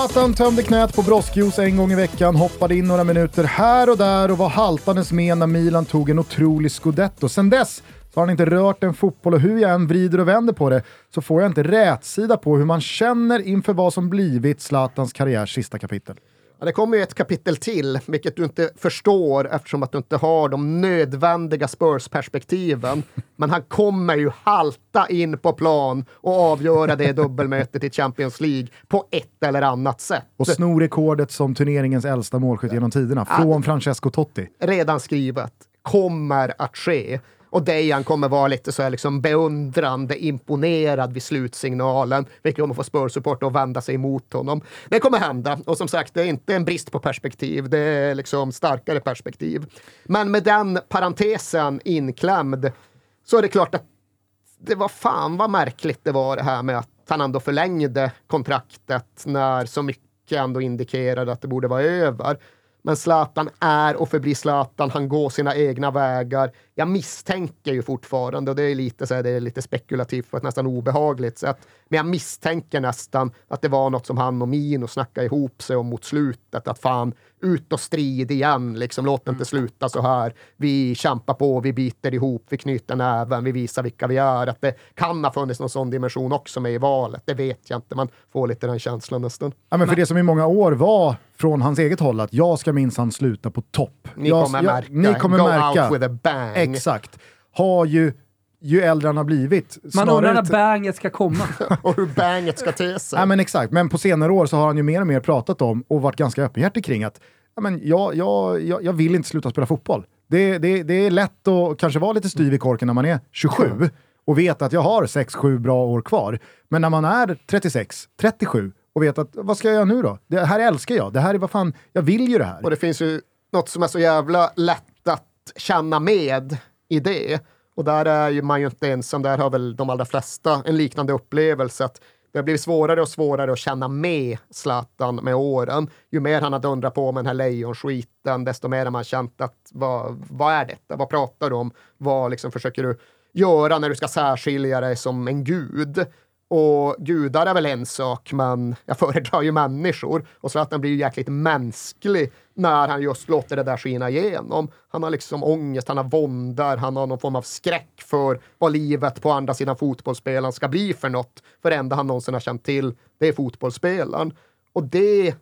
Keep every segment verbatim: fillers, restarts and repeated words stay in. Zlatan tömde knät på broskjuice en gång i veckan, hoppade in några minuter här och där och var haltandes med när Milan tog en otrolig scudetto. Sen dess så har han inte rört en fotboll, och hur jag än vrider och vänder på det så får jag inte rätsida på hur man känner inför vad som blivit Zlatans karriärs sista kapitel. Ja, det kommer ju ett kapitel till, vilket du inte förstår eftersom att du inte har de nödvändiga Spurs-perspektiven. Men han kommer ju halta in på plan och avgöra det dubbelmötet i Champions League på ett eller annat sätt. Och snor rekordet som turneringens äldsta målskytt genom tiderna, från ja, Francesco Totti. Redan skrivet. Kommer att ske. Och Dejan kommer vara lite så här liksom beundrande, imponerad vid slutsignalen. Vilket kommer få Spurs-supporter att vända sig emot honom. Det kommer hända. Och som sagt, det är inte en brist på perspektiv. Det är liksom starkare perspektiv. Men med den parentesen inklämd så är det klart att det var fan vad märkligt det var det här med att han ändå förlängde kontraktet när så mycket ändå indikerade att det borde vara över. Men Zlatan är och förblir Zlatan. Han går sina egna vägar. Jag misstänker ju fortfarande, och det är lite, så här, det är lite spekulativt på ett nästan obehagligt sätt. Men jag misstänker nästan att det var något som han och Mino snackade ihop sig om mot slutet. Att fan, ut och strid igen. Liksom, låt det inte sluta så här. Vi kämpar på, vi biter ihop, vi knyter näven, vi visar vilka vi är. Att det kan ha funnits någon sån dimension också med i valet. Det vet jag inte. Man får lite den känslan nästan. Ja, men för det som i många år var från hans eget håll att jag ska minsann sluta på topp. Ni jag, kommer jag, märka. Ni kommer Go märka. Out with a bang. Exakt. Har ju ju äldre han har blivit. Man undrar när banget ska komma. Och hur banget ska te sig. Ja, men exakt. Men på senare år så har han ju mer och mer pratat om och varit ganska öppenhjärtig kring att ja, men jag, jag, jag, jag vill inte sluta spela fotboll. Det, det, det är lätt att kanske vara lite styv i korken när man är tjugosju och vet att jag har sex sju bra år kvar. Men när man är trettiosex, trettiosju och vet att vad ska jag göra nu då? Det här älskar jag. Det här är vad fan, jag vill ju det här. Och det finns ju något som är så jävla lätt att känna med i det. Och där är ju man ju inte ensam. Där har väl de allra flesta en liknande upplevelse att det har blivit svårare och svårare att känna med Zlatan med åren. Ju mer han har dundrat på med den här lejonskiten, desto mer har man känt att vad, vad är detta? Vad pratar du om? Vad liksom försöker du göra när du ska särskilja dig som en gud? Och gudar är väl en sak, men jag föredrar ju människor. Och Zlatan blir ju jäkligt mänsklig när han just låter det där skina igenom. Han har liksom ångest, han har våndar, han har någon form av skräck för vad livet på andra sidan fotbollsspelaren ska bli för något. För det enda han någonsin har känt till, det är fotbollsspelaren. Och det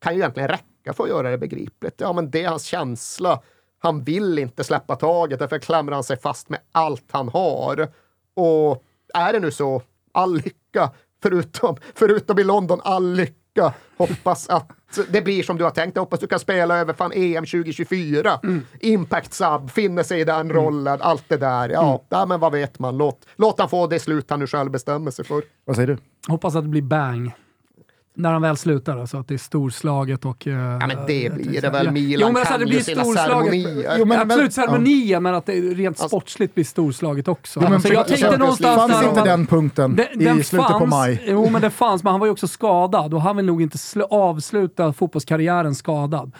kan ju egentligen räcka för att göra det begripligt. Ja, men det är hans känsla. Han vill inte släppa taget, därför klamrar han sig fast med allt han har. Och är det nu så... all lycka, förutom, förutom i London, all lycka. Hoppas att det blir som du har tänkt. Jag hoppas du kan spela över fan E M tjugohundratjugofyra. Mm. Impact sub, finner sig i den mm. rollen, allt det där. Ja, mm. där, men vad vet man? Låt, låt han få det slut han nu själv bestämmer sig för. Vad säger du? Hoppas att det blir bang. När han väl slutar, så alltså, att det är storslaget och... Uh, ja, men det blir det, det väl. Ja. Milan jo, men kan det blir sina ceremonier. Jo, men, absolut, ceremonier, ja. Men att det rent alltså, sportsligt blir storslaget också. Jo, men, alltså, jag tänkte jag någonstans... fanns inte den punkten de, i den slutet fanns, på maj. Jo, men det fanns, men han var ju också skadad. Och han vill nog inte sl- avsluta fotbollskarriären skadad.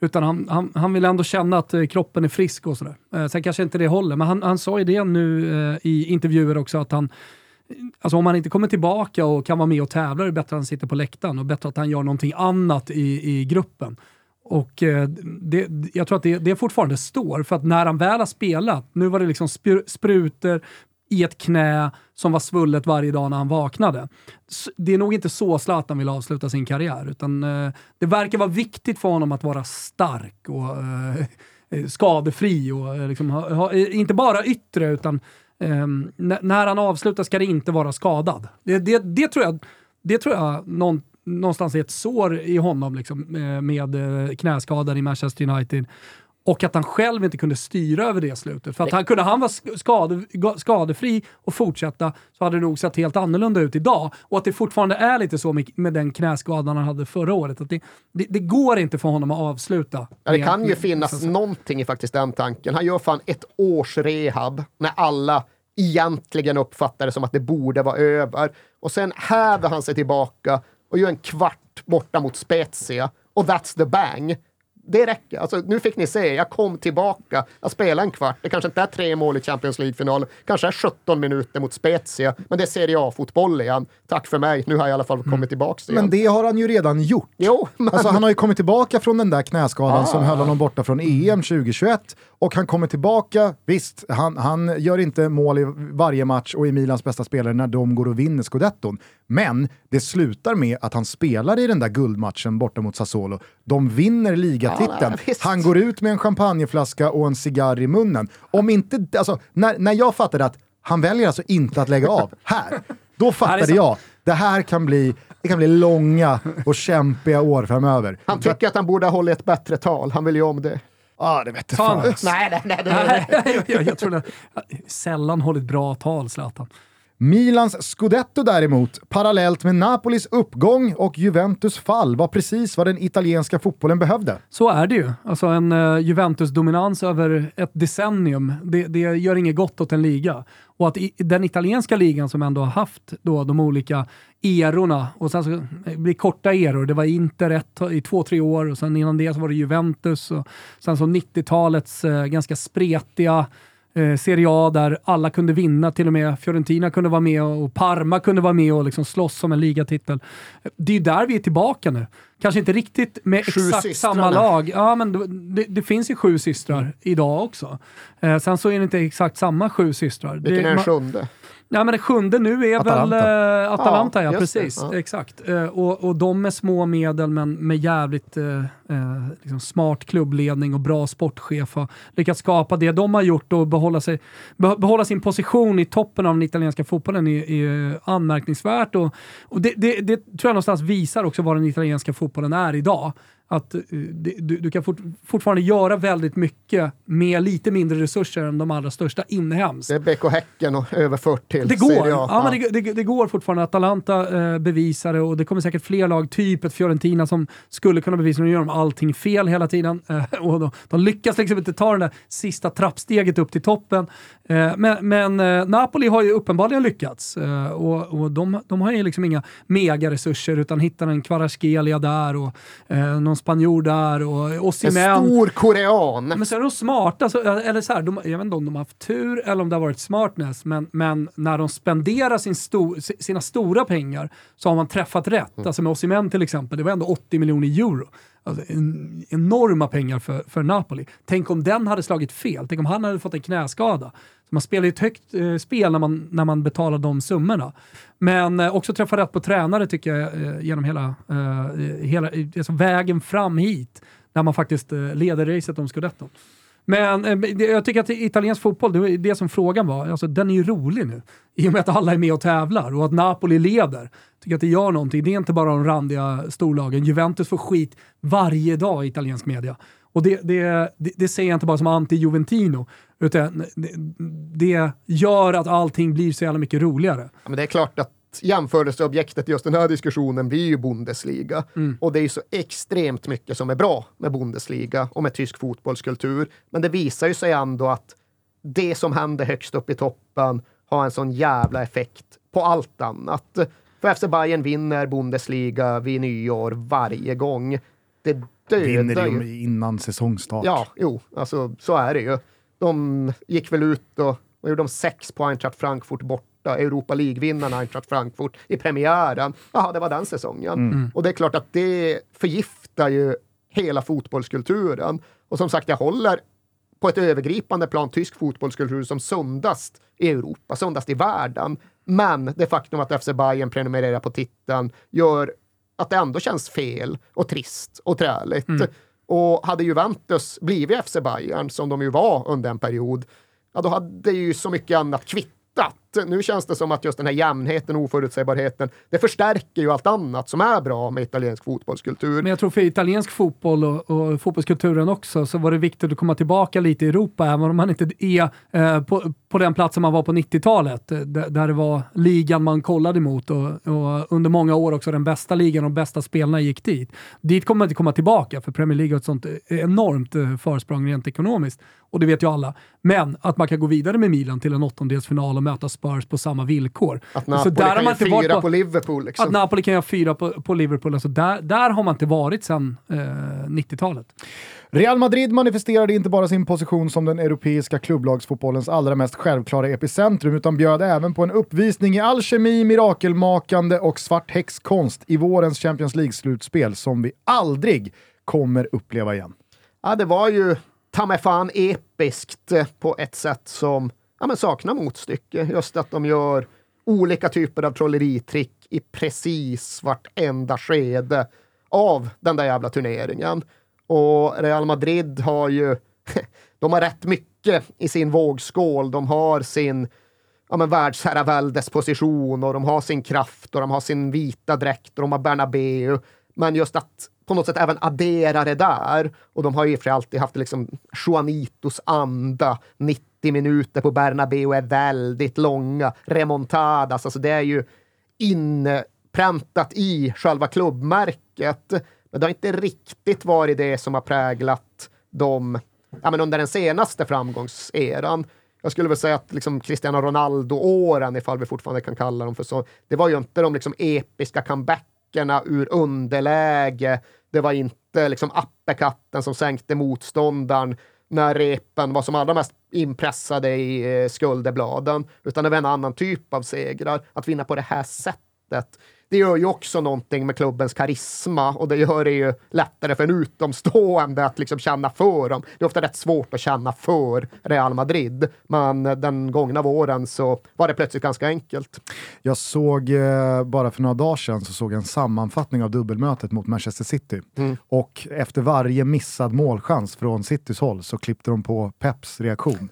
Utan han, han, han vill ändå känna att kroppen är frisk och sådär. Eh, sen kanske inte det håller, men han, han sa ju det nu eh, i intervjuer också, att han... alltså om han inte kommer tillbaka och kan vara med och tävla, är det bättre att han sitter på läktaren, och bättre att han gör någonting annat i, i gruppen. Och eh, det, jag tror att det, det fortfarande står, för att när han väl har spelat, nu var det liksom spr- sprutor i ett knä som var svullet varje dag när han vaknade. Det är nog inte så Zlatan vill avsluta sin karriär, utan eh, det verkar vara viktigt för honom att vara stark och eh, skadefri och eh, liksom, ha, ha, inte bara yttre, utan Um, n- när han avslutar ska det inte vara skadad. Det, det, det tror jag, det tror jag någon, någonstans är ett sår i honom liksom, med knäskadan i Manchester United, och att han själv inte kunde styra över det slutet. För att han, kunde han vara skade, skadefri och fortsätta, så hade det nog sett helt annorlunda ut idag. Och att det fortfarande är lite så med, med den knäskadan han hade förra året. Att det, det, det går inte för honom att avsluta. Ja, det med, kan ju med, finnas så, så. någonting i faktiskt den tanken. Han gör fan ett års rehab när alla egentligen uppfattar det som att det borde vara över. Och sen häver han sig tillbaka och gör en kvart borta mot Spezia. Och that's the bang. det räcker. Alltså, nu fick ni se, jag kom tillbaka, jag spelade en kvart. Det kanske inte är tre mål i Champions League-finalen, kanske är sjutton minuter mot Spezia, men det är Serie A-fotboll igen. Tack för mig, nu har jag i alla fall kommit mm. tillbaka igen. Men det har han ju redan gjort. Jo, men... alltså, han har ju kommit tillbaka från den där knäskadan ah. som höll honom borta från E M tjugohundratjugoett, och han kommer tillbaka. Visst, han, han gör inte mål i varje match och är Milans bästa spelare när de går och vinner Scudetton. Men det slutar med att han spelar i den där guldmatchen borta mot Sassuolo. De vinner ligatiteln. Ja, nej, han går ut med en champagneflaska och en cigarr i munnen. Om inte, alltså, när, när jag fattade att han väljer alltså inte att lägga av här, då fattade jag. Det här kan bli, det kan bli långa och kämpiga år framöver. Han tycker att han borde ha hållit ett bättre tal. Han vill ju om det. Ja, ah, det vet fan. fan. Nej, nej, nej. nej, nej. jag, jag, jag tror det. Sällan hållit bra tal, Zlatan. Milans Scudetto däremot, parallellt med Napolis uppgång och Juventus fall, var precis vad den italienska fotbollen behövde. Så är det ju. Alltså en uh, Juventus-dominans över ett decennium, det, det gör inget gott åt en liga. Och att i, den italienska ligan som ändå har haft då de olika erorna, och sen så blir korta eror, det var inte rätt i två, tre år, och sen innan det så var det Juventus, och sen så nittiotalets uh, ganska spretiga Eh, Serie A där alla kunde vinna, till och med Fiorentina kunde vara med och Parma kunde vara med och liksom slåss om en ligatitel. Det är ju där vi är tillbaka nu. Kanske inte riktigt med sju exakt systrarna. Samma lag. Ja, men det, det finns ju sju systrar mm. idag också. Eh, sen så är det inte exakt samma sju systrar. Vilken det, är den sjunde? Nej, men det sjunde nu är Atalanta. väl eh, Atalanta, ja, ja precis. Det, ja. Exakt. Eh, och, och de med små medel, men med jävligt eh, eh, liksom smart klubbledning och bra sportchef har lyckats skapa det de har gjort, och behålla, sig, behålla sin position i toppen av den italienska fotbollen är, är anmärkningsvärt. Och, och det, det, det tror jag någonstans visar också vad den italienska fotbollen är idag. Att du, du kan fort, fortfarande göra väldigt mycket med lite mindre resurser än de allra största inhemskt. Det är Bäck och Häcken och överfört till. Det går, ja, ja. Men det, det, det går fortfarande. Atalanta eh, bevisar det, och det kommer säkert fler lag, typet Fiorentina, som skulle kunna bevisa det. Nu gör de allting fel hela tiden. Eh, och de, de lyckas liksom inte ta den där sista trappsteget upp till toppen. Eh, men men eh, Napoli har ju uppenbarligen lyckats. Eh, och och de, de har ju liksom inga megaresurser, utan hittar en Kvaratskhelia där och eh, någon spanjor där och, och Simen. En stor korean. Men så är de smarta. Alltså, eller så här, de, jag vet inte om de har haft tur eller om det har varit smartness. Men, men när de spenderar sin sto, sina stora pengar så har man träffat rätt. Mm. Alltså med Osimhen till exempel, det var ändå åttio miljoner euro. Alltså, en, enorma pengar för, för Napoli. Tänk om den hade slagit fel. Tänk om han hade fått en knäskada. Så man spelar ju ett högt eh, spel när man, när man betalar de summorna. Men eh, också träffa rätt på tränare tycker jag eh, genom hela, eh, hela alltså vägen fram hit. När man faktiskt eh, leder racet om Scudetton. Men eh, jag tycker att italiensk fotboll, det är det som frågan var. Alltså, den är ju rolig nu. I och med att alla är med och tävlar och att Napoli leder. Tycker att det gör någonting. Det är inte bara de randiga storlagen. Juventus får skit varje dag i italiensk media. Och det, det, det, det säger jag inte bara som anti-Juventino, utan det, det gör att allting blir så jävla mycket roligare. Ja, men det är klart att jämförelseobjektet just den här diskussionen blir ju Bundesliga. Mm. Och det är ju så extremt mycket som är bra med Bundesliga och med tysk fotbollskultur. Men det visar ju sig ändå att det som händer högst upp i toppen har en sån jävla effekt på allt annat. För F C Bayern vinner Bundesliga vid nyår varje gång. Det vinner de innan säsongstart. Ja, jo, alltså så är det ju. De gick väl ut och, och gjorde de sex på Eintracht Frankfurt borta. Europa League-vinnarna Eintracht Frankfurt i premiären. Jaha, det var den säsongen. Mm. Och det är klart att det förgiftar ju hela fotbollskulturen. Och som sagt, jag håller på ett övergripande plan tysk fotbollskultur som sundast i Europa, sundast i världen. Men det faktum att F C Bayern prenumererar på titeln gör att det ändå känns fel och trist och träligt. Mm. Och hade Juventus blivit F C Bayern, som de ju var under en period, ja, då hade det ju så mycket annat kvittat. Nu känns det som att just den här jämnheten och oförutsägbarheten, det förstärker ju allt annat som är bra med italiensk fotbollskultur. Men jag tror för italiensk fotboll och, och fotbollskulturen också, så var det viktigt att komma tillbaka lite i Europa, även om man inte är eh, på, på den platsen man var på nittiotalet, d- där det var ligan man kollade emot, och, och under många år också den bästa ligan och de bästa spelarna gick dit. Dit kommer man inte komma tillbaka, för Premier League har ett sånt enormt försprång rent ekonomiskt, och det vet ju alla. Men att man kan gå vidare med Milan till en åttondelsfinal och mötas Spurs på samma villkor. Att Napoli så där kan har man inte fyra på, på Liverpool. Liksom. Att Napoli kan göra fyra på, på Liverpool. Alltså där, där har man inte varit sedan eh, nittiotalet. Real Madrid manifesterade inte bara sin position som den europeiska klubblagsfotbollens allra mest självklara epicentrum utan bjöd även på en uppvisning i alkemi, mirakelmakande och svart häxkonst i vårens Champions League-slutspel som vi aldrig kommer uppleva igen. Ja, det var ju ta mig fan episkt på ett sätt som ja, men saknar motstycke. Just att de gör olika typer av trolleritrick i precis vartenda skede av den där jävla turneringen. Och Real Madrid har ju de har rätt mycket i sin vågskål. De har sin ja, men världsherraväldes position och de har sin kraft och de har sin vita dräkt och de har Bernabeu. Men just att på något sätt även addera det där. Och de har ju för alltid haft liksom Juanitos anda. nittio minuter på Bernabeu är väldigt långa. Remontadas. Alltså det är ju inpräntat i själva klubbmärket. Men det har inte riktigt varit det som har präglat dem ja, men under den senaste framgångseran. Jag skulle väl säga att liksom Cristiano Ronaldo-åren, ifall vi fortfarande kan kalla dem för så. Det var ju inte de liksom episka comebackerna ur underläge. Det var inte liksom appekatten som sänkte motståndaren när repen var som allra mest impressade i skulderbladen. Utan det var en annan typ av segrar. Att vinna på det här sättet. Det gör ju också någonting med klubbens karisma och det gör det ju lättare för en utomstående att liksom känna för dem. Det är ofta rätt svårt att känna för Real Madrid, men den gångna våren så var det plötsligt ganska enkelt. Jag såg, bara för några dagar sedan, så såg jag en sammanfattning av dubbelmötet mot Manchester City. Mm. Och efter varje missad målchans från Citys håll så klippte de på Peps reaktion.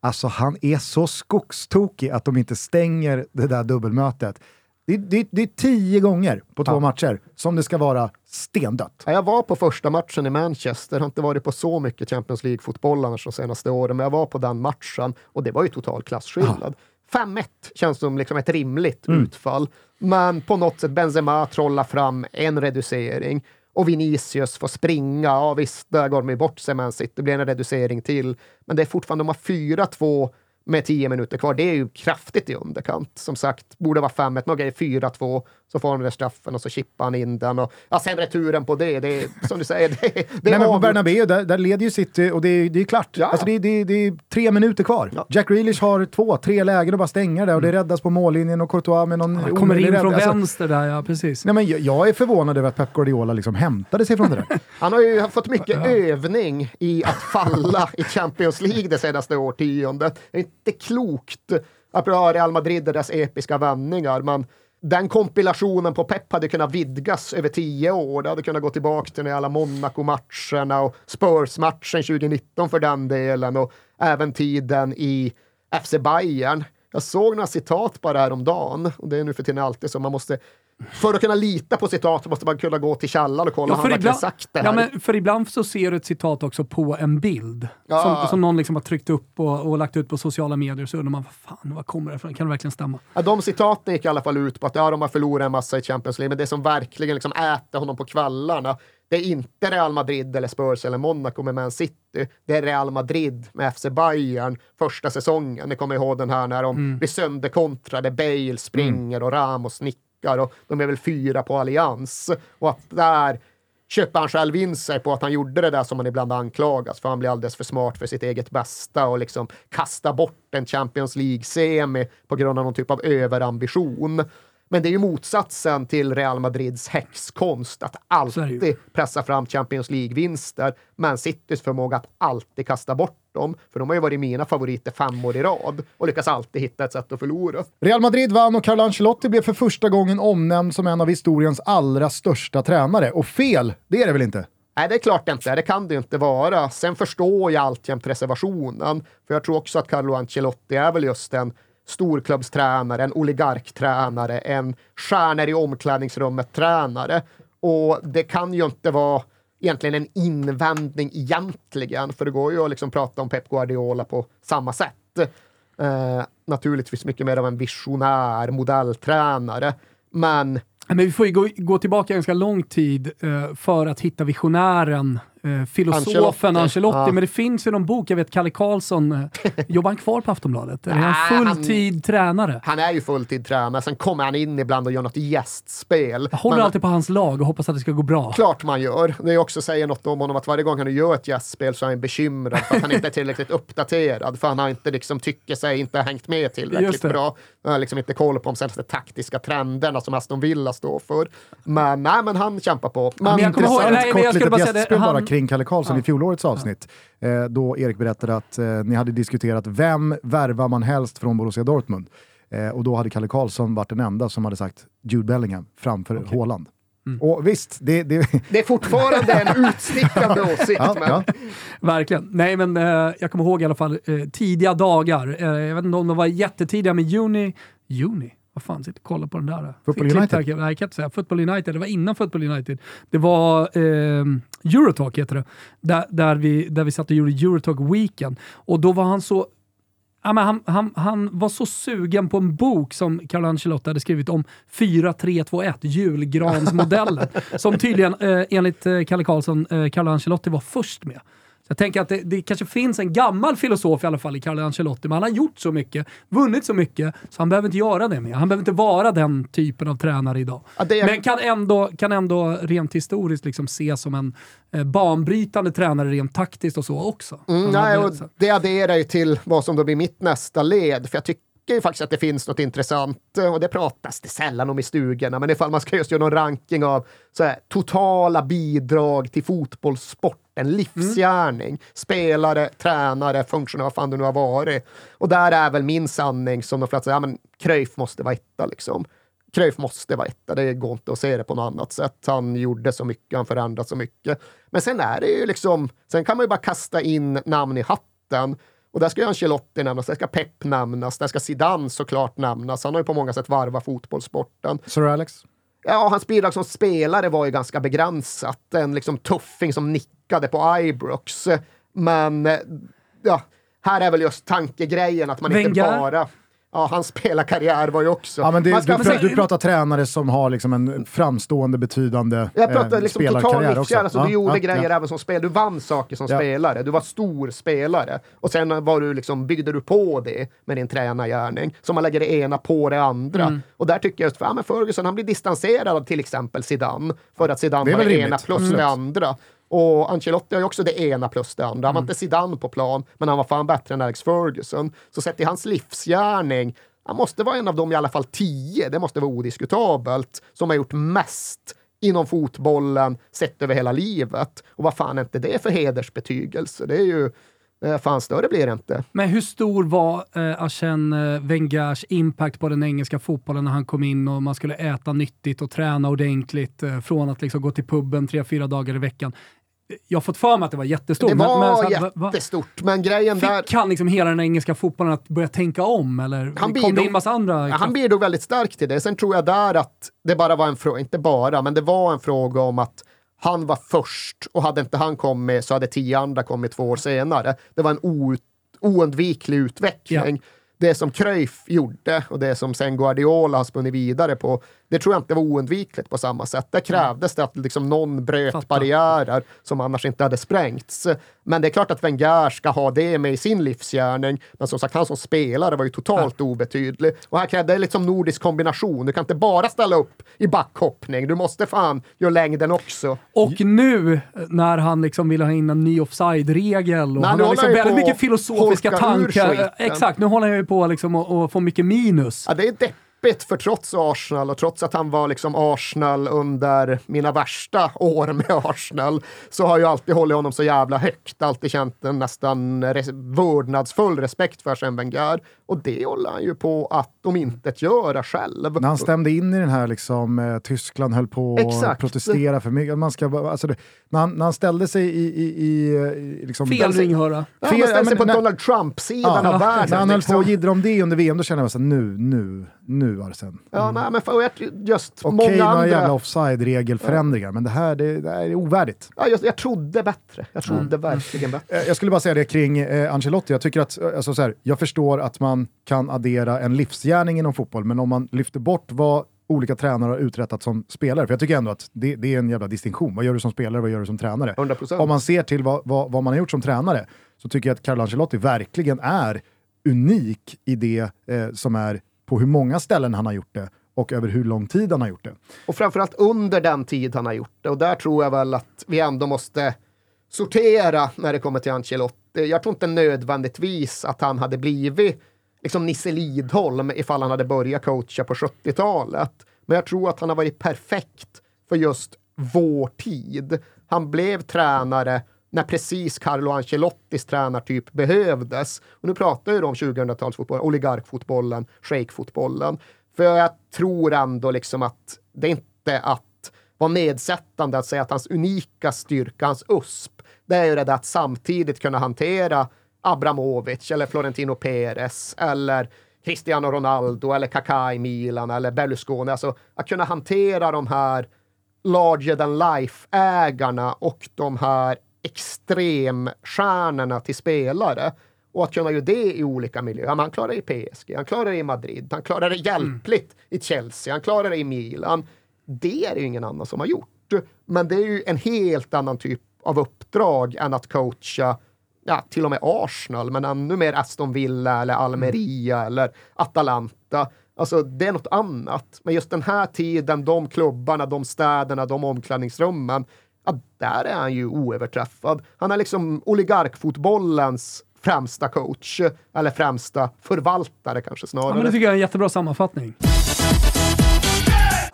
Alltså han är så skogstokig att de inte stänger det där dubbelmötet. Det, det, det är tio gånger på två ja. matcher som det ska vara stendött. Jag var på första matchen i Manchester. Jag har inte varit på så mycket Champions League-fotboll annars de senaste åren. Men jag var på den matchen och det var ju total klassskillnad. Ja. fem ett känns som liksom ett rimligt mm. utfall. Men på något sätt Benzema trollar fram en reducering. Och Vinicius får springa. Ja visst, där går de bort sig med sitt. Det blir en reducering till. Men det är fortfarande, de har fyra två med tio minuter kvar. Det är ju kraftigt i underkant. Som sagt, borde vara fem ett. Några är fyra två. Så får han den straffen och så chippar han in den. Och, ja, sen returen på det. Det är, som du säger, det, det nej, men på Bernabeu, där, där leder ju City och det, det är klart. Ja. Alltså det, det, det är tre minuter kvar. Ja. Jack Grealish har två, tre lägen och bara stänger där. Och det räddas på mållinjen och Courtois med någon... Han kommer in från alltså, vänster där, ja, precis. Nej, men jag, jag är förvånad över att Pep Guardiola liksom hämtade sig från det där. Han har ju fått mycket ja. övning i att falla i Champions League det senaste årtiondet. Det är inte klokt att pröva Real Madrid och deras episka vändningar, men den kompilationen på Pep hade kunnat vidgas över tio år. Det hade kunnat gå tillbaka till alla Monaco-matcherna och Spurs-matchen tjugonitton för den delen och även tiden i F C Bayern. Jag såg några citat bara häromdagen och det är nu för tiden alltid som man måste, för att kunna lita på citat måste man kunna gå till källan och kolla ja, han ibland, sagt det här. Ja, men för ibland så ser du ett citat också på en bild ja. som, som någon liksom har tryckt upp och, och lagt ut på sociala medier, så undrar man, vad fan, vad kommer det ifrån? Kan det verkligen stämma? Ja, de citaten gick i alla fall ut på att ja, de har förlorat en massa i Champions League, men det som verkligen liksom äter honom på kvällarna, det är inte Real Madrid eller Spurs eller Monaco med Man City. Det är Real Madrid med F C Bayern första säsongen. Ni kommer ihåg den här när de mm. blir sönderkontrade, Bale springer mm. och Ramos nickar. Och de är väl fyra på Allians och att där köper han själv in sig på att han gjorde det där som man ibland anklagas för, han blir alldeles för smart för sitt eget bästa och liksom kastar bort en Champions League-semi på grund av någon typ av överambition. Men det är ju motsatsen till Real Madrids häxkonst att alltid pressa fram Champions League-vinster, men Citys förmåga att alltid kasta bort dem, för de har ju varit mina favoriter fem år i rad och lyckas alltid hitta ett sätt att förlora. Real Madrid vann och Carlo Ancelotti blev för första gången omnämnd som en av historiens allra största tränare. Och fel, det är det väl inte? Nej, det är klart inte. Det kan det ju inte vara. Sen förstår jag alltjämt reservationen, för jag tror också att Carlo Ancelotti är väl just en storklubbstränare, en oligarktränare, en stjärnor i omklädningsrummet-tränare. Och det kan ju inte vara egentligen en invändning egentligen, för det går ju att liksom prata om Pep Guardiola på samma sätt. Eh, naturligtvis mycket mer av en visionär, modelltränare. Men... Men vi får ju gå, gå tillbaka ganska lång tid eh, för att hitta visionären eh, filosofen Ancelotti, Ancelotti. Ja. Men det finns ju någon bok, jag vet Kalle Karlsson, jobbar han kvar på Aftonbladet? Eller är han fulltid han, tränare? Han är ju fulltid tränare, sen kommer han in ibland och gör något gästspel. Jag håller man, alltid på hans lag och hoppas att det ska gå bra. Klart man gör. Det är också säger något om honom att varje gång han gör ett gästspel så är han bekymrad för att han inte är tillräckligt uppdaterad, för han har inte liksom tycker sig inte hängt med tillräckligt bra. Han har liksom inte koll på de senaste taktiska trenderna som Aston Villa står för. Men nej, men han kämpar på. Men, men jag kommer ihåg, nej, kort jag litet gästspel han... bara kring Kalle Karlsson ja. i fjolårets avsnitt. Ja. Eh, då Erik berättade att eh, ni hade diskuterat vem värvar man helst från Borussia Dortmund. Eh, och då hade Kalle Karlsson varit den enda som hade sagt Jude Bellingham framför okay. Haaland. Mm. Och visst, det, det... det är fortfarande en utstickande åsikt. Ja, men... ja. Verkligen. Nej, men eh, jag kommer ihåg i alla fall eh, tidiga dagar. Eh, jag vet inte om de var jättetidiga, men juni... Juni? Vad fan, sitter och kollar på den där. Football United? Nej, jag kan inte säga. Football United, det var innan Football United. Det var eh, Eurotalk heter det. Där, där, vi, där vi satt och gjorde Eurotalk Weekend. Och då var han så... Ja, men han, han, han var så sugen på en bok som Carlo Ancelotti hade skrivit om fyra tre två ett, julgransmodellen, som tydligen eh, enligt eh, Kalle Karlsson, eh, Carlo Ancelotti var först med. Så jag tänker att det, det kanske finns en gammal filosof i alla fall i Carlo Ancelotti, men han har gjort så mycket, vunnit så mycket, så han behöver inte göra det mer. Han behöver inte vara den typen av tränare idag. Ja, det är... Men kan ändå, kan ändå rent historiskt liksom ses som en banbrytande tränare rent taktiskt och så också. Mm, nej, och det adderar ju till vad som då blir mitt nästa led, för jag tycker ju faktiskt att det finns något intressant, och det pratas det sällan om i stugorna, men ifall man ska just göra någon ranking av så här, totala bidrag till fotbollssporten, livsgärning, mm. spelare, tränare, funktioner, vad fan det nu har varit, och där är väl min sanning som de flesta säger, ja men Cruyff måste vara etta liksom. Cruyff måste vara etta, det går inte att se det på något annat sätt. Han gjorde så mycket, han förändrade så mycket. Men sen är det ju liksom, sen kan man ju bara kasta in namn i hatten. Och där ska Ancelotti nämnas, där ska Pep nämnas, där ska Zidane såklart nämnas. Han har ju på många sätt varvat fotbollssporten. Sir Alex? Ja, hans bidrag som spelare var ju ganska begränsat. En liksom tuffing som nickade på Ibrox. Men ja, här är väl just tankegrejen att man Venga. inte bara... Ja, hans spelarkarriär var ju också... Ja, men det, ska, du, pratar, du pratar tränare som har liksom en framstående, betydande jag pratar, eh, liksom spelarkarriär också. Alltså, ja, du gjorde ja, grejer ja. även som spelare. Du vann saker som ja. spelare. Du var stor spelare. Och sen var du liksom, byggde du på det med din tränargärning. Så man lägger det ena på det andra. Mm. Och där tycker jag just för, ja, men Ferguson, han blir distanserad av till exempel Zidane. För att Zidane det var det rimligt. ena plus mm. det andra. Och Ancelotti har ju också det ena plus det andra. Han var mm. inte Zidane på plan, men han var fan bättre än Alex Ferguson. Så sett i hans livsgärning, han måste vara en av dem i alla fall tio. Det måste vara odiskutabelt. Som har gjort mest inom fotbollen, sett över hela livet. Och vad fan är inte det för hedersbetygelse? Det är ju... Fan, större blir det inte. Men hur stor var eh, Arsène Wengers impact på den engelska fotbollen när han kom in och man skulle äta nyttigt och träna ordentligt eh, från att liksom gå till pubben tre, fyra dagar i veckan? Jag har fått för mig att det var jättestort. Det var men, men, så här, jättestort, men grejen där... Fick han liksom hela den engelska fotbollen att börja tänka om? Eller han kom det in massa andra? Ja, han bidrog väldigt starkt till det. Sen tror jag där att det bara var en fråga, inte bara, men det var en fråga om att han var först, och hade inte han kommit så hade tio andra kommit två år senare. Det var en out, oundviklig utveckling. Ja. Det som Cruyff gjorde och det som sen Guardiola har spunnit vidare på, det tror jag inte var oundvikligt på samma sätt. Det krävdes det att liksom någon bröt Fattar. barriärer som annars inte hade sprängts. Men det är klart att Wenger ska ha det med i sin livsgärning. Men som sagt, han som spelare var ju totalt ja. obetydlig. Och här krävde det liksom nordisk kombination. Du kan inte bara ställa upp i backhoppning. Du måste fan göra längden också. Och nu när han liksom vill ha in en ny offside-regel och Nej, han har liksom väldigt mycket filosofiska tankar. Exakt, nu håller jag ju på liksom att få mycket minus. Ja, det är det. För trots Arsenal och trots att han var liksom Arsenal under mina värsta år med Arsenal, så har jag alltid hållit honom så jävla högt, alltid känt en nästan res- vördnadsfull respekt för Arsène Wenger, och det håller han ju på att de inte göra själv. När han stämde in i den här liksom eh, Tyskland höll på att protestera för mycket, man ska, alltså det, när, han, när han ställde sig i, i, i, i liksom, fel ringhöra ja, fel, han ställde ja, men, sig på när, Donald Trump-sidan ja, av världen. När han höll liksom. på och giddra om det under V M, då känner jag så här, nu, nu nu Mm. Ja, nej, men för just okay, många andra jävla offside-regelförändringar, ja. men det här, det, det här är ovärdigt. Ja, just, jag trodde bättre. Jag trodde mm. verkligen bättre. Jag skulle bara säga det kring eh, Ancelotti. Jag tycker att, alltså, så här, jag förstår att man kan addera en livsgärning inom fotboll, men om man lyfter bort vad olika tränare har uträttat som spelare. För jag tycker ändå att det, det är en jävla distinktion. Vad gör du som spelare, vad gör du som tränare? hundra procent. Om man ser till vad, vad, vad man har gjort som tränare, så tycker jag att Carlo Ancelotti verkligen är unik i det eh, som är på hur många ställen han har gjort det och över hur lång tid han har gjort det. Och framförallt under den tid han har gjort det. Och där tror jag väl att vi ändå måste sortera när det kommer till Ancelotti. Jag tror inte nödvändigtvis att han hade blivit liksom Nisse Lidholm ifall han hade börjat coacha på sjuttiotalet. Men jag tror att han har varit perfekt för just vår tid. Han blev tränare när precis Carlo Ancelottis tränartyp behövdes. Och nu pratar ju de om tjugohundratalsfotbollen, oligarkfotbollen, shejkfotbollen. För jag tror ändå liksom att det inte att vara nedsättande att säga att hans unika styrka, hans U S P, det är ju det där att samtidigt kunna hantera Abramovic eller Florentino Perez eller Cristiano Ronaldo eller Kaká i Milan eller Berlusconi. Alltså att kunna hantera de här larger than life-ägarna och de här extremstjärnorna till spelare. Och att kunna göra det i olika miljöer. Ja, han klarar det i P S G, han klarar det i Madrid, han klarar det hjälpligt mm. i Chelsea, han klarar det i Milan. Det är ju ingen annan som har gjort. Men det är ju en helt annan typ av uppdrag än att coacha ja, till och med Arsenal, men ännu mer Aston Villa eller Almeria mm. eller Atalanta. Alltså, det är något annat. Men just den här tiden, de klubbarna, de städerna, de omklädningsrummen, ja, där är han ju oöverträffad. Han är liksom oligarkfotbollens främsta coach, eller främsta förvaltare kanske snarare. Ja, men det tycker jag är en jättebra sammanfattning.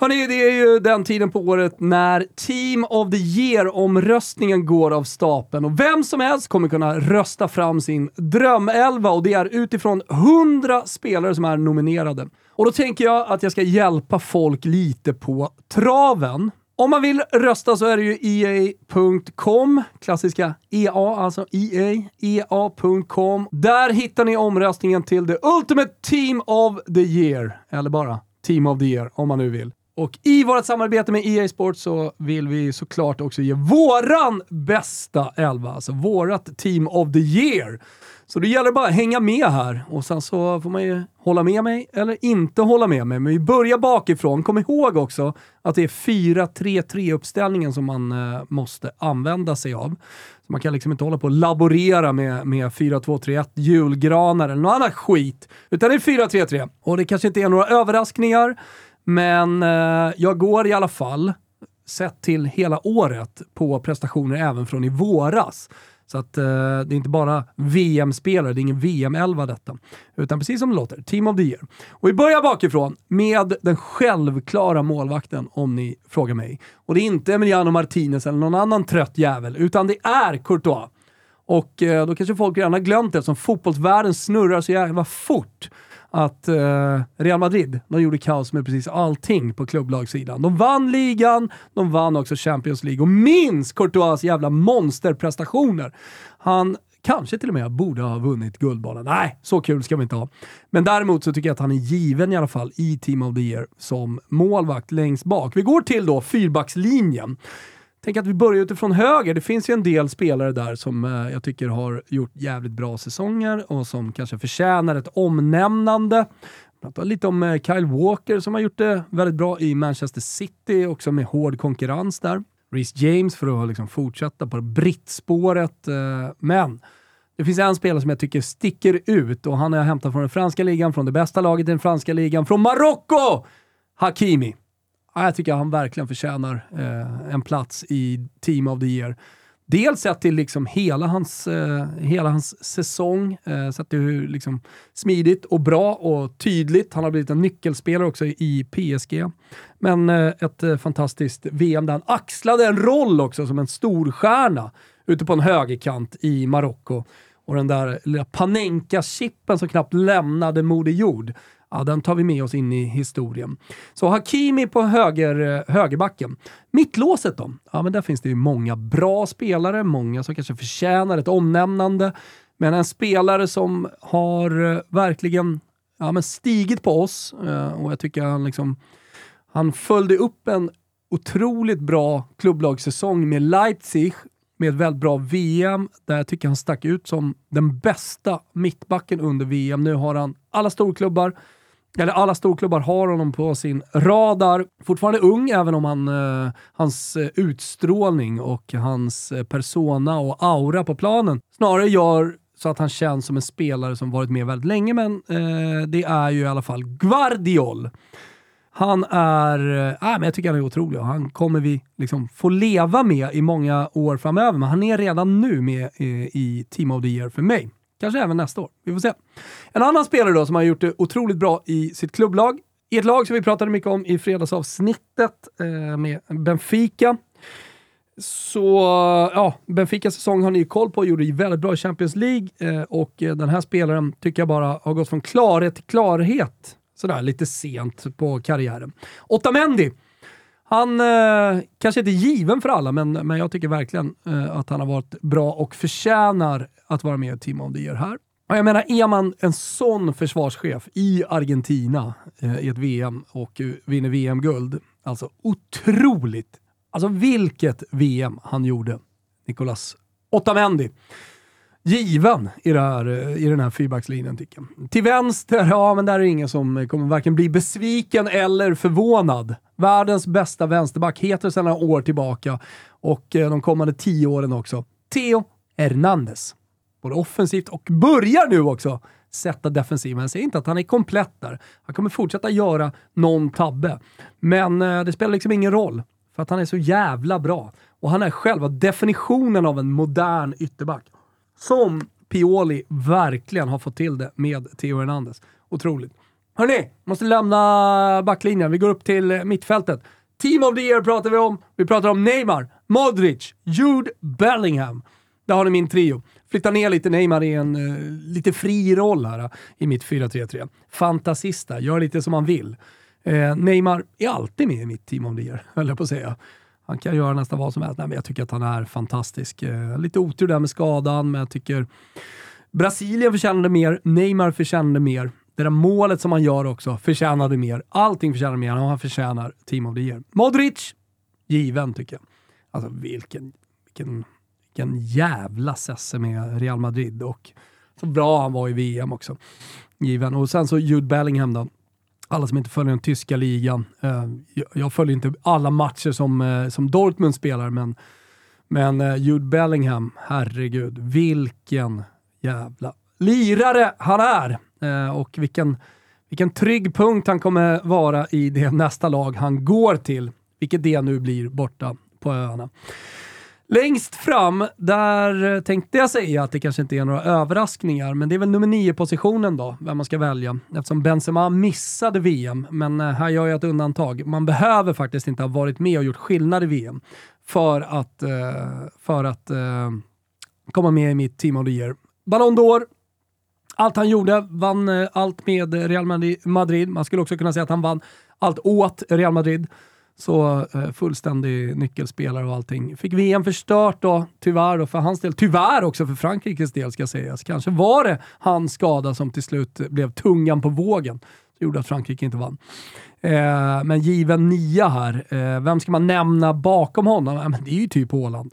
Hörrni, det är ju den tiden på året när Team of the Year-omröstningen går av stapeln. Och vem som helst kommer kunna rösta fram sin drömelva. Och det är utifrån hundra spelare som är nominerade. Och då tänker jag att jag ska hjälpa folk lite på traven. Om man vill rösta så är det ju E A punkt com, klassiska E A, alltså E A, E A punkt com. Där hittar ni omröstningen till The Ultimate Team of the Year, eller bara Team of the Year om man nu vill. Och i vårt samarbete med E A Sports så vill vi såklart också ge våran bästa elva, alltså vårat Team of the Year. Så det gäller bara att hänga med här och sen så får man ju hålla med mig eller inte hålla med mig. Men vi börjar bakifrån. Kom ihåg också att det är fyra tre tre uppställningen som man eh, måste använda sig av. Så man kan liksom inte hålla på och laborera med, med fyra två tre ett, julgranar eller någon annan skit. Utan det är fyra tre tre. Och det kanske inte är några överraskningar, men eh, jag går i alla fall sett till hela året på prestationer även från i våras. Så att eh, det är inte bara V M-spelare, det är ingen V M elva detta. Utan precis som det låter, Team of the Year. Och vi börjar bakifrån med den självklara målvakten om ni frågar mig. Och det är inte Emiliano Martinez eller någon annan trött jävel, utan det är Courtois. Och eh, då kanske folk redan har glömt det som fotbollsvärlden snurrar så jävla fort. Att eh, Real Madrid, de gjorde kaos med precis allting på klubblagssidan. De vann ligan, de vann också Champions League. Och minns Courtois jävla monsterprestationer. Han kanske till och med borde ha vunnit guldbollen. Nej, så kul ska vi inte ha. Men däremot så tycker jag att han är given i alla fall i Team of the Year som målvakt längst bak. Vi går till då fyrbackslinjen. Tänk att vi börjar utifrån höger. Det finns ju en del spelare där som eh, jag tycker har gjort jävligt bra säsonger och som kanske förtjänar ett omnämnande. Jag pratar lite om eh, Kyle Walker som har gjort det väldigt bra i Manchester City, också med hård konkurrens där. Reece James för att liksom fortsätta på brittspåret. Eh, men det finns en spelare som jag tycker sticker ut och han har jag hämtat från den franska ligan, från det bästa laget i den franska ligan, från Marocko! Hakimi. Jag tycker att han verkligen förtjänar eh, en plats i Team of the Year. Dels sett till liksom hela hans, eh, hela hans säsong. Eh, sett till hur liksom smidigt och bra och tydligt. Han har blivit en nyckelspelare också i P S G. Men eh, ett eh, fantastiskt V M där han axlade en roll också som en storstjärna ute på en högerkant i Marocko. Och den där lilla Panenka-chippen som knappt lämnade Moder Jord. Ja, den tar vi med oss in i historien. Så Hakimi på höger, högerbacken. Mittlåset då? Ja, men där finns det ju många bra spelare. Många som kanske förtjänar ett omnämnande. Men en spelare som har verkligen ja, men stigit på oss. Och jag tycker han liksom... Han följde upp en otroligt bra klubblagssäsong med Leipzig. Med ett väldigt bra V M. Där jag tycker han stack ut som den bästa mittbacken under V M. Nu har han alla storklubbar. eller alla storklubbar har honom på sin radar. Fortfarande ung, även om han, eh, hans utstrålning och hans persona och aura på planen snarare gör så att han känns som en spelare som varit med väldigt länge, men eh, det är ju i alla fall Guardiol. Han är, äh, men jag tycker han är otrolig och han kommer vi liksom få leva med i många år framöver. Men han är redan nu med eh, i Team of the Year för mig. Kanske även nästa år. Vi får se. En annan spelare då som har gjort det otroligt bra i sitt klubblag. I ett lag som vi pratade mycket om i fredagsavsnittet eh, med Benfica. Så ja, Benficas säsong har ni ju koll på. Gjorde ju väldigt bra i Champions League. Eh, och den här spelaren tycker jag bara har gått från klarhet till klarhet. Sådär, lite sent på karriären. Otamendi. Han eh, kanske inte är given för alla, men, men jag tycker verkligen eh, att han har varit bra och förtjänar att vara med i Team of the Year här. Och jag menar, är man en sån försvarschef i Argentina eh, i ett V M och uh, vinner V M-guld. Alltså otroligt. Alltså vilket V M han gjorde, Nicolas Otamendi. Given i, det här, i den här fyrbackslinjen tycker jag. Till vänster, ja men där är det ingen som kommer varken bli besviken eller förvånad. Världens bästa vänsterback heter sedan några år tillbaka och de kommande tio åren också. Theo Hernandez. Både offensivt och börjar nu också sätta defensiven. Jag säger inte att han är komplett där. Han kommer fortsätta göra någon tabbe. Men det spelar liksom ingen roll för att han är så jävla bra. Och han är själva definitionen av en modern ytterback. Som Pioli verkligen har fått till det med Theo Hernandez. Otroligt. Hörrni, måste lämna backlinjen. Vi går upp till mittfältet. Team of the Year pratar vi om. Vi pratar om Neymar, Modric, Jude Bellingham. Där har ni min trio. Flytta ner lite Neymar i en uh, lite fri roll här uh, i mitt fyra tre tre. Fantasista, gör lite som han vill. Uh, Neymar är alltid med i mitt Team of the Year, höll jag på att säga. Han kan göra nästan vad som helst. Nej, men jag tycker att han är fantastisk. Eh, lite otur där med skadan, men jag tycker Brasilien förtjänade mer. Neymar förtjänade mer. Det där målet som han gör också förtjänade mer. Allting förtjänar mer. Han förtjänar Team of the Year. Modric, given tycker jag. Alltså vilken, vilken, vilken jävla sesse med Real Madrid. Och så bra han var i V M också. Given. Och sen så Jude Bellingham då. Alla som inte följer den tyska ligan. Jag följer inte alla matcher som, som Dortmund spelar. Men, men Jude Bellingham, herregud. Vilken jävla lirare han är. Och vilken, vilken trygg punkt han kommer vara i det nästa lag han går till. Vilket det nu blir borta på öarna. Längst fram, där tänkte jag säga att det kanske inte är några överraskningar. Men det är väl nummer nio-positionen då, vem man ska välja. Eftersom Benzema missade V M. Men här gör jag ett undantag. Man behöver faktiskt inte ha varit med och gjort skillnad i V M. För att, för att komma med i mitt Team of the Year. Ballon d'Or. Allt han gjorde, vann allt med Real Madrid. Man skulle också kunna säga att han vann allt åt Real Madrid. Så eh, fullständig nyckelspelare och allting. Fick V M förstört då, tyvärr då för hans del. Tyvärr också för Frankrikes del ska sägas. Kanske var det hans skada som till slut blev tungan på vågen. Det gjorde att Frankrike inte vann. Eh, men given nia här. Eh, vem ska man nämna bakom honom? Eh, men det är ju typ Haaland.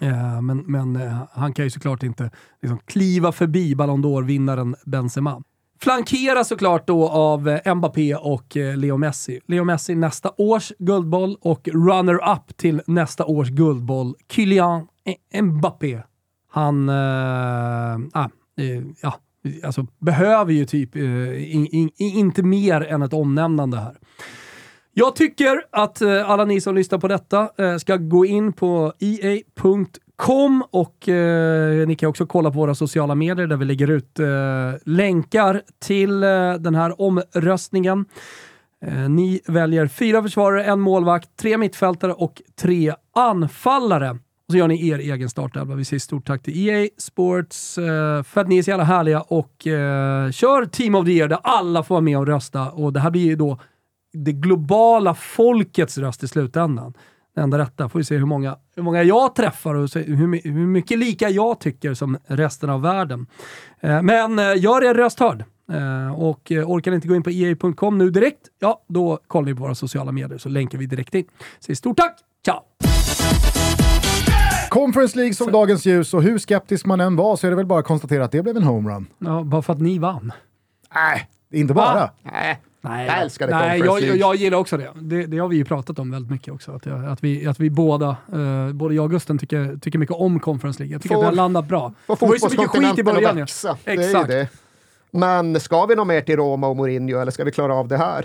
Eh, men men eh, han kan ju såklart inte liksom, kliva förbi Ballon d'Or-vinnaren Benzema. Flankeras såklart då av Mbappé och Leo Messi. Leo Messi nästa års guldboll och runner-up till nästa års guldboll. Kylian Mbappé. Han äh, äh, ja, alltså, behöver ju typ äh, in, in, inte mer än ett omnämnande här. Jag tycker att äh, alla ni som lyssnar på detta äh, ska gå in på E A punkt com. Kom och eh, ni kan också kolla på våra sociala medier där vi lägger ut eh, länkar till eh, den här omröstningen. Eh, ni väljer fyra försvarare, en målvakt, tre mittfältare och tre anfallare. Och så gör ni er egen startelva. Vi säger stort tack till E A Sports eh, för att ni är så jävla härliga och eh, kör Team of the Year där alla får vara med och rösta. Och det här blir ju då det globala folkets röst i slutändan. Det enda rätta. Får vi se hur många, hur många jag träffar och hur, hur mycket lika jag tycker som resten av världen. Men gör er röst hörd. Och orkar ni inte gå in på E A punkt com nu direkt, ja då kollar ni på våra sociala medier så länkar vi direkt in. Så stort tack! Ciao! Conference League såg så. Dagens ljus och hur skeptisk man än var så är det väl bara att konstatera att det blev en homerun. Ja, bara för att ni vann. Nej. Äh. Inte bara. Ah, nej. Nej, jag älskar det. Nej, jag, jag gillar också det. det. Det har vi ju pratat om väldigt mycket också. Att, jag, att, vi, att vi båda, eh, både jag och Gusten tycker, tycker mycket om Conference League. Jag tycker får, att det har landat bra. Det var ju så mycket skit i början. Exakt. Det. Men ska vi nå mer till Roma och Mourinho eller ska vi klara av det här?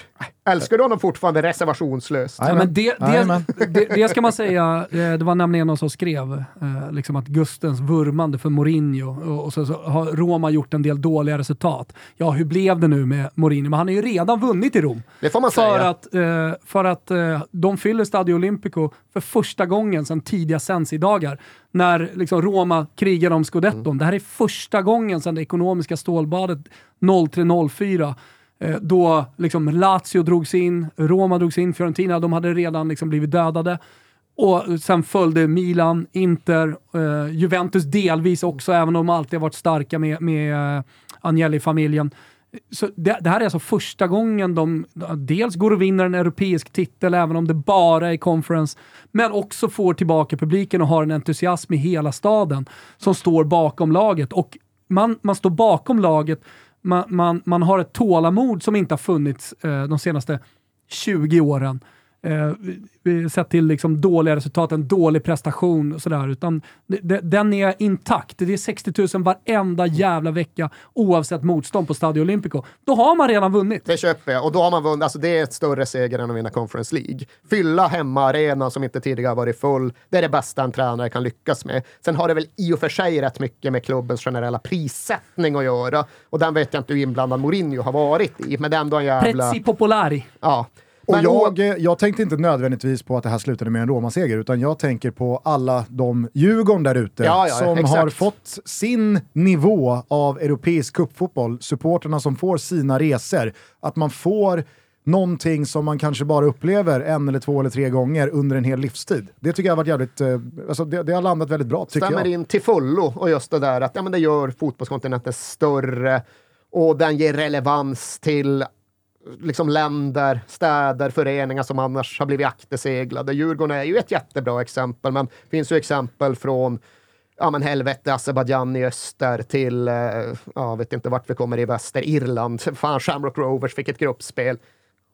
Älskar du honom fortfarande reservationslöst? Ja, men det, det, det, det ska man säga, det var nämligen någon som skrev liksom att Gustens vurmande för Mourinho och så, så har Roma gjort en del dåliga resultat. Ja, hur blev det nu med Mourinho? Men han har ju redan vunnit i Rom. Det får man för säga. Att, för att de fyller Stadio Olimpico för första gången sedan tidiga sensidagar. När liksom Roma krigar om Scudetton. Mm. Det här är första gången sedan det ekonomiska stålbadet noll tre noll fyra då liksom Lazio drogs in, Roma drogs in, Fiorentina, de hade redan liksom blivit dödade. Och sen följde Milan, Inter, eh, Juventus delvis också, även om de alltid har varit starka med, med Agnelli-familjen. Så det, det här är alltså första gången de dels går och vinner en europeisk titel, även om det bara är Conference, men också får tillbaka publiken och har en entusiasm i hela staden som står bakom laget. Och man, man står bakom laget. Man, man, man har ett tålamod som inte har funnits eh, de senaste tjugo åren. Eh, sett till liksom dåliga resultat, en dålig prestation och sådär. Utan de, de, den är intakt. Det är sextio tusen varenda jävla vecka oavsett motstånd på Stadio Olimpico. Då har man redan vunnit. Det köper jag. Och då har man vunnit. Alltså det är ett större seger än att vinna Conference League. Fylla hemmaarenan som inte tidigare varit full. Det är det bästa en tränare kan lyckas med. Sen har det väl i och för sig rätt mycket med klubbens generella prissättning att göra. Och den vet jag inte hur inblandad Mourinho har varit i. Men det är ändå en jävla... Prezzi popolari. Ja. Och jag, jag tänkte inte nödvändigtvis på att det här slutade med en Roma-seger, utan jag tänker på alla de Djurgården där ute ja, ja, som exakt. Har fått sin nivå av europeisk cupfotboll. Supporterna som får sina resor. Att man får någonting som man kanske bara upplever en eller två eller tre gånger under en hel livstid. Det tycker jag har varit jävligt... Alltså det, det har landat väldigt bra, tycker Stämmer jag. In till fullo och just det där att ja, men det gör fotbollskontinenten större och den ger relevans till... liksom länder, städer, föreningar som annars har blivit akterseglade. Djurgården är ju ett jättebra exempel, men det finns ju exempel från ja, men helvete, Azerbaijan i öster till, ja, vet inte vart vi kommer i väster, Irland. Fan, Shamrock Rovers fick ett gruppspel.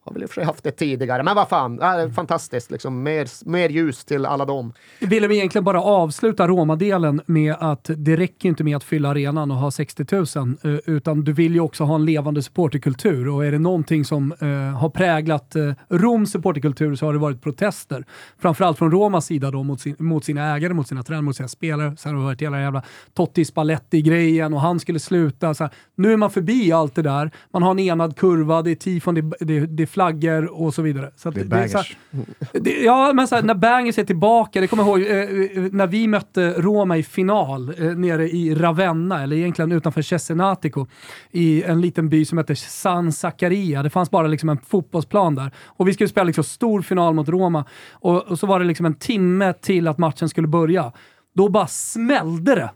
Har väl i och för sig haft det tidigare, men vad fan, det är fantastiskt. Liksom, mer, mer ljus till alla dem. Vill vi egentligen bara avsluta Roma-delen med att det räcker inte med att fylla arenan och ha sextio tusen, utan du vill ju också ha en levande supporterkultur. Och är det någonting som eh, har präglat eh, Roms supporterkultur så har det varit protester. Framförallt från Romas sida då, mot, sin, mot sina ägare, mot sina tränare, mot sina spelare. Sen har det varit hela jävla Totti Spalletti-grejen och han skulle sluta. Så här, nu är man förbi allt det där. Man har en enad kurva, det är tifon, det, det, det flaggor och så vidare. Så att det är bangers. Det är så här, det, ja, men så här, när bangers är tillbaka, det kommer jag ihåg eh, när vi mötte Roma i final eh, nere i Ravenna, eller egentligen utanför Cesenatico, i en liten by som heter San Zaccaria. Det fanns bara liksom en fotbollsplan där. Och vi skulle spela liksom stor final mot Roma. Och, och så var det liksom en timme till att matchen skulle börja. Då bara smällde det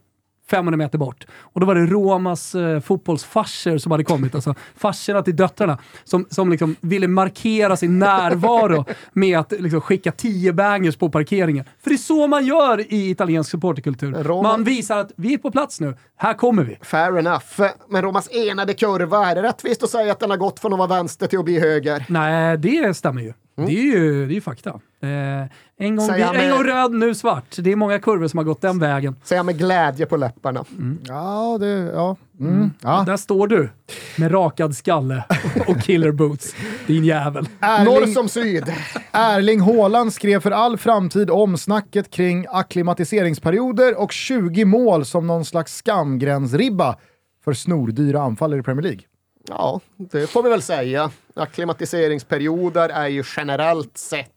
fem hundra meter bort. Och då var det Romas eh, fotbollsfarser som hade kommit. Alltså farserna till döttrarna som, som liksom ville markera sin närvaro med att liksom skicka tio bangers på parkeringen. För det är så man gör i italiensk supporterkultur. Roma... Man visar att vi är på plats nu. Här kommer vi. Fair enough. Men Romas enade kurva, är det rättvist att säga att den har gått från att vara vänster till att bli höger? Nej, det stämmer ju. Mm. Det är ju, det är ju fakta. Eh, en gång, med, en gång röd, nu svart. Det är många kurvor som har gått den vägen. Säger med glädje på läpparna. Mm. Ja, det, ja. Mm. Mm. ja. Där står du med rakad skalle och killer boots. Din jävel. Erling, norr som syd. Erling Haaland skrev för all framtid om snacket kring akklimatiseringsperioder och tjugo mål som någon slags skamgränsribba för snordyra anfall i Premier League. Ja, det får vi väl säga. Akklimatiseringsperioder är ju generellt sett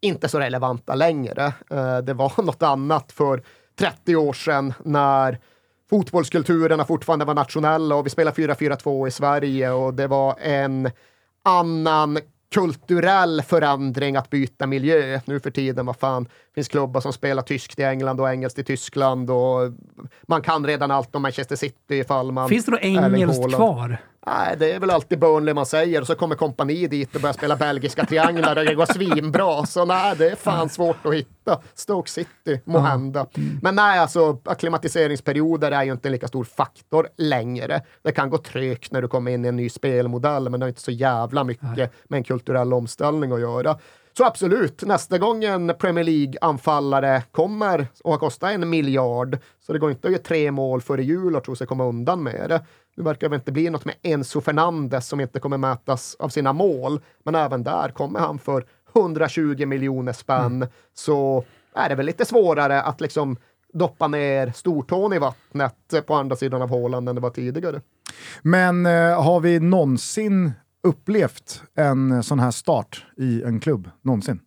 inte så relevanta längre. Det var något annat för trettio år sedan när fotbollskulturerna fortfarande var nationella och vi spelade fyra fyra två i Sverige och det var en annan kulturell förändring att byta miljö. Nu för tiden, vad fan, finns klubbar som spelar tyskt i England och engelskt i Tyskland och man kan redan allt om Manchester City ifall man... Finns det något engelskt kvar? nej, det är väl alltid Burnley man säger. Och så kommer kompani dit och börjar spela belgiska trianglar och det går svinbra. Så nej, det är fan svårt att hitta. Stoke City, Mohanda. Men nej, alltså akklimatiseringsperioder är ju inte en lika stor faktor längre. Det kan gå trögt när du kommer in i en ny spelmodell, men det är inte så jävla mycket med en kulturell omställning att göra. Så absolut, nästa gång en Premier League-anfallare kommer och kostar en miljard, så det går inte att göra tre mål före jul och tror sig komma undan med det. Nu verkar det inte bli något med Enzo Fernandes som inte kommer mätas av sina mål, men även där kommer han för hundratjugo miljoner spänn. Mm. Så är det väl lite svårare att liksom doppa ner stortån i vattnet på andra sidan av Haaland än det var tidigare. Men eh, har vi någonsin upplevt en sån här start i en klubb någonsin?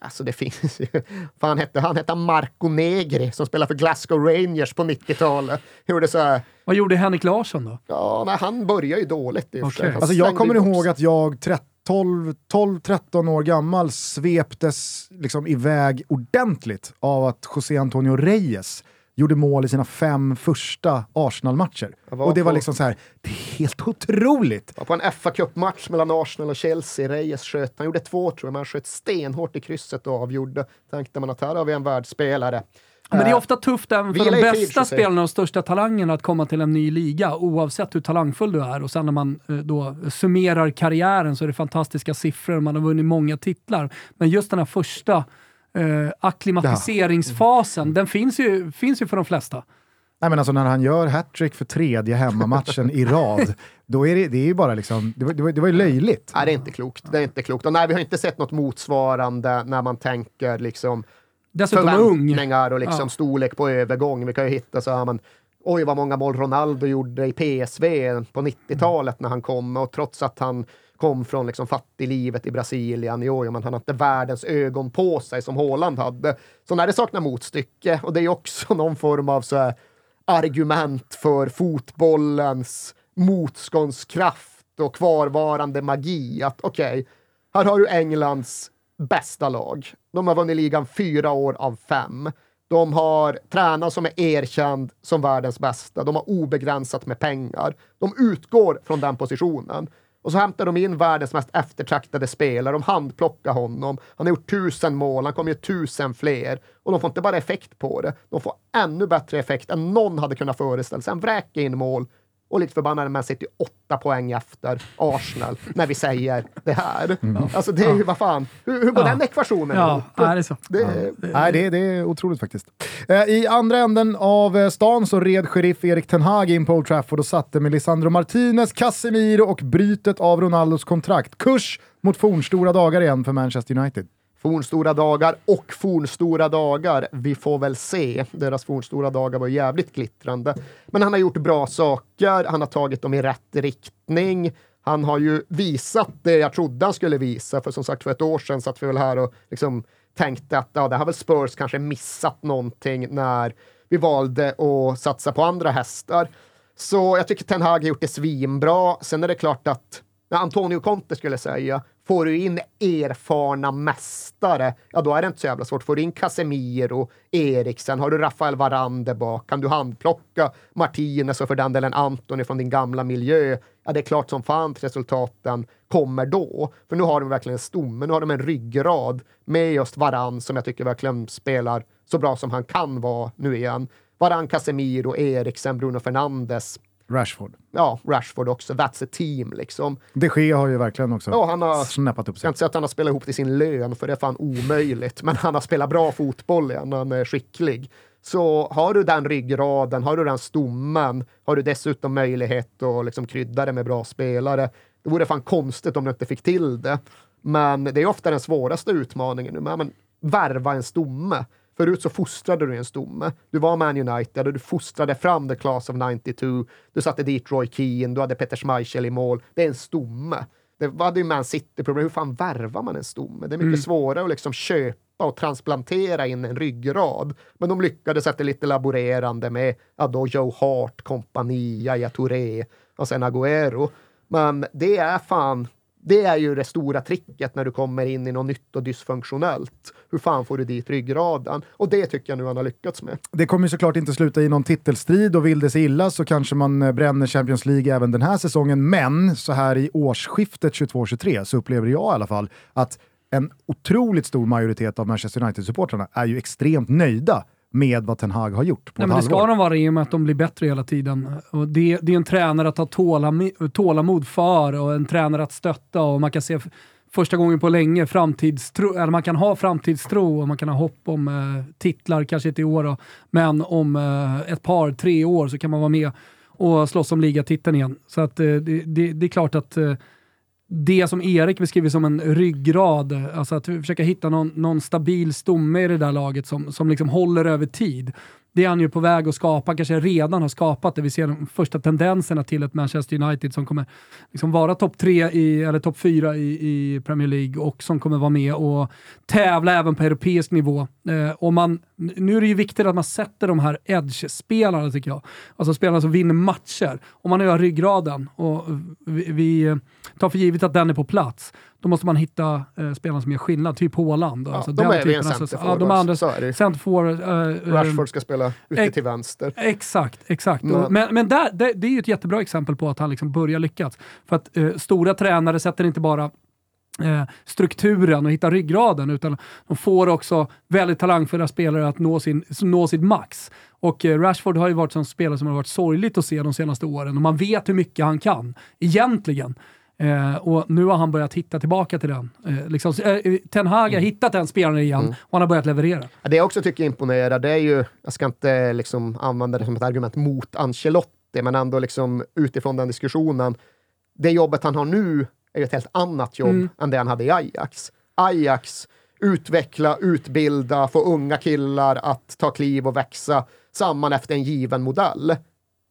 Alltså det finns ju. Fan hette, han hette Marco Negri som spelade för Glasgow Rangers på nittiotalet. Gjorde så här. Vad gjorde Henrik Larsson då? Ja, nej, han började ju dåligt. I okay. Alltså jag kommer ihåg att jag tolv tretton år gammal sveptes liksom iväg ordentligt av att José Antonio Reyes gjorde mål i sina fem första Arsenal-matcher. Och det var på, liksom så här, det är helt otroligt. Var på en F A Cup-match mellan Arsenal och Chelsea. Reyes sköt, han gjorde två tror jag, men han sköt stenhårt i krysset och avgjorde. Tänkte man att här har vi en världsspelare. Men det är ofta tufft även för de bästa spelarna och de största talangerna att komma till en ny liga, oavsett hur talangfull du är. Och sen när man då summerar karriären så är det fantastiska siffror. Man har vunnit många titlar. Men just den här första Uh, akklimatiseringsfasen, ja. Den finns ju, finns ju för de flesta. Nej, men alltså när han gör hattrick för tredje hemmamatchen i rad, då är det, det är ju bara liksom, det var, det var, det var ju löjligt. Nej, det är inte klokt, det är inte klokt. Och nej, vi har inte sett något motsvarande när man tänker liksom dessutom förväntningar ung. Och liksom ja. Storlek på övergång. Vi kan ju hitta så här, men oj vad många mål Ronaldo gjorde i P S V på nittiotalet när han kom, och trots att han kom från liksom fattiglivet i Brasilien. Jo, men han hade inte världens ögon på sig som Haaland hade. Så när det saknar motstycke, och det är också någon form av så här argument för fotbollens motståndskraft och kvarvarande magi, att okej, okay, här har du Englands bästa lag. De har vunnit ligan fyra år av fem. De har tränare som är erkänd som världens bästa. De har obegränsat med pengar. De utgår från den positionen. Och så hämtar de in världens mest eftertraktade spelare. De handplockar honom. Han har gjort tusen mål. Han kommer ju tusen fler. Och de får inte bara effekt på det. De får ännu bättre effekt än någon hade kunnat föreställa sig. Han vräker in mål. Och lite förbannade man sitter ju åtta poäng efter Arsenal när vi säger det här. Mm. Alltså det är ju, vad fan. Hur, hur går ja. Den ekvationen? Ja, ja det är så. Det, ja. Nej, det, det är otroligt faktiskt. I andra änden av stan så red sheriff Erik Ten Hag in på Old Trafford och satte med Lisandro Martinez, Casemiro och brytet av Ronaldos kontrakt. Kurs mot fornstora dagar igen för Manchester United. Fornstora dagar och fornstora dagar. Vi får väl se. Deras fornstora dagar var jävligt glittrande. Men han har gjort bra saker. Han har tagit dem i rätt riktning. Han har ju visat det jag trodde han skulle visa. För som sagt, för ett år sedan satt vi väl här och liksom tänkte att ja, det har väl Spurs kanske missat någonting när vi valde att satsa på andra hästar. Så jag tycker Ten Hag har gjort det svinbra. Sen är det klart att när Antonio Conte skulle säga, får du in erfarna mästare, ja då är det inte så jävla svårt. Får du in Casemiro, Eriksen, har du Rafael Varane där bak, kan du handplocka Martinez och för den delen Antoni från din gamla miljö, ja det är klart som fan resultaten kommer då. För nu har de verkligen en stomme, nu har de en ryggrad med just Varane som jag tycker verkligen spelar så bra som han kan vara nu igen. Varane, Casemiro, Eriksen, Bruno Fernandes, Rashford. Ja, Rashford också. That's a team, liksom. De Gea har ju verkligen också ja, han har, snappat upp sig. Jag kan inte säga att han har spelat ihop till sin lön, för det är fan omöjligt. Men han har spelat bra fotboll igen, han är skicklig. Så har du den ryggraden, har du den stommen, har du dessutom möjlighet att liksom krydda det med bra spelare. Det vore fan konstigt om du inte fick till det. Men det är ofta den svåraste utmaningen nu. Men värva en stomme. Förut så fostrade du en stomme. Du var Man United och du fostrade fram The Class of nittiotvå. Du satte dit Roy Keane, du hade Peter Schmeichel i mål. Det är en stomme. Det var ju Man City-problem. Hur fan värvar man en stomme? Det är mycket mm. svårare att liksom köpa och transplantera in en ryggrad. Men de lyckades efter lite laborerande med ja, då Joe Hart, kompani, Yaya Touré och sen Agüero. Men det är fan Det är ju det stora tricket när du kommer in i något nytt och dysfunktionellt. Hur fan får du dit ryggraden? Och det tycker jag nu han har lyckats med. Det kommer ju såklart inte sluta i någon titelstrid, och vill det sig illa så kanske man bränner Champions League även den här säsongen. Men så här i årsskiftet tjugotvå tjugotre så upplever jag i alla fall att en otroligt stor majoritet av Manchester United-supportrarna är ju extremt nöjda med vad Ten Hag har gjort på Nej, ett men halvår. Det ska de vara i och med att de blir bättre hela tiden. Och det, det är en tränare att ha tålam- tålamod för, och en tränare att stötta, och man kan se f- första gången på länge framtidstro, eller man kan ha framtidstro, och man kan ha hopp om eh, titlar, kanske inte i år då, men om eh, ett par, tre år så kan man vara med och slåss om ligatiteln igen. Så att eh, det, det, det är klart att eh, det som Erik beskriver som en ryggrad, alltså att försöka hitta någon, någon stabil stomme i det där laget som, som liksom håller över tid. Det är han ju på väg att skapa, kanske redan har skapat det. Vi ser de första tendenserna till ett Manchester United som kommer liksom vara topp tre i, eller topp fyra i, i Premier League, och som kommer vara med och tävla även på europeisk nivå. Eh, och man, nu är det ju viktigt att man sätter de här edge-spelarna, tycker jag. Alltså spelarna som vinner matcher. Om man nu har ryggraden och vi, vi tar för givet att den är på plats, då måste man hitta eh, spelarna som gör skillnad, typ Haaland. Ja, alltså, de är ju en centerforward. Ja, de andra centerforward. Eh, Rashford ska spela ute ex- till vänster. Exakt, exakt. Men, och, men, men där, det, det är ju ett jättebra exempel på att han liksom börjar lyckas. För att eh, stora tränare sätter inte bara eh, strukturen och hittar ryggraden, utan de får också väldigt talangfulla spelare att nå, sin, nå sitt max. Och Rashford har ju varit en spelare som har varit sorgligt att se de senaste åren, och man vet hur mycket han kan, egentligen. Eh, och nu har han börjat hitta tillbaka till den. Eh, liksom, eh, Ten Hag har mm. hittat den spelaren igen mm. och han har börjat leverera. Ja, det jag också tycker imponerar, det är ju, jag ska inte liksom använda det som ett argument mot Ancelotti, men ändå liksom utifrån den diskussionen, det jobbet han har nu är ju ett helt annat jobb mm. än det han hade i Ajax. Ajax, utveckla, utbilda, få unga killar att ta kliv och växa samman efter en given modell.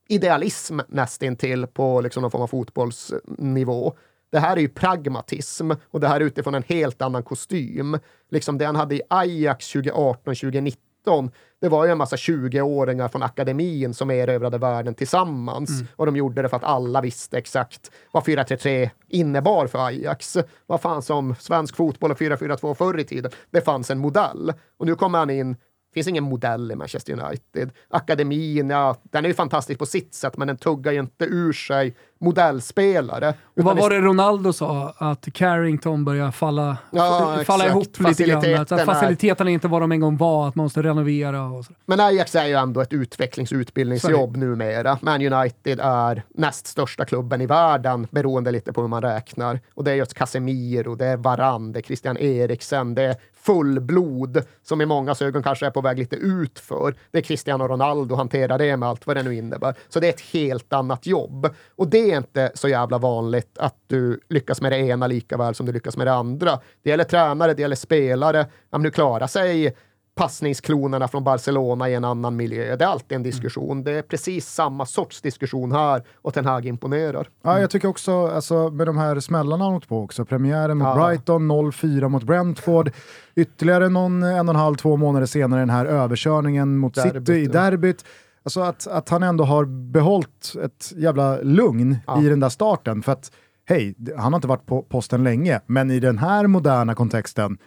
Idealism nästintill på liksom någon form av fotbollsnivå. Det här är ju pragmatism, och det här är utifrån en helt annan kostym. Liksom det han hade i Ajax tjugo arton tjugo nitton, det var ju en massa tjugo-åringar från akademin som erövrade världen tillsammans. Mm. Och de gjorde det för att alla visste exakt vad fyra tre tre innebar för Ajax. Vad fan som svensk fotboll och fyra fyra två förr i tiden. Det fanns en modell. Och nu kommer han in. Det finns ingen modell i Manchester United. Akademin, ja, den är ju fantastisk på sitt sätt, men den tuggar ju inte ur sig modellspelare. Och vad var det Ronaldo sa? Att Carrington börjar falla, ja, falla ihop lite grann. Att faciliteten är inte vad de en gång var, att man måste renovera. Och så. Men Ajax är ju ändå ett utvecklings- och utbildningsjobb numera. Men United är näst största klubben i världen, beroende lite på hur man räknar. Och det är just Casemiro, det är Varane, det är Christian Eriksen, det är fullblod som i många ögon kanske är på väg lite utför. Det är Cristiano Ronaldo, hanterar det med allt vad det nu innebär. Så det är ett helt annat jobb. Och det är inte så jävla vanligt att du lyckas med det ena lika väl som du lyckas med det andra. Det gäller tränare, det gäller spelare. Ja, men nu klarar sig passningsklonerna från Barcelona i en annan miljö. Det är alltid en diskussion. Mm. Det är precis samma sorts diskussion här, och Ten Hag imponerar. Mm. Ja, jag tycker också, alltså, med de här smällarna han åkt på också. Premiären mot ja. Brighton, noll fyra mot Brentford. Ytterligare någon en och en halv, två månader senare den här överkörningen mot derbyt, City i derbyt. Alltså att, att han ändå har behållit ett jävla lugn ja. i den där starten. För att, hej, han har inte varit på posten länge. Men i den här moderna kontexten,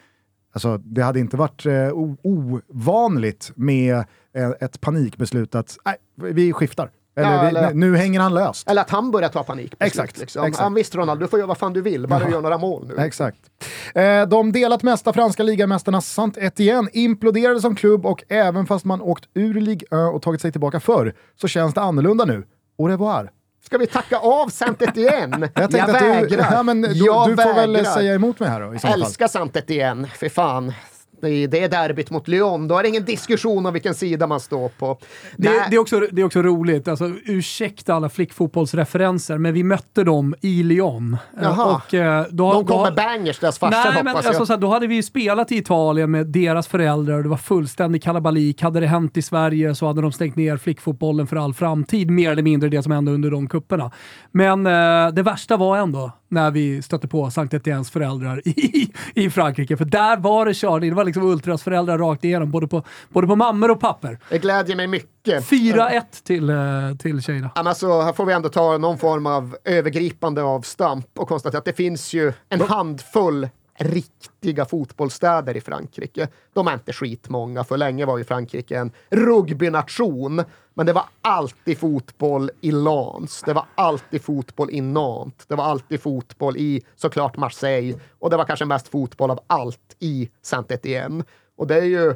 alltså, det hade inte varit eh, ovanligt med eh, ett panikbeslut att nej, vi skiftar. Eller, ja, eller vi, nej, nu hänger han löst. Eller att han börjar ta panikbeslut. Exakt. Liksom. exakt. Han visste, Ronald, du får göra vad fan du vill. Bara du gör några mål nu. Exakt. Eh, de delat mesta franska ligamästarna Saint-Étienne imploderade som klubb, och även fast man åkt ur Ligue ett och tagit sig tillbaka förr så känns det annorlunda nu. Au revoir. Ska vi tacka av Saint-Étienne? Jag, jag att vägrar. Du, ja, men du, jag du får väl vägrar. säga emot mig här då. I jag älskar Saint-Étienne, för fan. Det är derbyt mot Lyon. Då är det ingen diskussion om vilken sida man står på. Det, det, är, också, det är också roligt. Alltså, ursäkta alla flickfotbollsreferenser, men vi mötte dem i Lyon. Jaha. Och, eh, då, de kommer bangers, deras farsa, nej, hoppas men, jag. Alltså, så här, då hade vi ju spelat i Italien med deras föräldrar. Det var fullständig kalabalik. Hade det hänt i Sverige så hade de stängt ner flickfotbollen för all framtid. Mer eller mindre det som hände under de kupperna. Men eh, det värsta var ändå när vi stötte på Sankt Etiens föräldrar i, i Frankrike. För där var det körning. Det var liksom Ultras föräldrar rakt igenom. Både på, både på mammor och papper. Det glädjer mig mycket. fyra ett till, till tjejerna. Alltså, här får vi ändå ta någon form av övergripande avstamp och konstatera att det finns ju en handfull riktiga fotbollsstäder i Frankrike. De är inte skitmånga, för länge var ju Frankrike en rugbynation, men det var alltid fotboll i Lens, det var alltid fotboll i Nantes, det var alltid fotboll i såklart Marseille, och det var kanske mest fotboll av allt i Saint-Étienne. Och det är ju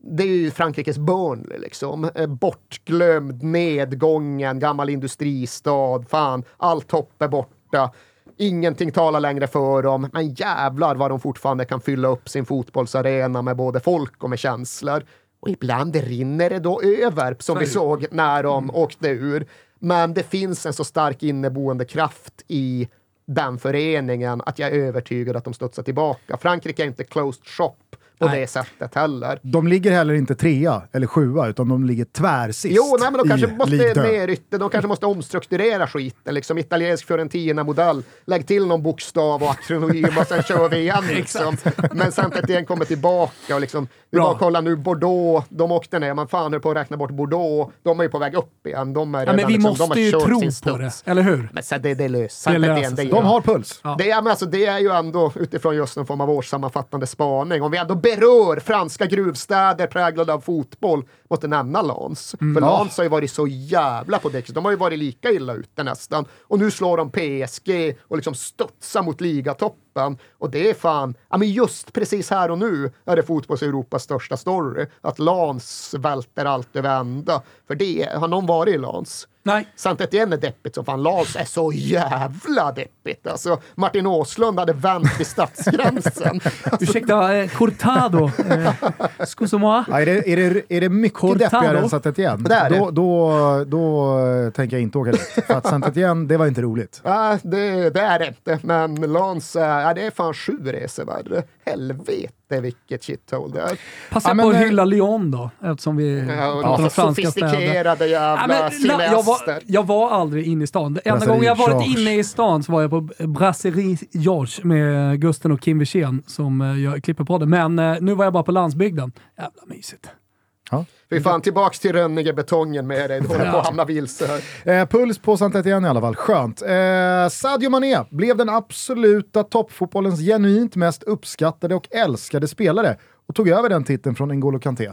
det är ju Frankrikes Burnley liksom. Bortglömd, nedgången, gammal industristad, fan, allt hopp är borta. Ingenting talar längre för dem, men jävlar vad de fortfarande kan fylla upp sin fotbollsarena med både folk och med känslor. Och ibland rinner det då över, som vi såg när de mm. åkte ur. Men det finns en så stark inneboende kraft i den föreningen att jag är övertygad att de studsar tillbaka. Frankrike är inte closed shop på nej. Det sättet heller. De ligger heller inte trea eller sjua, utan de ligger tvärsist. Jo, nej, men de kanske måste nerytte, de kanske måste omstrukturera skiten, liksom italiensk Fiorentina-modell. Lägg till någon bokstav och akronym och sen kör vi igen liksom. Men Saint-Étienne kommer tillbaka och liksom, vi bara kollar nu Bordeaux, de åkte ner, man fan är på att räkna bort Bordeaux, de är ju på väg upp igen. De är ja, redan, men vi liksom, måste de ju tro på studs. Det, eller hur? Men så det, det är löst. Saint-Étienne, de har puls. Ja. Det, är, men alltså, det är ju ändå utifrån just en form av årssammanfattande spaning. Om vi ändå berör franska gruvstäder präglade av fotboll, måste nämna Lens. Mm. För Lens har ju varit så jävla på däck. De har ju varit lika illa ute nästan. Och nu slår de P S G och liksom studsar mot ligatoppen. Och det är fan, ja men just precis här och nu är det fotbolls-Europas största story. Att Lens välter allt över ända. För det, har någon varit i Lens? Nej. Saint-Étienne är deppigt som fan. Lens är så jävla deppigt. Alltså, Martin Åslund hade vänt i stadsgränsen. Alltså. Ursäkta, eh, Cortado. Eh, Scusa-moi. Ja, är, det, är, det, är det mycket Cortado? Deppigare än Saint-Étienne? Då, då, då tänker jag inte åka dit. För att Saint-Étienne, det var inte roligt. Ja, det, det är det inte. Men Lens, ja, det är fan sju resor värre. Helvete. Det är vilket shithole det är. Passa ja, på att hylla Lyon då, eftersom vi ja, ja, sofistikerade jävla ja, semester. Jag var, jag var aldrig inne i stan. Den enda gången jag varit inne i stan så var jag på Brasserie Georges med Gusten och Kim Wirsén som jag klipper på det. Men nu var jag bara på landsbygden. Jävla mysigt. Ja. Vi fan tillbaks till rönniga betongen med dig. Håller på att hamna vilse här. Eh, puls på Saint-Étienne i alla fall. Skönt. Eh, Sadio Mané blev den absoluta toppfotbollens genuint mest uppskattade och älskade spelare och tog över den titeln från N'Golo Kanté.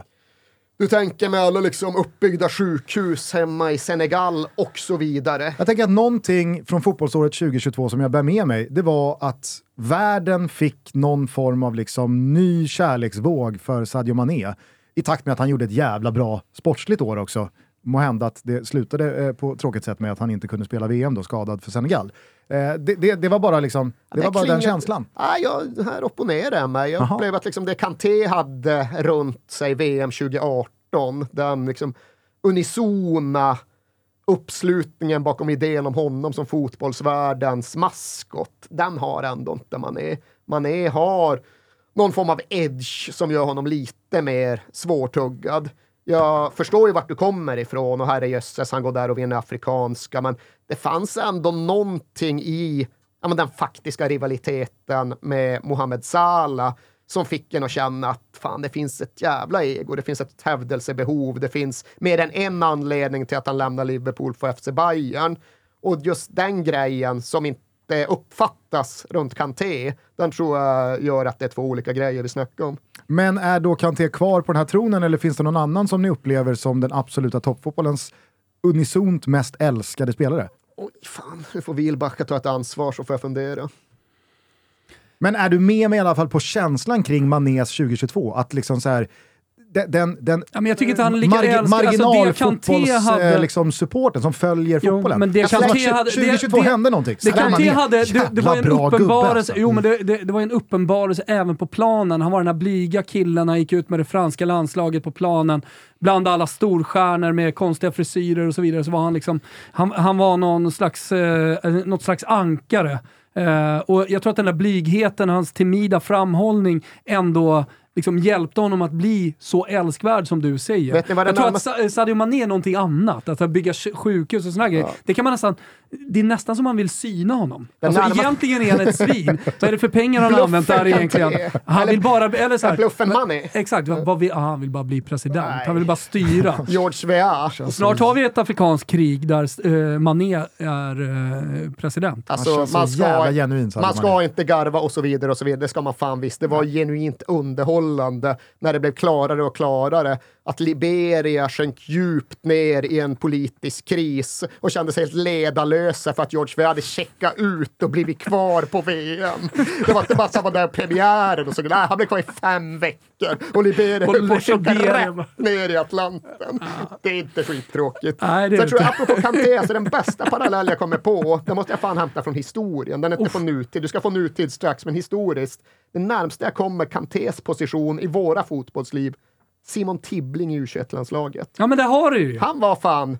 Du tänker med alla liksom uppbyggda sjukhus hemma i Senegal och så vidare. Jag tänker att någonting från fotbollsåret tjugohundratjugotvå som jag bär med mig, det var att världen fick någon form av liksom ny kärleksvåg för Sadio Mané. I takt med att han gjorde ett jävla bra sportsligt år också. Må hända att det slutade eh, på tråkigt sätt med att han inte kunde spela V M då, skadad för Senegal. Eh, det, det, det var bara liksom, det, det var bara klingar, den känslan. Ah, jag här opponerar jag mig. Jag Aha. upplevde att liksom det Kanté hade runt sig V M tjugoarton, den liksom unisona uppslutningen bakom idén om honom som fotbollsvärldens maskott, den har ändå inte Mané. Mané har någon form av edge som gör honom lite mer svårtuggad. Jag förstår ju vart du kommer ifrån och här är Jösses, han går där och vinner afrikanska, men det fanns ändå någonting i ja, men den faktiska rivaliteten med Mohamed Salah som fick en att känna att fan, det finns ett jävla ego, det finns ett hävdelsebehov, det finns mer än en anledning till att han lämnar Liverpool för F C Bayern. Och just den grejen som inte det uppfattas runt Kanté, den tror jag gör att det är två olika grejer vi snackar om. Men är då Kanté kvar på den här tronen, eller finns det någon annan som ni upplever som den absoluta toppfotbollens unisont mest älskade spelare? Oj fan, nu får Wilbacka ta ett ansvar så får jag fundera. Men är du med mig i alla fall på känslan kring Manés tjugohundratjugotvå? Att liksom så här, den, den ja, men jag tycker inte han lika marg- marginalfotbollssupporten liksom, som följer jo, fotbollen. Men det Kanté hade tjugohundratjugotvå hände någonting. Det Kanté hade det, det var en uppenbarelse. Jo, men det, det, det var en uppenbarelse även på planen. Han var den här blyga killen, han gick ut med det franska landslaget på planen bland alla storstjärnor med konstiga frisyrer och så vidare, så var han liksom han, han var någon slags eh, något slags ankare. Eh, och jag tror att den där blygheten, hans timida framhållning ändå liksom hjälpte honom att bli så älskvärd som du säger. Vet ni vad jag tror närmast... att Sadio Mané är någonting annat. Att bygga sjukhus och såna grejer. Ja. Det kan man nästan, det är nästan som man vill syna honom. Den alltså närmast... egentligen är han ett svin. Så är det för pengar han bluffen använt där egentligen. Han eller, vill bara, eller så här. Bluffen money. Exakt, vad, vad vill, ah, han vill bara bli president. Nej. Han vill bara styra. George W. Och snart har vi ett afrikanskt krig där uh, Mané är uh, president. Alltså man ska, genuint, man ska man inte garva och så vidare och så vidare. Det ska man fan visst. Det var genuint underhållande när det blev klarare och klarare att Liberia sjönk djupt ner i en politisk kris och kände sig helt ledarlösa för att George W hade checkat ut och blivit kvar på V M. Det var inte bara samma där premiären och så, nej, han blev kvar i fem veckor och Liberia höll på att checka rätt ner i Atlanten. Det är inte skittråkigt. Nej, det är så jag tror jag, apropå Kanté, så den bästa parallell jag kommer på, den måste jag fan hämta från historien. Den är inte från nutid, du ska få nutid strax, men historiskt, den närmsta jag kommer Kantés position i våra fotbollsliv, Simon Tibbling i U tjugoett-landslaget. Ja, men det har du ju. Han var fan...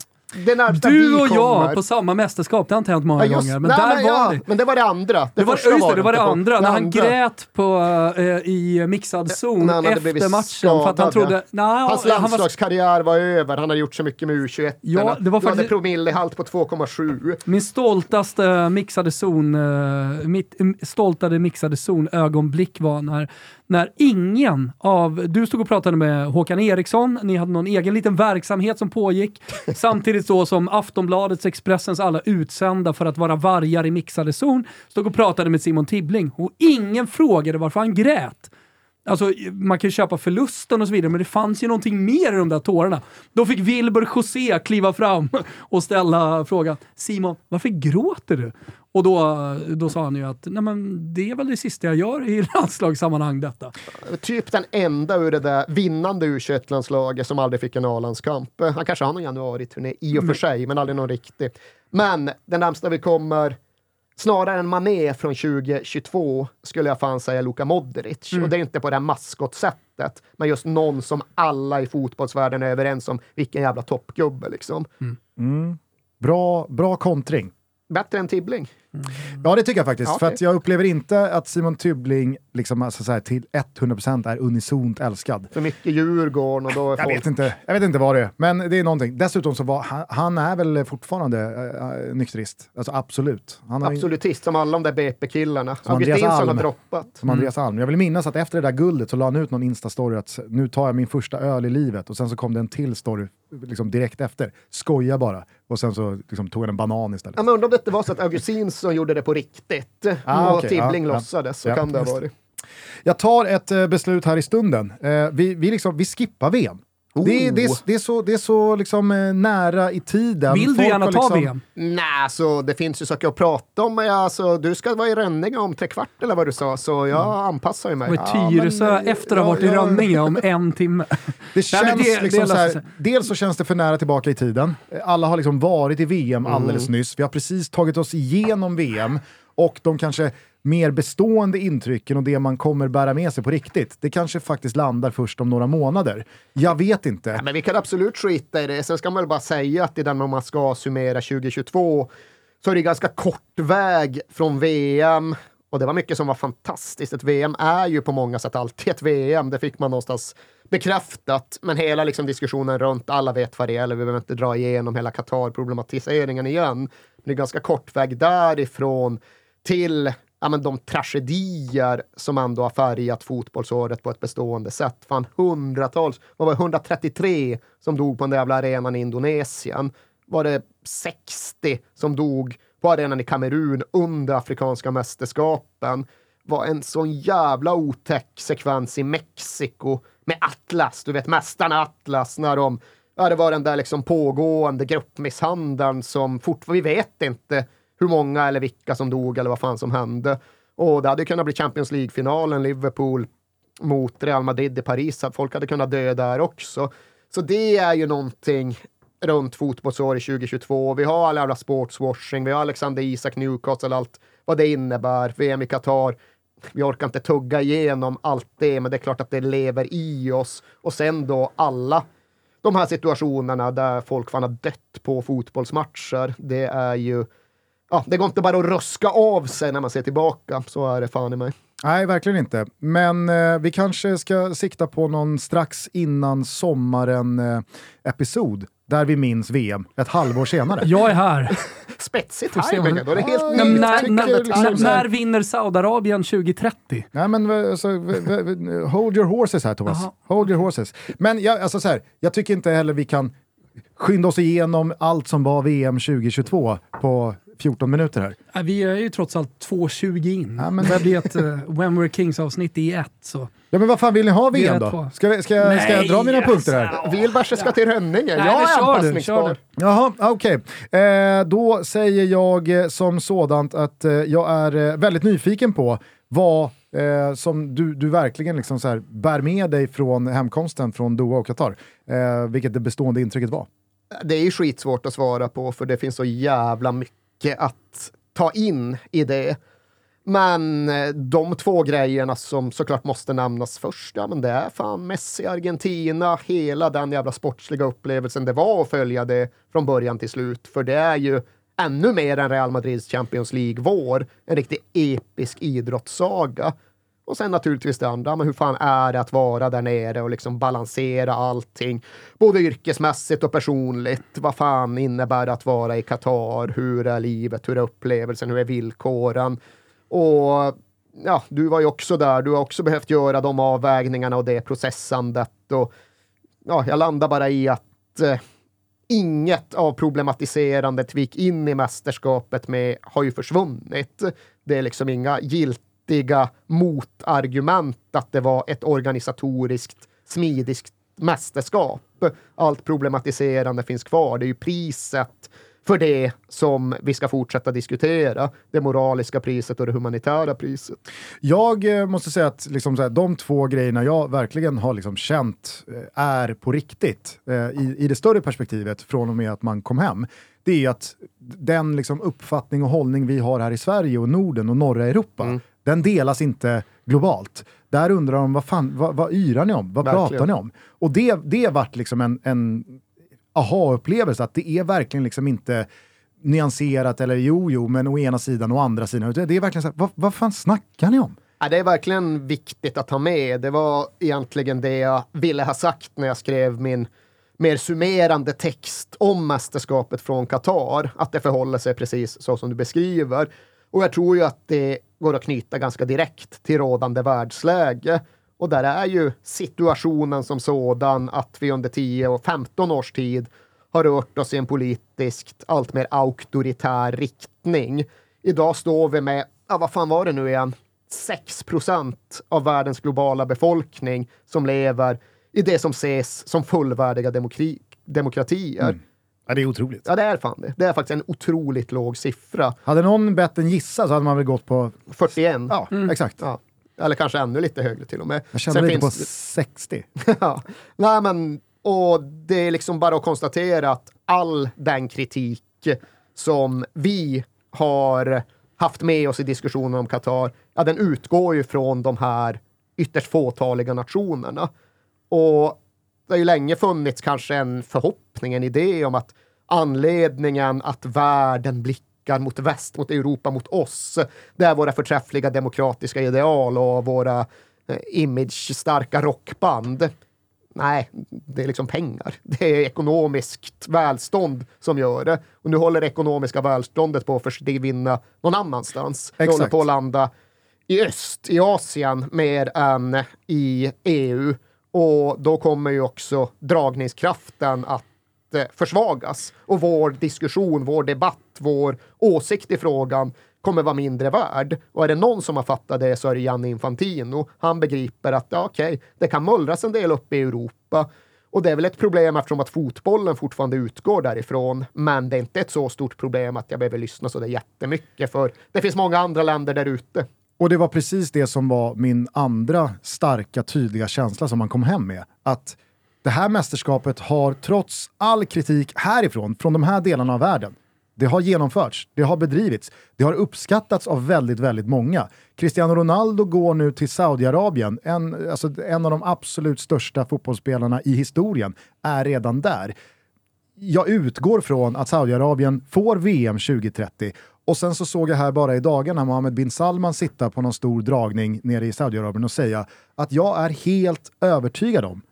Du och jag på samma mästerskap, det har inte hänt många ja, just, gånger. Men, nej, där men, var ja, det. Men det var det andra. Det, det var, första just, var det, det var det andra. När han grät på, äh, i mixad zon ja, efter matchen. Skadad, för att han trodde, ja. Nah, hans landslagskarriär var över. Han hade gjort så mycket med U tjugoett. Ja, det var faktiskt, hade promillehalt på två komma sju. Min stoltaste mixade zon, äh, mitt stoltade mixade zon ögonblick var när... När ingen av... Du stod och pratade med Håkan Eriksson. Ni hade någon egen liten verksamhet som pågick. Samtidigt så som Aftonbladets, Expressens alla utsända för att vara vargar i mixade zon. Stod och pratade med Simon Tibbling. Och ingen frågade varför han grät. Alltså, man kan ju köpa förlusten och så vidare. Men det fanns ju någonting mer i de där tårarna. Då fick Wilbur José kliva fram och ställa frågan. Simon, varför gråter du? Och då, då sa han ju att nej, men det är väl det sista jag gör i landslagssammanhang detta. Typ den enda ur det där vinnande U tjugoett-landslaget som aldrig fick en A-landskamp. Han kanske har någon januari-turné i och för sig, men aldrig någon riktig. Men den närmsta vi kommer... Snarare än Mané från tjugo tjugotvå skulle jag fan säga Luka Modric. Mm. Och det är inte på det här maskotsättet. Men just någon som alla i fotbollsvärlden är överens om. Vilken jävla toppgubbe liksom. Mm. Mm. Bra, bra kontring. Bättre än Tibbling. Mm. Ja, det tycker jag faktiskt. Ja, för okay. att jag upplever inte att Simon Tibbling liksom, alltså, så här, till hundra procent är unisont älskad. För mycket Djurgården och då är jag folk... Vet inte, jag vet inte vad det är, men det är någonting. Dessutom så var han, han är väl fortfarande äh, nykterist. Alltså absolut. Han har absolutist, ju... som alla de där B P-killarna. Augustinsson har droppat. Som Andreas Alm. Jag vill minnas att efter det där guldet så la han ut någon Insta-story att nu tar jag min första öl i livet. Och sen så kom det en till story liksom, direkt efter. Skoja bara. Och sen så liksom, tog han en banan istället. Ja, men undrar om det var så att Augustinsson som gjorde det på riktigt. Ah, och okay, Tibbling ja, låtsades, så ja, kan det ha varit. Jag tar ett eh, beslut här i stunden. Eh, vi, vi, liksom, vi skippar V M. Oh. Det, det, det är så, det är så liksom, nära i tiden. Vill folk du gärna ta liksom... V M? Nej, så det finns ju saker att prata om. Men alltså, du ska vara i Rönninge om tre kvart eller vad du sa, så jag mm. anpassar ju mig. Och ja, Tyresö men, efter att ha varit ja, i Rönninge om en timme. Det känns Nej, det, liksom det så här, dels så känns det för nära tillbaka i tiden. Alla har liksom varit i V M alldeles mm. nyss. Vi har precis tagit oss igenom V M. Och de kanske mer bestående intrycken och det man kommer bära med sig på riktigt. Det kanske faktiskt landar först om några månader. Jag vet inte. Ja, men vi kan absolut skita i det. Sen ska man väl bara säga att i den man ska summera tjugo tjugotvå så är det ganska kort väg från V M. Och det var mycket som var fantastiskt. Ett V M är ju på många sätt alltid ett V M. Det fick man någonstans bekräftat. Men hela liksom diskussionen runt, alla vet vad det är. Vi behöver inte dra igenom hela Qatar-problematiseringen igen. Men det är ganska kort väg därifrån till ja, men de tragedier som ändå har färgat fotbollsåret på ett bestående sätt. Fan, hundratals, vad var det, hundratrettiotre som dog på den jävla arenan i Indonesien. Var det sextio som dog på arenan i Kamerun under afrikanska mästerskapen. Var en sån jävla otäck sekvens i Mexiko med Atlas, du vet mästarna Atlas, när de, ja, det var den där liksom pågående gruppmisshandeln som fortfarande, vi vet inte hur många eller vilka som dog eller vad fan som hände. Och det hade kunnat bli Champions League-finalen, Liverpool mot Real Madrid i Paris. Folk hade kunnat dö där också. Så det är ju någonting runt fotbollsåret tjugo tjugotvå. Vi har alla jävla sportswashing. Vi har Alexander Isak, Newcastle, allt vad det innebär. V M i Qatar. Vi orkar inte tugga igenom allt det, men det är klart att det lever i oss. Och sen då alla de här situationerna där folk fan har dött på fotbollsmatcher. Det är ju... ja, det går inte bara att röska av sig när man ser tillbaka, så är det fan i mig. Nej, verkligen inte. Men eh, vi kanske ska sikta på någon strax innan sommaren eh, episod där vi minns V M ett halvår senare. Jag är här. Spetsigt timing. Då är det helt ah, nytt. När, när, när vinner Saudiarabien tjugo trettio? Nej, men alltså, hold your horses här, Thomas. Aha. Hold your horses. Men jag, alltså, så här, jag tycker inte heller vi kan skynda oss igenom allt som var V M tjugo tjugotvå på fjorton minuter här. Vi är ju trots allt två tjugo in. Ja, men det blir ett uh, When We're Kings avsnitt i ett. Så. Ja, men vad fan vill ni ha V M då? Ska, vi, ska, nej, ska jag dra mina yes, punkter här? Vilbergs ska till Rönninge. Jag är anpassningsbar. Jaha, okej. Okay. Eh, då säger jag som sådant att eh, jag är väldigt nyfiken på vad eh, som du, du verkligen liksom så här bär med dig från hemkomsten från Doha och Qatar. Eh, vilket det bestående intrycket var. Det är ju skitsvårt att svara på, för det finns så jävla mycket att ta in i det. Men de två grejerna som såklart måste nämnas först, ja, men det är fan Messi, Argentina, hela den jävla sportsliga upplevelsen det var att följa det från början till slut. För det är ju ännu mer än Real Madrids Champions League-vår, en riktigt episk idrottssaga. Och sen naturligtvis det andra, men hur fan är det att vara där nere och liksom balansera allting, både yrkesmässigt och personligt. Vad fan innebär det att vara i Qatar? Hur är livet? Hur är upplevelsen? Hur är villkoren? Och ja, du var ju också där. Du har också behövt göra de avvägningarna och det processandet. Och ja, jag landar bara i att eh, inget av problematiserandet vi gick in i mästerskapet med har ju försvunnit. Det är liksom inga gilt motargument att det var ett organisatoriskt, smidigt mästerskap. Allt problematiserande finns kvar. Det är ju priset för det som vi ska fortsätta diskutera. Det moraliska priset och det humanitära priset. Jag eh, måste säga att liksom, så här, de två grejerna jag verkligen har liksom, känt eh, är på riktigt eh, i, i det större perspektivet från och med att man kom hem. Det är att den liksom, uppfattning och hållning vi har här i Sverige och Norden och norra Europa, mm. den delas inte globalt. Där undrar de, vad fan, vad, vad yrar ni om? Vad verkligen. Pratar ni om? Och det, det vart liksom en, en aha-upplevelse, att det är verkligen liksom inte nyanserat eller jo, jo, men å ena sidan och andra sidan. Det är verkligen så här, vad, vad fan snackar ni om? Ja, det är verkligen viktigt att ta med. Det var egentligen det jag ville ha sagt när jag skrev min mer summerande text om mästerskapet från Qatar, att det förhåller sig precis så som du beskriver. Och jag tror ju att det går att knyta ganska direkt till rådande världsläge. Och där är ju situationen som sådan att vi under tio och femton års tid har rört oss i en politiskt allt mer auktoritär riktning. Idag står vi med, ja, vad fan var det nu igen? sex procent av världens globala befolkning som lever i det som ses som fullvärdiga demokri- demokratier. Mm. Ja, det är otroligt. Ja, det är fan det. Det är faktiskt en otroligt låg siffra. Hade någon bett en gissa så hade man väl gått på fyrtioen. Ja, mm. exakt. Ja. Eller kanske ännu lite högre till och med. Jag kände sen lite finns på sextio. Ja. Nej, men och det är liksom bara att konstatera att all den kritik som vi har haft med oss i diskussionen om Qatar, ja, den utgår ju från de här ytterst fåtaliga nationerna. Och det har ju länge funnits kanske en förhoppning, en idé om att anledningen att världen blickar mot väst, mot Europa, mot oss, det är våra förträffliga demokratiska ideal och våra image-starka rockband. Nej, det är liksom pengar. Det är ekonomiskt välstånd som gör det. Och nu håller det ekonomiska välståndet på att försvinna någon annanstans. Exakt. Det håller på att landa i öst, i Asien, mer än i E U. Och då kommer ju också dragningskraften att försvagas. Och vår diskussion, vår debatt, vår åsikt i frågan kommer vara mindre värd. Och är det någon som har fattat det så är det Gianni Infantino. Han begriper att ja, okej, det kan mullras en del upp i Europa. Och det är väl ett problem eftersom att fotbollen fortfarande utgår därifrån. Men det är inte ett så stort problem att jag behöver lyssna så det är jättemycket. För det finns många andra länder där ute. Och det var precis det som var min andra starka, tydliga känsla som man kom hem med. Att det här mästerskapet har trots all kritik härifrån, från de här delarna av världen, det har genomförts, det har bedrivits, det har uppskattats av väldigt, väldigt många. Cristiano Ronaldo går nu till Saudiarabien, en, alltså en av de absolut största fotbollsspelarna i historien, är redan där. Jag utgår från att Saudiarabien får V M tjugo trettio Och sen så såg jag här bara i dagarna Mohammed bin Salman sitta på någon stor dragning nere i Saudiarabien och säga att jag är helt övertygad om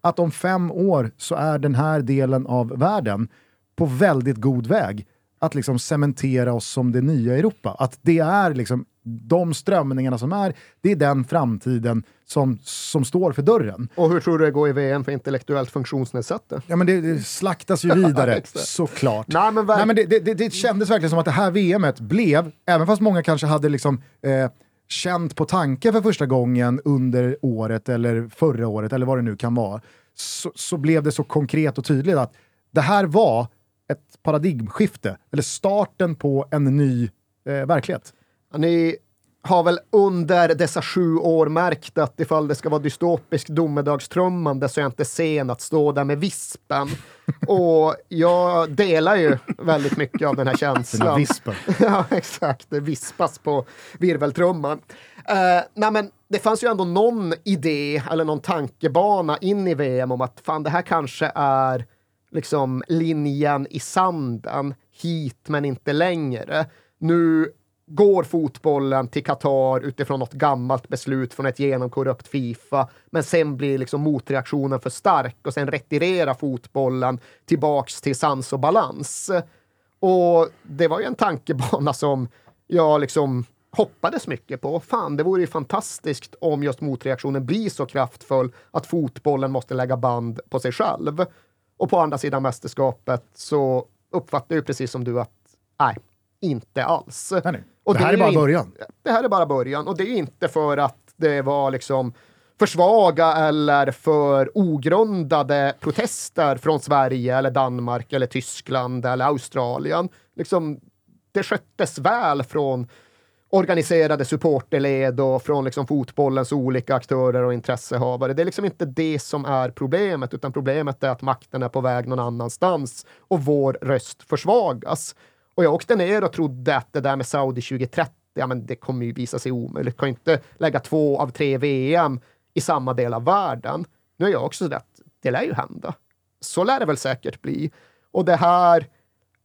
att om fem år så är den här delen av världen på väldigt god väg att liksom cementera oss som det nya Europa. Att det är liksom de strömningarna som är, det är den framtiden som, som står för dörren. Och hur tror du det går i V M för intellektuellt funktionsnedsatta? Ja, men det, det slaktas ju vidare, såklart. Nej, men, ver- Nej, men det, det, det kändes verkligen som att det här V M:et blev, även fast många kanske hade liksom... Eh, känt på tanke för första gången under året eller förra året eller vad det nu kan vara, så, så blev det så konkret och tydligt att det här var ett paradigmskifte eller starten på en ny eh, verklighet. Ja, ni har väl under dessa sju år märkt att ifall det ska vara dystopisk domedagströmmande så är jag inte sen att stå där med vispen. Och jag delar ju väldigt mycket av den här känslan. Den vispen. Ja, exakt. Det vispas på virveltrumman. Uh, nej, men det fanns ju ändå någon idé eller någon tankebana in i V M om att fan, det här kanske är liksom linjen i sanden. Hit men inte längre. Nu går fotbollen till Qatar utifrån något gammalt beslut från ett genomkorrupt FIFA, men sen blir liksom motreaktionen för stark och sen retirerar fotbollen tillbaks till sans och balans. Och det var ju en tankebana som jag liksom hoppades mycket på. Fan, det vore ju fantastiskt om just motreaktionen blir så kraftfull att fotbollen måste lägga band på sig själv. Och på andra sidan mästerskapet så uppfattar ju precis som du att nej, inte alls. Nej, nej. Och det här det är bara in... början. Det här är bara början. Och det är inte för att det var liksom för svaga eller för ogrundade protester från Sverige eller Danmark eller Tyskland eller Australien. Liksom, det sköttes väl från organiserade supporterled och från liksom fotbollens olika aktörer och intressehavare. Det är liksom inte det som är problemet, utan problemet är att makten är på väg någon annanstans och vår röst försvagas. Och jag åkte ner och trodde att det där med Saudi tjugo trettio, ja men det kommer ju visa sig omöjligt. Kan ju inte lägga två av tre V M i samma del av världen. Nu är jag också sådär att det lär ju hända. Så lär det väl säkert bli. Och det här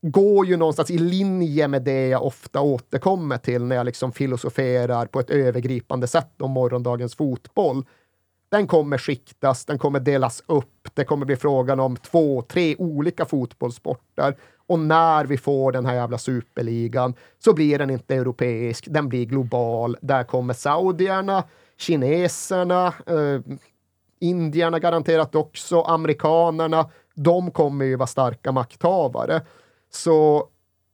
går ju någonstans i linje med det jag ofta återkommer till när jag liksom filosoferar på ett övergripande sätt om morgondagens fotboll. Den kommer skiktas, den kommer delas upp. Det kommer bli frågan om två, tre olika fotbollssporter. Och när vi får den här jävla superligan så blir den inte europeisk. Den blir global. Där kommer saudierna, kineserna, eh, indierna garanterat också, amerikanerna. De kommer ju vara starka makthavare. Så...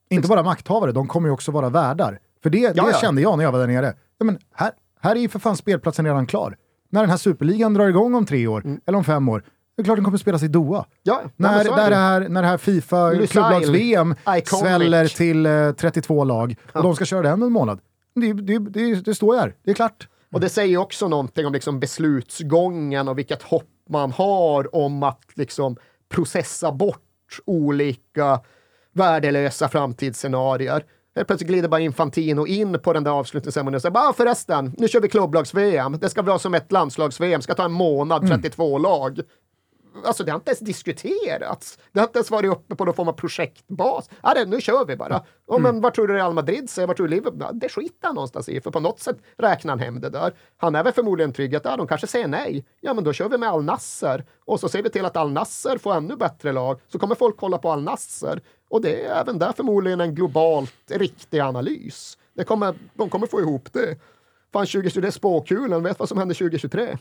Inte bara makthavare, de kommer ju också vara värdar. För det, det kände jag när jag var där nere. Ja, men här, här är ju för fan spelplatsen redan klar. När den här superligan drar igång om tre år, mm. eller om fem år, det är klart den kommer spelas i Doha. Ja, när, där det här, när det här FIFA klubblags-V M sväller till eh, trettiotvå lag och ja. de ska köra den en månad. Det, det, det, det står ju här, det är klart. Mm. Och det säger också någonting om liksom beslutsgången och vilket hopp man har om att liksom processa bort olika värdelösa framtidsscenarier. Helt plötsligt glider bara Infantino in på den där avslutningsceremonin och säger bara förresten, nu kör vi klubblags-V M. Det ska vara som ett landslags-V M, ska ta en månad, trettiotvå mm. lag. Alltså det har inte ens diskuterats. Det har inte ens varit uppe på någon form av projektbas. Ja, det, nu kör vi bara. Oh, men mm. Vad tror du Real Madrid säger? Vad tror du Liverpool? Det skiter han någonstans i, för på något sätt räknar han hem det där. Han är väl förmodligen trygg att ja, de kanske säger nej. Ja, men då kör vi med Al Nassr. Och så ser vi till att Al Nassr får ännu bättre lag. Så kommer folk kolla på Al Nassr. Och det är även där förmodligen en globalt riktig analys. Det kommer, de kommer få ihop det. Fan, tjugo tjugo, det är spåkulen. Vet vad som hände tjugo tjugotre?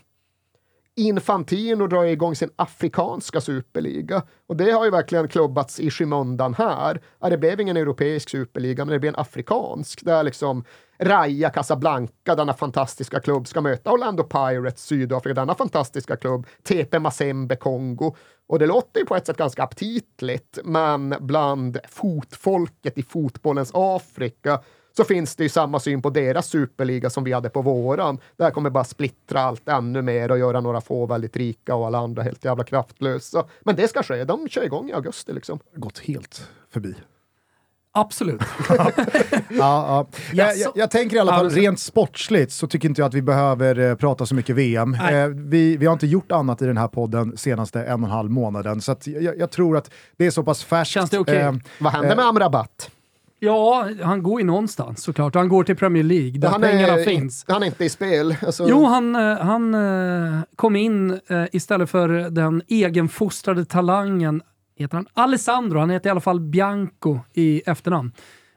Infantino drar igång sin afrikanska superliga. Och det har ju verkligen klubbats i skymundan här. Ja, det blev ingen europeisk superliga, men det blev en afrikansk. Där liksom Raja Casablanca, denna fantastiska klubb, ska möta Orlando Pirates, Sydafrika, denna fantastiska klubb. T P Mazembe, Kongo. Och det låter ju på ett sätt ganska aptitligt, men bland fotfolket i fotbollens Afrika så finns det ju samma syn på deras superliga som vi hade på våran. Där kommer bara splittra allt ännu mer och göra några få väldigt rika och alla andra helt jävla kraftlösa. Men det ska ske. De kör igång i augusti liksom. Gått helt förbi. Absolut. ja, ja. Jag, jag, jag tänker i alla fall rent sportsligt så tycker inte jag att vi behöver eh, prata så mycket V M. Eh, vi, vi har inte gjort annat i den här podden senaste en och en halv månaden. Så att jag, jag tror att det är så pass färskt. Känns det okej? Okay? Eh, Vad händer eh, med Amrabat? Ja, han går ju någonstans såklart. Han går till Premier League där han pengarna är, finns. Han är inte i spel. Alltså... Jo, han, han kom in istället för den egenfostrade talangen. Heter han Alessandro? Han heter i alla fall Bianco i efternamn.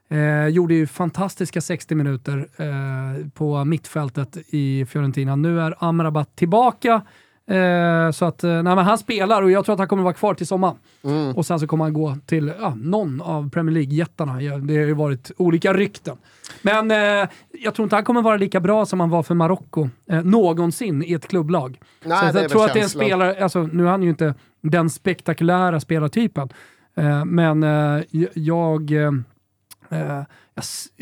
Eh, gjorde ju fantastiska sextio minuter eh, på mittfältet i Fiorentina. Nu är Amrabat tillbaka. Eh, så att, nej, men han spelar och jag tror att han kommer vara kvar till sommar. Mm. Och sen så kommer han gå till ja, någon av Premier League-jättarna. Det har ju varit olika rykten. Men eh, jag tror inte han kommer vara lika bra som han var för Marocko eh, någonsin i ett klubblag. Nej, så jag, jag tror att det är en spelare, alltså, nu är han ju inte den spektakulära spelartypen. Eh, men eh, jag... Eh, Uh,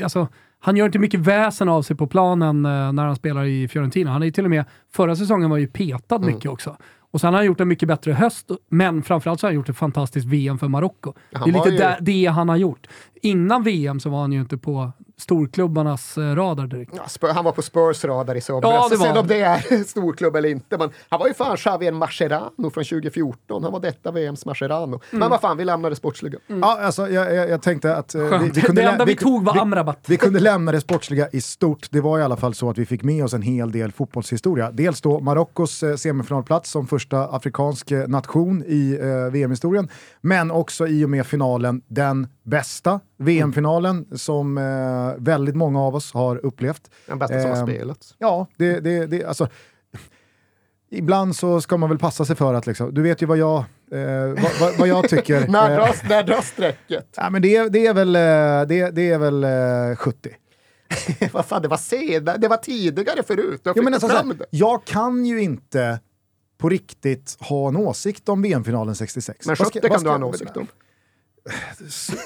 alltså, han gör inte mycket väsen av sig på planen uh, när han spelar i Fiorentina. Han är ju till och med, förra säsongen var ju petad mm. mycket också. Och sen har han gjort en mycket bättre höst, men framförallt så har han gjort ett fantastiskt V M för Marocko. Han det är lite ju... där, det han har gjort. Innan V M så var han ju inte på storklubbarnas radar direkt. Ja, Spur, han var på Spurs radar i somras. Ja, så sen om det är storklubb eller inte. Men han var ju fan Xavier Mascherano från tjugo fjorton. Han var detta V M's Mascherano. Mm. Men vad fan, vi lämnade sportsliga. Mm. Ja, alltså jag, jag, jag tänkte att... Eh, vi, vi kunde det enda vi, vi tog var Amrabat. Vi, vi kunde lämna det sportsliga i stort. Det var i alla fall så att vi fick med oss en hel del fotbollshistoria. Dels då Marokkos eh, semifinalplats som första afrikansk nation i eh, V M-historien. Men också i och med finalen, den bästa V M-finalen mm. som eh, väldigt många av oss har upplevt. Den bästa eh, som har spelats. Ja, det, det, det, alltså, ibland så ska man väl passa sig för att liksom, du vet ju vad jag, eh, vad, vad, vad jag tycker. När dras, när dras sträcket? Ja, men det, det är väl, det, det är väl eh, sjuttio. Vad fan, det var senare, det var tidigare förut. Jag, jo, men alltså, såhär, jag kan ju inte på riktigt ha en åsikt om V M-finalen sextiosex. Men sjuttio kan du ha en åsikt om.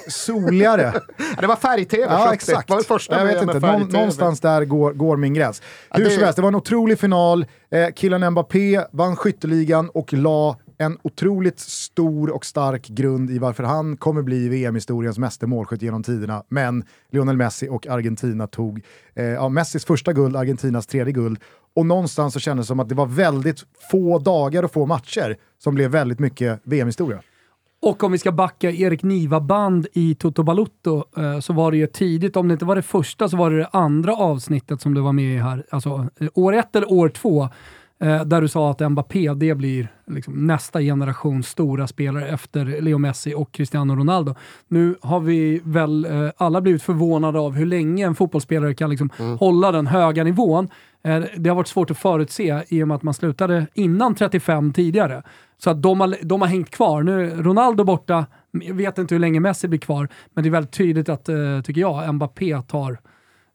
Soligare. Ja, det var färg-tv. Ja, exakt. Var första jag vet inte. Någ- någonstans där går, går min gräns. Ja, hur det... som helst, det var en otrolig final. Eh, Kylian Mbappé vann skytteligan och la en otroligt stor och stark grund i varför han kommer bli V M-historiens mest målskytt genom tiderna. Men Lionel Messi och Argentina tog eh, ja, Messis första guld, Argentinas tredje guld. Och någonstans så kändes det som att det var väldigt få dagar och få matcher som blev väldigt mycket V M-historia. Och om vi ska backa Erik Niva-band i Toto Balotto så var det ju tidigt, om det inte var det första så var det det andra avsnittet som du var med i här. Alltså år ett eller år två där du sa att Mbappé det blir liksom nästa generation stora spelare efter Leo Messi och Cristiano Ronaldo. Nu har vi väl alla blivit förvånade av hur länge en fotbollsspelare kan liksom mm. hålla den höga nivån. Det har varit svårt att förutse i och med att man slutade innan trettiofem tidigare. Så att de har, de har hängt kvar. Nu Ronaldo borta, jag vet inte hur länge Messi blir kvar. Men det är väldigt tydligt att, eh, tycker jag, Mbappé tar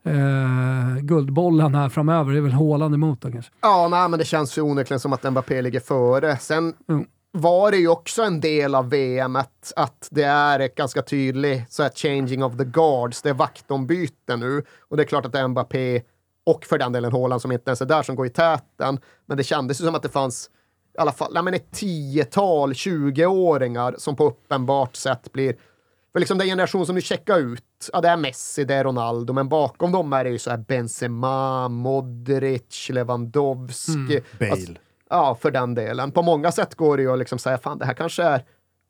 eh, guldbollen här framöver. Det är väl Håland emot då kanske. Ja, nej, men det känns ju onekligen som att Mbappé ligger före. Sen mm. var det ju också en del av V M att, att det är ett ganska tydligt så här changing of the guards. Det är vaktombyte nu. Och det är klart att Mbappé och för den delen Håland som inte ens är där som går i täten. Men det kändes ju som att det fanns i alla fall, nej, men ett tiotal tjugo-åringar som på uppenbart sätt blir, för liksom den generation som nu checkar ut, ja det är Messi, det är Ronaldo, men bakom dem är det ju så här Benzema, Modric, Lewandowski. Mm, Bale. Alltså, ja, för den delen. På många sätt går det ju att liksom säga, fan det här kanske är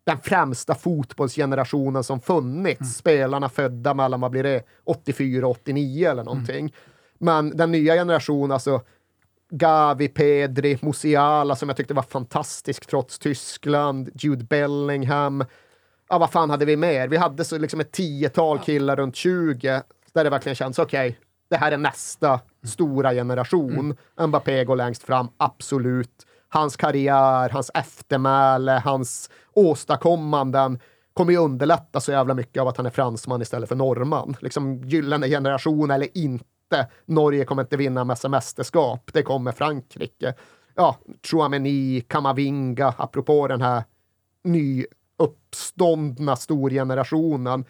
den främsta fotbollsgenerationen som funnits. Mm. Spelarna födda mellan, vad blir det, åttiofyra åttionio eller någonting. Mm. Men den nya generationen, alltså Gavi, Pedri, Musiala som jag tyckte var fantastisk trots Tyskland, Jude Bellingham. Ja, vad fan hade vi mer? Vi hade så liksom ett tiotal killar runt tjugo där det verkligen känns, okej, okay, det här är nästa mm. stora generation. Mm. Mbappé går längst fram, absolut. Hans karriär, hans eftermäle, hans åstadkommanden kommer ju underlätta så jävla mycket av att han är fransman istället för norrman. Liksom gyllene generation eller inte. Norge kommer inte vinna massa mästerskap. Det kommer Frankrike. Ja, Tchouaméni, Kamavinga, apropå den här nyuppståndna storgenerationen.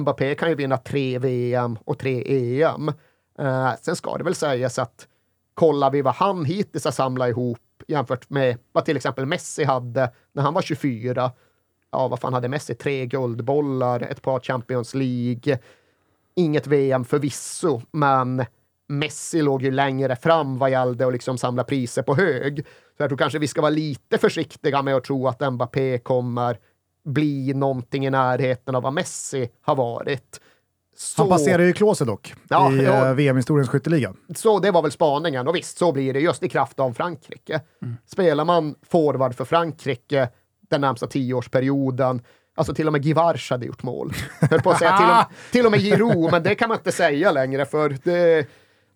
Mbappé kan ju vinna tre V M och tre E M. Eh, sen ska det väl sägas att kollar vi vad han hittills har samlat ihop jämfört med vad till exempel Messi hade när han var tjugofyra. Ja, vad fan hade Messi? Tre guldbollar, ett par Champions League. Inget V M förvisso, men Messi låg ju längre fram vad gällde och liksom samla priser på hög. Så jag tror kanske vi ska vara lite försiktiga med att tro att Mbappé kommer bli någonting i närheten av vad Messi har varit. Så... Han passerar ju Klose dock ja, i ja. V M-historiens skytteliga. Så det var väl spaningen, och visst så blir det just i kraft av Frankrike. Mm. Spelar man forward för Frankrike den närmsta tioårsperioden, alltså till och med Givars hade gjort mål. Hör på att säga till och, till och med Giroud, men det kan man inte säga längre för det...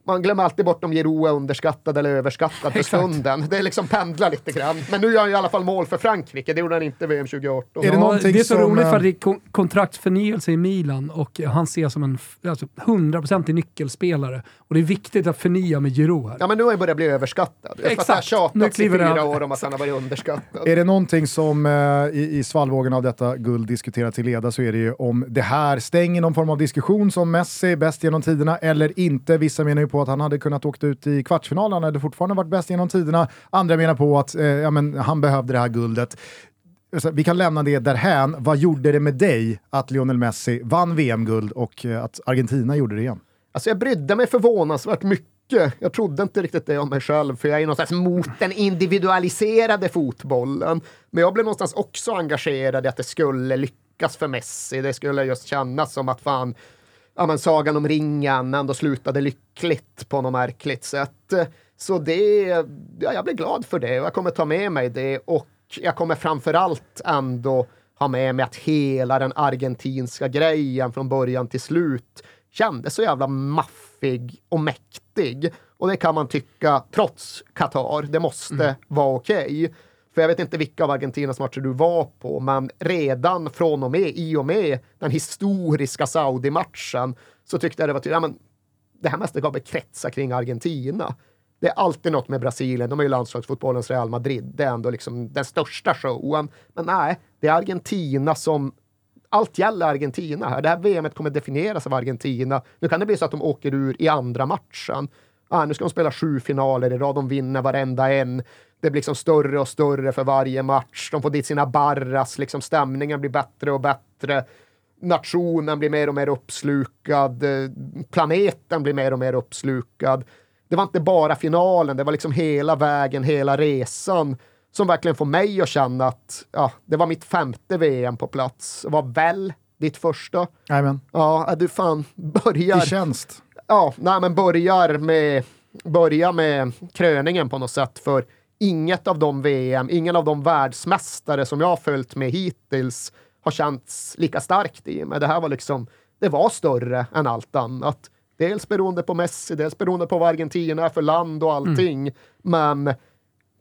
Man glömmer alltid bort om Giroud är underskattad eller överskattad för stunden. Det är liksom pendlar lite grann. Men nu gör han i alla fall mål för Frankrike. Det gjorde han inte V M tjugo arton. Är det, ja, det är så som... roligt för det är kontraktförnyelse i Milan. Och han ses som en alltså, hundra procent nyckelspelare. Och det är viktigt att förnya med Giroud här. Ja, men nu har han börjat bli överskattad. Jag har tjatat i fyra år om att han har varit underskattad. Är det någonting som eh, i, i svallvågen av detta guld diskuterar till leda, så är det ju om det här stänger någon form av diskussion som Messi bäst genom tiderna eller inte. Vissa menar ju på att han hade kunnat åkt ut i kvartsfinalen, han hade fortfarande varit bäst genom tiderna. Andra menar på att eh, ja, men han behövde det här guldet. Vi kan lämna det därhän. Vad gjorde det med dig att Lionel Messi vann V M-guld och eh, att Argentina gjorde det igen? Alltså jag brydde mig förvånansvärt mycket. Jag trodde inte riktigt det om mig själv, för jag är någonstans mot den individualiserade fotbollen. Men jag blev någonstans också engagerad i att det skulle lyckas för Messi. Det skulle just kännas som att fan, ja, men sagan om ringen ändå slutade lyckligt på något märkligt sätt. Så det, ja, jag blir glad för det och jag kommer ta med mig det, och jag kommer framförallt ändå ha med mig att hela den argentinska grejen från början till slut kändes så jävla maffig och mäktig. Och det kan man tycka trots Qatar, det måste mm. vara okej. Okay. För jag vet inte vilka av Argentinas matcher du var på, men redan från och med, i och med den historiska Saudi-matchen, så tyckte jag det var tydligt. Ja, men det här mästerskapet kretsar kring Argentina. Det är alltid något med Brasilien. De är ju landslagsfotbollens Real Madrid. Det är ändå liksom den största showen. Men nej, det är Argentina som... Allt gäller Argentina här. Det här V M:et kommer definieras av Argentina. Nu kan det bli så att de åker ur i andra matchen. Ah, nu ska de spela sju finaler i rad. De vinner varenda en. Det blir liksom större och större för varje match. De får dit sina barras. Liksom stämningen blir bättre och bättre. Nationen blir mer och mer uppslukad. Planeten blir mer och mer uppslukad. Det var inte bara finalen. Det var liksom hela vägen, hela resan. Som verkligen får mig att känna att ja, det var mitt femte V M på plats. Det var väl ditt första. Amen. Ja, du fan börjar... I tjänst. Ja, nej, men börjar med, börjar med kröningen på något sätt, för inget av de V M, ingen av de världsmästare som jag har följt med hittills har känts lika starkt i mig. Det här var liksom, det var större än allt annat. Dels beroende på Messi, dels beroende på vad Argentina är för land och allting. Mm. Men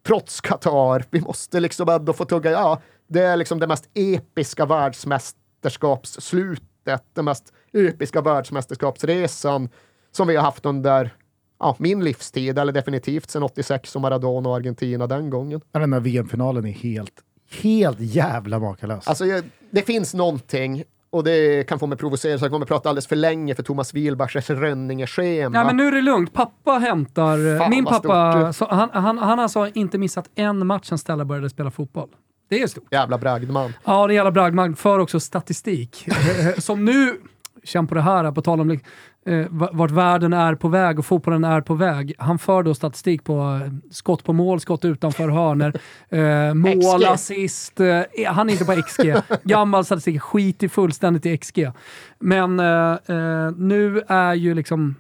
trots Qatar, vi måste liksom ändå få tugga, ja, det är liksom det mest episka världsmästerskapsslutet, det mest episka världsmästerskapsresan som vi har haft under ja, min livstid, eller definitivt sedan åttiosex som Maradona och Argentina den gången. Den här V M-finalen är helt, helt jävla makalös. Alltså, det finns någonting, och det kan få mig provocera, så jag kommer prata alldeles för länge för Thomas Wilbachs Rönninge-schema. Ja, men nu är det lugnt. Pappa hämtar... Fan, min pappa, så, han, han, han alltså inte missat en match sen Stella började spela fotboll. Det är stort. Jävla bragdman. Ja, det är jävla bragdman. För också statistik. Som nu... Känn på det här, på tal om eh, vart världen är på väg och fotbollen är på väg. Han för då statistik på eh, skott på mål, skott utanför hörner, eh, mål, assist. Eh, han är inte på X G. Gammal statistik, skit i fullständigt i X G. Men eh, eh, nu är ju liksom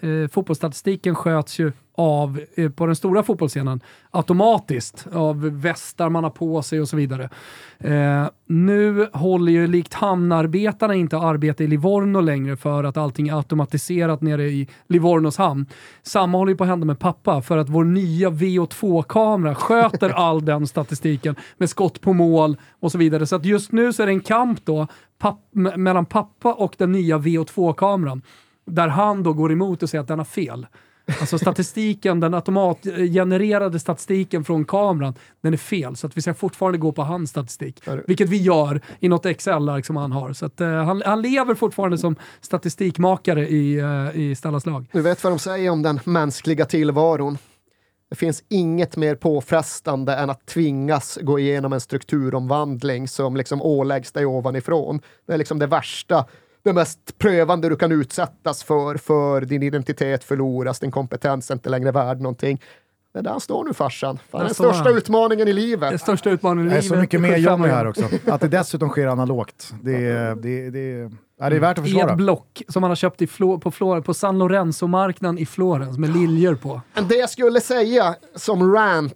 eh, fotbollsstatistiken sköts ju av, eh, på den stora fotbollsscenen, automatiskt av västar man har på sig och så vidare. Eh, nu håller ju likt hamnarbetarna inte arbeta i Livorno längre för att allting är automatiserat nere i Livornos hamn. Samma håller ju på att hända med pappa, för att vår nya V O två-kamera sköter all den statistiken med skott på mål och så vidare. Så att just nu så är det en kamp då papp, mellan pappa och den nya V O två-kameran, där han då går emot och säger att den har fel. Alltså statistiken, den automatgenererade statistiken från kameran, den är fel. Så att vi ska fortfarande gå på hans statistik. Vilket vi gör i något Excel-ark som han har. Så att, uh, han, han lever fortfarande som statistikmakare i, uh, i Stellas lag. Du vet vad de säger om den mänskliga tillvaron. Det finns inget mer påfrestande än att tvingas gå igenom en strukturomvandling som liksom åläggs dig ovanifrån. Det är liksom det värsta. Det mest prövande du kan utsättas för, för din identitet förloras, din kompetens är inte längre värd någonting. Men där står nu farsan. Fan, den största man. utmaningen i livet. Den största utmaningen i livet. Det är så mycket mer jobb här också. Att det dessutom sker analogt. Det är, det, det, är det värt att försvara. I ett block som man har köpt i Flo, på, Flor, på San Lorenzo-marknaden i Florens med liljor på. Det jag skulle säga som rant,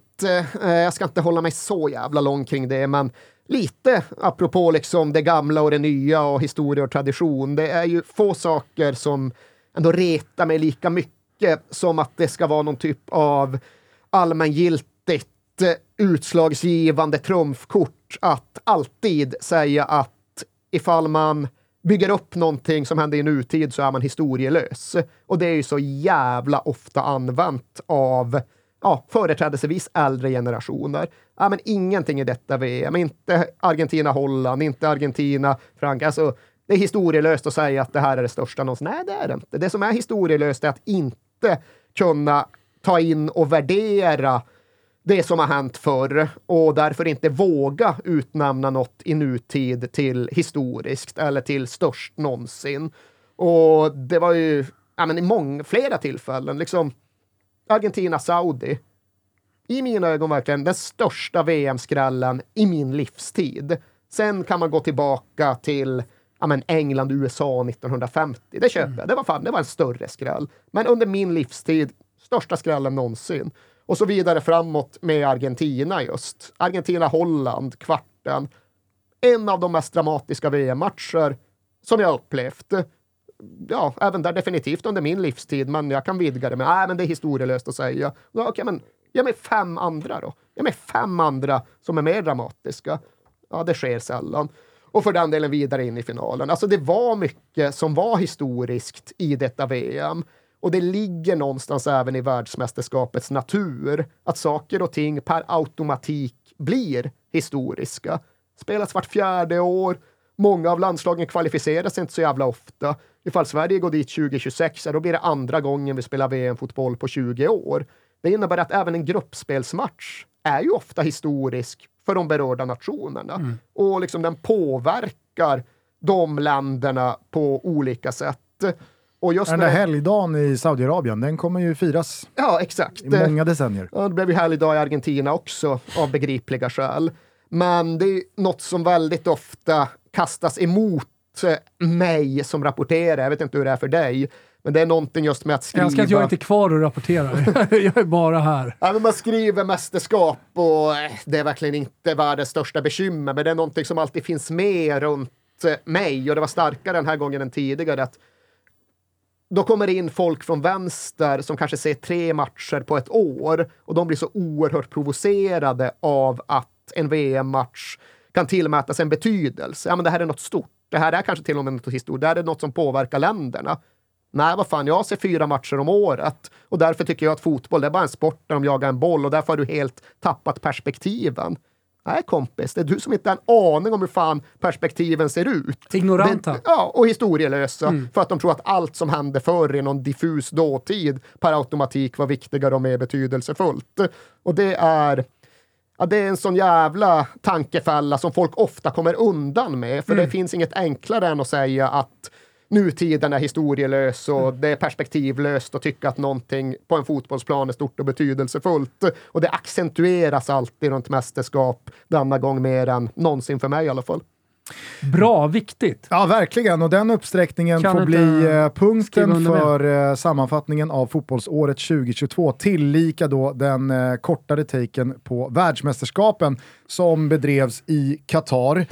eh, jag ska inte hålla mig så jävla lång kring det, men lite apropå liksom det gamla och det nya och historia och tradition. Det är ju få saker som ändå retar mig lika mycket som att det ska vara någon typ av allmängiltigt utslagsgivande trumfkort att alltid säga att ifall man bygger upp någonting som händer i nutid så är man historielös. Och det är ju så jävla ofta använt av ja, företrädelsevis äldre generationer. Ja, men ingenting i detta V M. Inte Argentina-Holland, inte Argentina-Frankrike. Alltså, det är historielöst att säga att det här är det största någonsin. Nej, det är det inte. Det som är historielöst är att inte kunna ta in och värdera det som har hänt förr och därför inte våga utnämna något i nutid till historiskt eller till störst någonsin. Och det var ju ja, men i många, flera tillfällen liksom Argentina-Saudi i mina ögon verkligen den största V M-skrällen i min livstid. Sen kan man gå tillbaka till ja, men England-U S A nittonhundrafemtio. Det köper mm. jag. Det var fan, det var en större skräll. Men under min livstid största skrällen någonsin. Och så vidare framåt med Argentina just. Argentina-Holland, kvarten. En av de mest dramatiska V M-matcher som jag upplevt. Ja, även där definitivt under min livstid. Men jag kan vidga det. Men, nej, men det är historielöst att säga. Ja, okej, men ge mig fem andra då. Ge mig fem andra som är mer dramatiska. Ja, det sker sällan. Och för den delen vidare in i finalen. Alltså det var mycket som var historiskt i detta V M. Och det ligger någonstans även i världsmästerskapets natur att saker och ting per automatik blir historiska. Spelas vart fjärde år. Många av landslagen kvalificeras inte så jävla ofta. Ifall Sverige går dit tjugo tjugosex då blir det andra gången vi spelar V M-fotboll på tjugo år. Det innebär att även en gruppspelsmatch är ju ofta historisk för de berörda nationerna. Mm. Och liksom den påverkar de länderna på olika sätt. Och just den där när... helgdagen i Saudiarabien, den kommer ju firas ja, exakt. I många decennier. Ja, det blev ju helgdag i Argentina också, av begripliga skäl. Men det är något som väldigt ofta kastas emot mig som rapporterar. Jag vet inte hur det är för dig, men det är någonting just med att skriva... Jag ska att jag är inte kvar och rapporterar. Jag är bara här. Ja, men man skriver mästerskap och det är verkligen inte världens största bekymmer, men det är någonting som alltid finns med runt mig. Och det var starkare den här gången än tidigare att då kommer det in folk från vänster som kanske ser tre matcher på ett år och de blir så oerhört provocerade av att en V M-match kan tillmätas en betydelse. Ja, men det här är något stort. Det här är kanske till och med något historiskt. Det här är något som påverkar länderna. Nej, vad fan, jag ser fyra matcher om året och därför tycker jag att fotboll det är bara en sport där de jagar en boll och därför har du helt tappat perspektiven. Nej kompis, det är du som inte har en aning om hur fan perspektiven ser ut. Ignoranta. Det, ja, och historielösa. Mm. För att de tror att allt som hände förr i någon diffus dåtid per automatik var viktigare och mer betydelsefullt. Och det är, ja, det är en sån jävla tankefälla som folk ofta kommer undan med. För mm. det finns inget enklare än att säga att nutiden är historielös och mm. det är perspektivlöst att tycka att någonting på en fotbollsplan är stort och betydelsefullt. Och det accentueras alltid runt mästerskap denna gång mer än någonsin för mig i alla fall. Bra, viktigt. Ja, verkligen. Och den uppsträckningen kan får bli eh, punkten för eh, sammanfattningen av fotbollsåret tjugo tjugotvå. Tillika då den eh, kortare taken på världsmästerskapen som bedrevs i Qatar.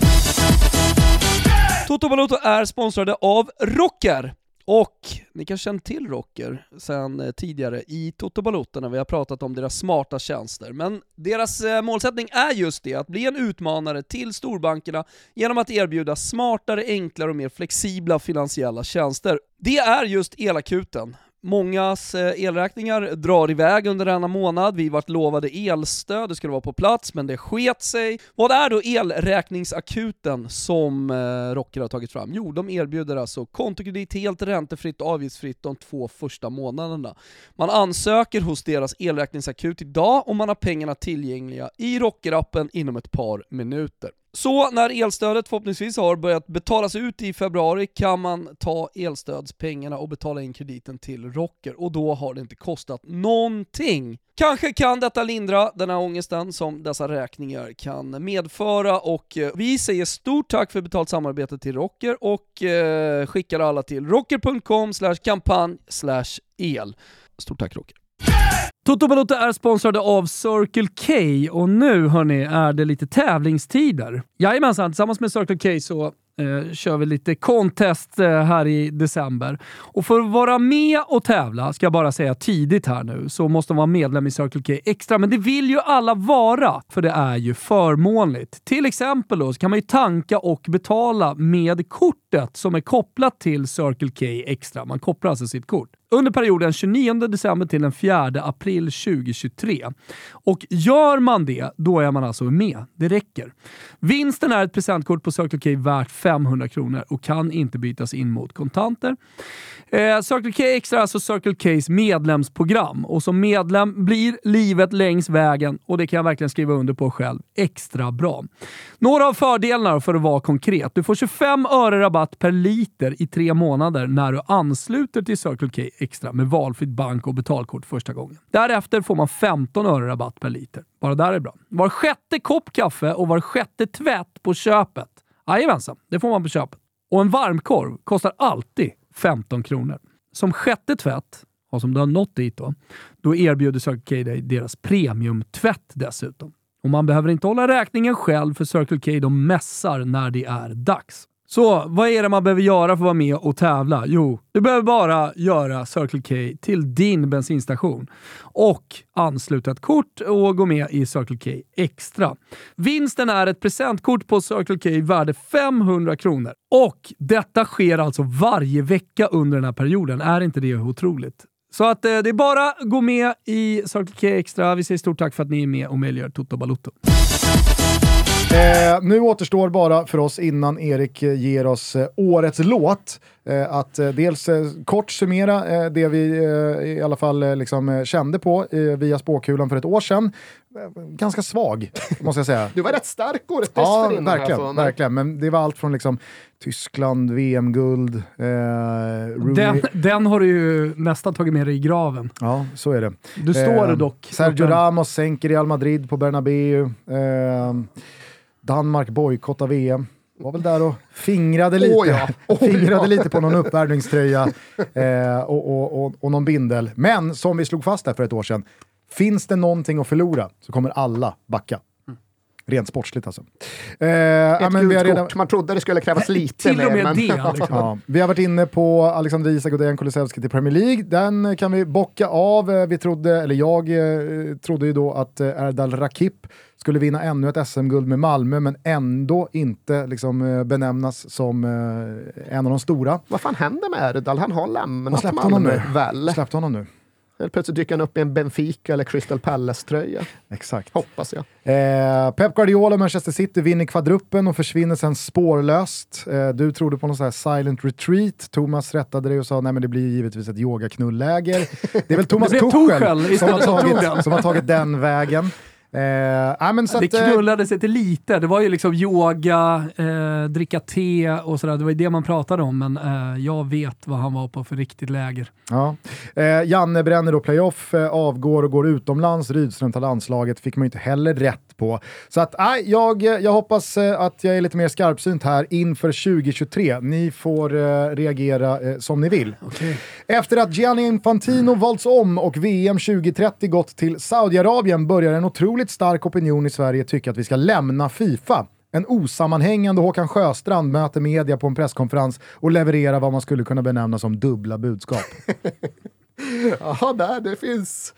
Toto Balotto är sponsrade av Rocker och ni kanske känner till Rocker sedan tidigare i Toto Balotto när vi har pratat om deras smarta tjänster. Men deras målsättning är just det, att bli en utmanare till storbankerna genom att erbjuda smartare, enklare och mer flexibla finansiella tjänster. Det är just elakuten. Mångas elräkningar drar iväg under denna månad. Vi varit lovade elstöd, det skulle vara på plats, men det sket sig. Vad är då elräkningsakuten som Rocker har tagit fram? Jo, de erbjuder alltså kontokredit helt räntefritt och avgiftsfritt de två första månaderna. Man ansöker hos deras elräkningsakut idag och man har pengarna tillgängliga i Rocker-appen inom ett par minuter. Så när elstödet förhoppningsvis har börjat betalas ut i februari kan man ta elstödspengarna och betala in krediten till Rocker, och då har det inte kostat någonting. Kanske kan detta lindra den här ångesten som dessa räkningar kan medföra, och vi säger stort tack för betalt samarbete till Rocker och eh, skickar alla till rocker punkt com slash kampanj slash el. Stort tack Rocker. Toto Balotto är sponsrade av Circle K, och nu hörni är det lite tävlingstider. Jajamensan, tillsammans med Circle K så eh, kör vi lite contest eh, här i december. Och för att vara med och tävla, ska jag bara säga tidigt här nu, så måste man vara medlem i Circle K Extra. Men det vill ju alla vara, för det är ju förmånligt. Till exempel då så kan man ju tanka och betala med kortet som är kopplat till Circle K Extra. Man kopplar alltså sitt kort. Under perioden tjugonionde december till den fjärde april tjugohundratjugotre. Och gör man det, då är man alltså med. Det räcker. Vinsten är ett presentkort på Circle K värt femhundra kronor och kan inte bytas in mot kontanter. Eh, Circle K Extra är alltså Circle K's medlemsprogram. Och som medlem blir livet längs vägen, och det kan jag verkligen skriva under på själv, extra bra. Några av fördelarna för att vara konkret. Du får tjugofem öre rabatt per liter i tre månader när du ansluter till Circle K Extra med valfritt bank- och betalkort första gången. Därefter får man femton öre rabatt per liter. Bara där är bra. Var sjätte kopp kaffe och var sjätte tvätt på köpet. Jajamensan, det får man på köpet. Och en varmkorv kostar alltid femton kronor. Som sjätte tvätt, och som du har nått dit då, då erbjuder Circle K dig deras premiumtvätt dessutom. Och man behöver inte hålla räkningen själv, för Circle K de mässar när det är dags. Så vad är det man behöver göra för att vara med och tävla? Jo, du behöver bara göra Circle K till din bensinstation och ansluta ett kort och gå med i Circle K Extra. Vinsten är ett presentkort på Circle K värde femhundra kronor. Och detta sker alltså varje vecka under den här perioden. Är inte det otroligt? Så att eh, det är bara att gå med i Circle K Extra. Vi säger stort tack för att ni är med och möjliggör Toto Balotto. Eh, nu återstår bara för oss innan Erik ger oss eh, årets låt eh, att eh, dels eh, kort summera eh, det vi eh, i alla fall eh, liksom, eh, kände på eh, via spåkulan för ett år sedan. Ganska svag, måste jag säga. Du var rätt stark året dessförinnan. Ja, verkligen, här verkligen. Men det var allt från liksom Tyskland, V M-guld. Eh, den, den har du ju nästan tagit med dig i graven. Ja, så är det. Du står eh, dock. Sergio Ramos sänker Real Madrid på Bernabeu. Eh, Danmark bojkottar V M. Var väl där och fingrade lite, oh ja. Oh fingrade ja. lite på någon uppvärmningströja eh, och, och, och, och någon bindel. Men som vi slog fast där för ett år sedan, finns det någonting att förlora så kommer alla backa. Mm. Rent sportsligt alltså. Eh, ja, men vi har redan... Man trodde det skulle krävas lite. Till och med men... det. Liksom. Ja, vi har varit inne på Alexander Isak och Dejan Kulusevski till Premier League. Den kan vi bocka av. Vi trodde, eller jag eh, trodde ju då att eh, Erdal Rakip skulle vinna ännu ett S M-guld med Malmö, men ändå inte liksom benämnas som eh, en av de stora. Vad fan händer med Erdal? Han har lämnat Malmö honom nu. väl. Släppt honom nu. Eller plötsligt dyker han upp i en Benfica eller Crystal Palace-tröja. Exakt. Hoppas jag. Eh, Pep Guardiola och Manchester City vinner kvadruppen och försvinner sen spårlöst. Eh, du trodde på någon sån här silent retreat. Thomas rättade dig och sa, nej men det blir givetvis ett yogaknullläger. Det är väl Thomas Tuchel som har tagit, som har tagit den vägen. Eh, ja, men så det att, knullade sig till lite. Det var ju liksom yoga, eh, dricka te och sådär. Det var ju det man pratade om. Men eh, jag vet vad han var på för riktigt läger. Ja. eh, Janne bränner då playoff, eh, avgår och går utomlands. Rydström tar landslaget, fick man ju inte heller rätt på. Så att eh, jag, jag hoppas att jag är lite mer skarpsynt här inför tjugohundratjugotre. Ni får eh, reagera eh, som ni vill, okay. Efter att Gianni Infantino mm. valts om och V M tjugohundratrettio gått till Saudiarabien börjar en otroligt stark opinion i Sverige tycker att vi ska lämna FIFA. En osammanhängande Håkan Sjöstrand möter media på en presskonferens och levererar vad man skulle kunna benämna som dubbla budskap. Ja, där, det finns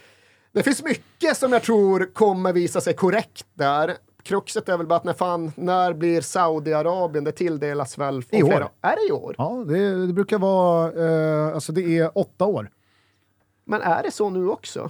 det finns mycket som jag tror kommer visa sig korrekt där. Kruxet är väl bara att när, fan, när blir Saudiarabien? Det tilldelas väl för I flera år. Är det i år? Ja, det, det brukar vara eh, alltså det är åtta år. Men är det så nu också?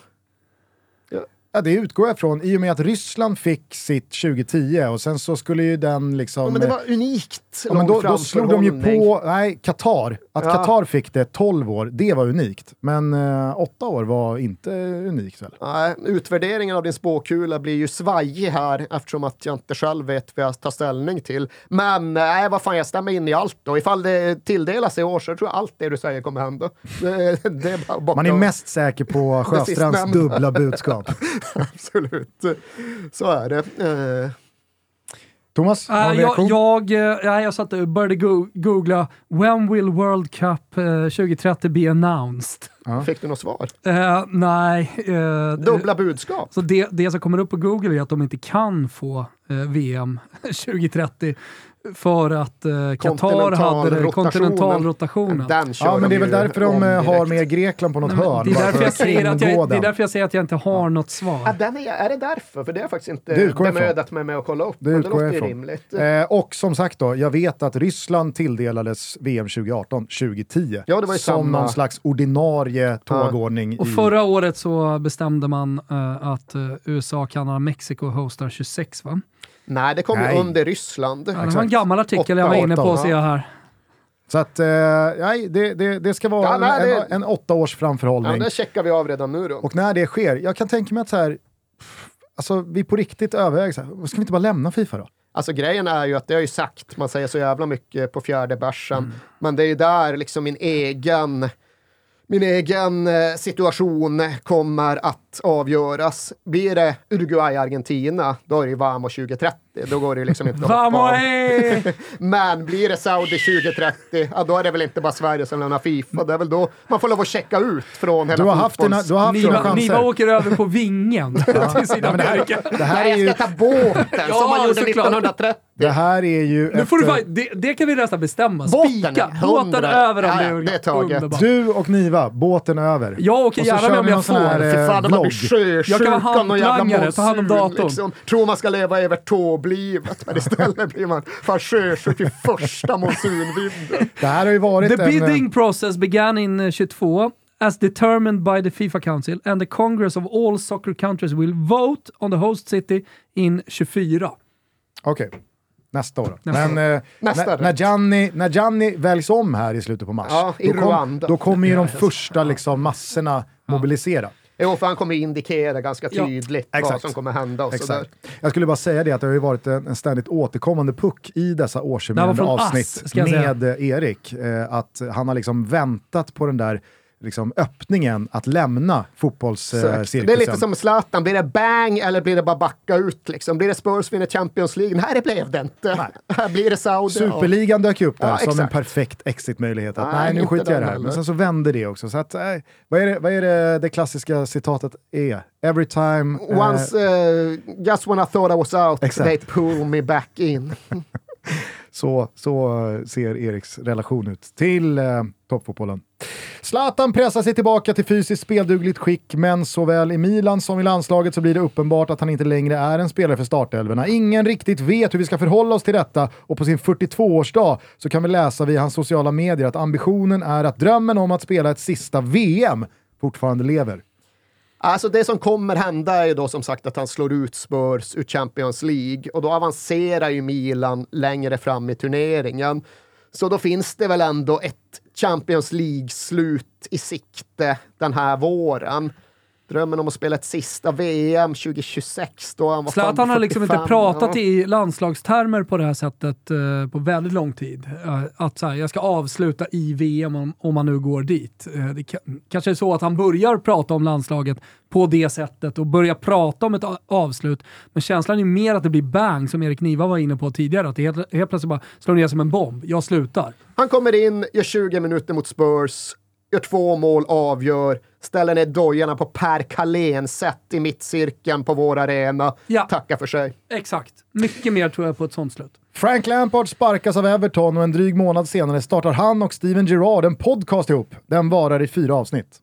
Ja, det utgår jag från. I och med att Ryssland fick sitt tjugo tio och sen så skulle ju den liksom... Ja, men det var unikt. Ja, men då, då slog de ju på... Nej, Qatar. Att ja. Qatar fick det tolv år, det var unikt. Men eh, åtta år var inte unikt väl? Nej, utvärderingen av din spåkula blir ju svajig här eftersom att jag inte själv vet vad jag tar ställning till. Men nej, vad fan, jag stämmer in i allt då. Ifall det tilldelas i år så tror jag allt det du säger kommer hända. Det, det är bara bakom. Man är mest säker på Sjöstrands dubbla budskap. Absolut, så är det. Eh. Thomas, har uh, jag, jag, ja, jag satt och började go- googla When will World Cup uh, tjugo trettio be announced? Uh. Fick du något svar? Uh, nej. Uh, Dubbla budskap. Så det, det som kommer upp på Google är att de inte kan få uh, V M tjugo trettio för att uh, Qatar hade rotationen. Kontinental rotationen. Ja, men det är väl därför de har med Grekland på något nej, hörn. Det är, därför jag säger att jag, det är därför jag säger att jag inte har ja. något svar. Ja, den är, är det därför? För det är faktiskt inte bemödat mig med att kolla upp. Det, men det låter ju rimligt. Eh, och som sagt då, jag vet att Ryssland tilldelades V M tjugo arton tjugo tio ja, det var ju som samma... någon slags ordinarie tågordning. Ja. Och förra i... året så bestämde man uh, att uh, U S A, Kanada, Mexiko hostar tjugosex, va? Nej, det kom nej. under Ryssland. Ja, det var en gammal artikel åtta, jag var inne på, ser jag här. Så att, eh, nej, det, det, det ska vara ja, nej, en, det... en åtta års framförhållning. Ja, det checkar vi av redan nu då. Och när det sker, jag kan tänka mig att så här, alltså, vi på riktigt överväger så här, ska vi inte bara lämna FIFA då? Alltså grejen är ju att det har ju sagt, man säger så jävla mycket på fjärde bärsen, mm. men det är ju där liksom min egen... Min egen situation kommer att avgöras. Blir det Uruguay-Argentina, då är det ju Vamo tjugo trettio. Då går det liksom inte Vamo, hej! Men blir det Saudi tjugo trettio, ja, då är det väl inte bara Sverige som lämnar FIFA. Det är väl då man får lov att checka ut från hela fotbolls... Du har haft dina chanser. Niva åker över på vingen till Sydamerika. Det här är ju... Jag ska ta båten ja, som man gjorde nittonhundratrettio. Det här är ju... Efter... Nu får du bara, det, det kan vi nästan bestämma. Spika. Båten över om ja, det är taget. Underbar. Du och Niva, båten över. Jag åker gärna med om jag får. Här, fan, man blir jag kan vara handlangare, ta hand om datorn. Liksom. Tror man ska leva över tåblivet, men istället blir man fan sjösjuk i första monsunvinden. Det här har ju varit the en... bidding process began in tjugotvå as determined by the FIFA Council and the Congress of all soccer countries will vote on the host city in tjugofyra. Okej. Okay. Nästa år. Nästa. Men eh, nästa när, när, Gianni, när Gianni väljs om här i slutet på mars, ja, i då, kom, då kommer ju de första liksom, massorna ja. mobilisera. Jo, för han kommer indikera ganska tydligt ja. vad som kommer hända. Och exakt. Jag skulle bara säga det att det har ju varit en ständigt återkommande puck i dessa årsjubilerande avsnitt ass, med Erik. Eh, att han har liksom väntat på den där liksom öppningen att lämna fotbollscirkusen. Eh, det är lite som Zlatan. Blir det bang eller blir det bara backa ut? Liksom? Blir det Spurs vinner Champions League? Nej, det blev det inte. Nej. Här blir det Saudi. Superligan dök upp där ja, som en perfekt exitmöjlighet. Att, nej, nej, nu skiter jag det här. Heller. Men sen så vänder det också. Så att, nej, vad är, det, vad är det, det klassiska citatet är? Every time... Once, eh, uh, just when I thought I was out, exakt. They pull me back in. Så, så ser Eriks relation ut till eh, toppfotbollen. Zlatan pressar sig tillbaka till fysiskt speldugligt skick, men såväl i Milan som i landslaget så blir det uppenbart att han inte längre är en spelare för startelverna. Ingen riktigt vet hur vi ska förhålla oss till detta, och på sin fyrtiotvåårsdag så kan vi läsa via hans sociala medier att ambitionen är att drömmen om att spela ett sista V M fortfarande lever. Alltså det som kommer hända är ju då som sagt att han slår ut Spurs ur Champions League, och då avancerar ju Milan längre fram i turneringen. Så då finns det väl ändå ett Champions League-slut i sikte den här våren. Drömmen om att spela ett sista V M tjugo tjugosex då han var fyrtiofem. Zlatan har liksom inte pratat ja. i landslagstermer på det här sättet eh, på väldigt lång tid. Att så här, jag ska avsluta i V M om, om man nu går dit. Eh, det k- kanske är så att han börjar prata om landslaget på det sättet och börjar prata om ett avslut. Men känslan är mer att det blir bang, som Erik Niva var inne på tidigare. Att det helt, helt plötsligt bara slår ner som en bomb. Jag slutar. Han kommer in, gör tjugo minuter mot Spurs, gör två mål, avgör, ställer ner dojarna på Per Kalens sätt i mittcirkeln på vår arena. Ja. Tacka för sig. Exakt. Mycket mer tror jag på ett sånt slut. Frank Lampard sparkas av Everton, och en dryg månad senare startar han och Steven Gerrard en podcast ihop. Den varar i fyra avsnitt.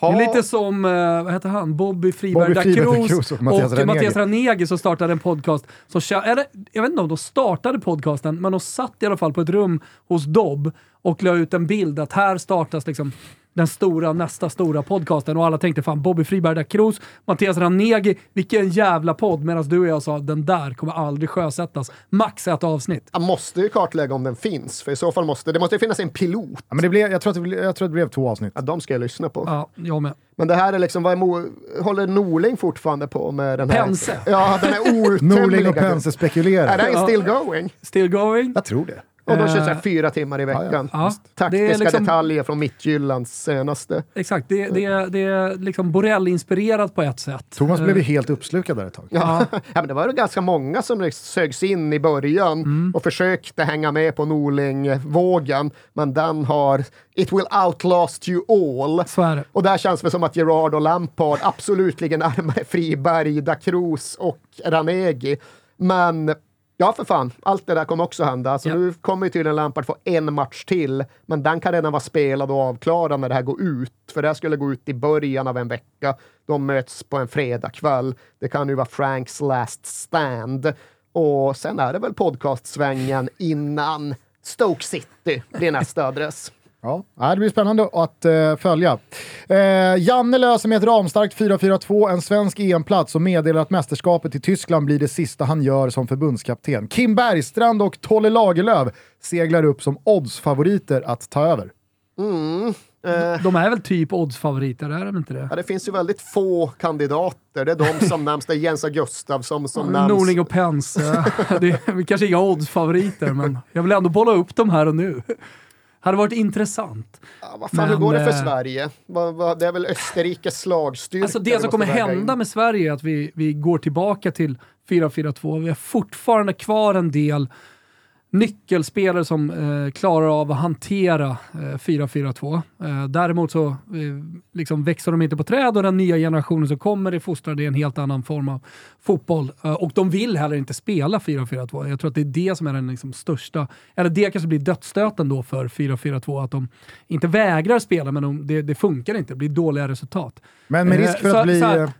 ha. Lite som, vad heter han? Bobby Friberg da Cruz och Mattias Ranegi. Mattias Ranegi som startade en podcast. Så, eller, jag vet inte om de startade podcasten, men de satt i alla fall på ett rum hos Dobb och la ut en bild att här startas liksom den stora, nästa stora podcasten. Och alla tänkte, fan, Bobby Friberg, där Kroos, Mattias Ranegi, vilken jävla podd. Medan du och jag sa, den där kommer aldrig sjösättas. Max ett avsnitt. Jag måste ju kartlägga om den finns. För i så fall måste det måste ju finnas en pilot. Ja, men det blev, jag, tror att det blev, jag tror att det blev två avsnitt. Ja, de ska jag lyssna på. Ja, jag med. Men det här är liksom, vad är Mo, håller Norling fortfarande på med den här? Pense. Ja, den är otämliga. Norling och Pense spekulerar. Är den still going? Still going? Jag tror det. Och de kör såhär fyra timmar i veckan. Ja, ja. Taktiska det liksom, detaljer från Mittjyllands senaste. Exakt, det, det, det är liksom Borrell-inspirerat på ett sätt. Thomas blev ju uh. helt uppslukad där ett tag. Ja. Ja, men det var ju ganska många som liksom sögs in i början mm. och försökte hänga med på Norling-vågen. Men den har... It will outlast you all. Och där känns det som att Gerard och Lampard absolut ligger närmare Friberg, Da Cruz och Ranegi. Men... Ja, för fan. Allt det där kommer också hända. Så alltså, yeah. Nu kommer ju tydligen Lampard få en match till. Men den kan redan vara spelad och avklarad när det här går ut. För det här skulle gå ut i början av en vecka. De möts på en fredagkväll. Det kan ju vara Franks last stand. Och sen är det väl podcastsvängen innan Stoke City blir nästa adress. Ja, det blir spännande att eh, följa. Eh, Janne löser med ett ramstarkt fyra fyra två, en svensk E M-plats och meddelar att mästerskapet i Tyskland blir det sista han gör som förbundskapten. Kim Bergstrand och Tolle Lagerlöf seglar upp som oddsfavoriter att ta över. Mm. Eh. De är väl typ oddsfavoriter, är de inte det? Ja, det finns ju väldigt få kandidater. Det är de som nämns, det är Jens Gustafsson som ja, nämns. Norling och Pense. Det är kanske inga oddsfavoriter, men jag vill ändå bolla upp dem här och nu. Hade varit intressant. Ja, vad fan, men, hur går det för Sverige? Det är väl Österrikes slagstyrka. Alltså det som kommer hända in med Sverige är att vi, vi går tillbaka till fyra fyra två. Vi har fortfarande kvar en del nyckelspelare som eh, klarar av att hantera eh, fyra fyra två. Eh, däremot så eh, liksom växer de inte på träd, och den nya generationen som kommer i fostrade i en helt annan form av fotboll. Eh, och de vill heller inte spela fyra fyra två. Jag tror att det är det som är den liksom största, eller det kanske blir dödsstöten då för fyra fyra två, att de inte vägrar spela, men de, det, det funkar inte. Det blir dåliga resultat. Men med risk för eh, så, att bli... Här,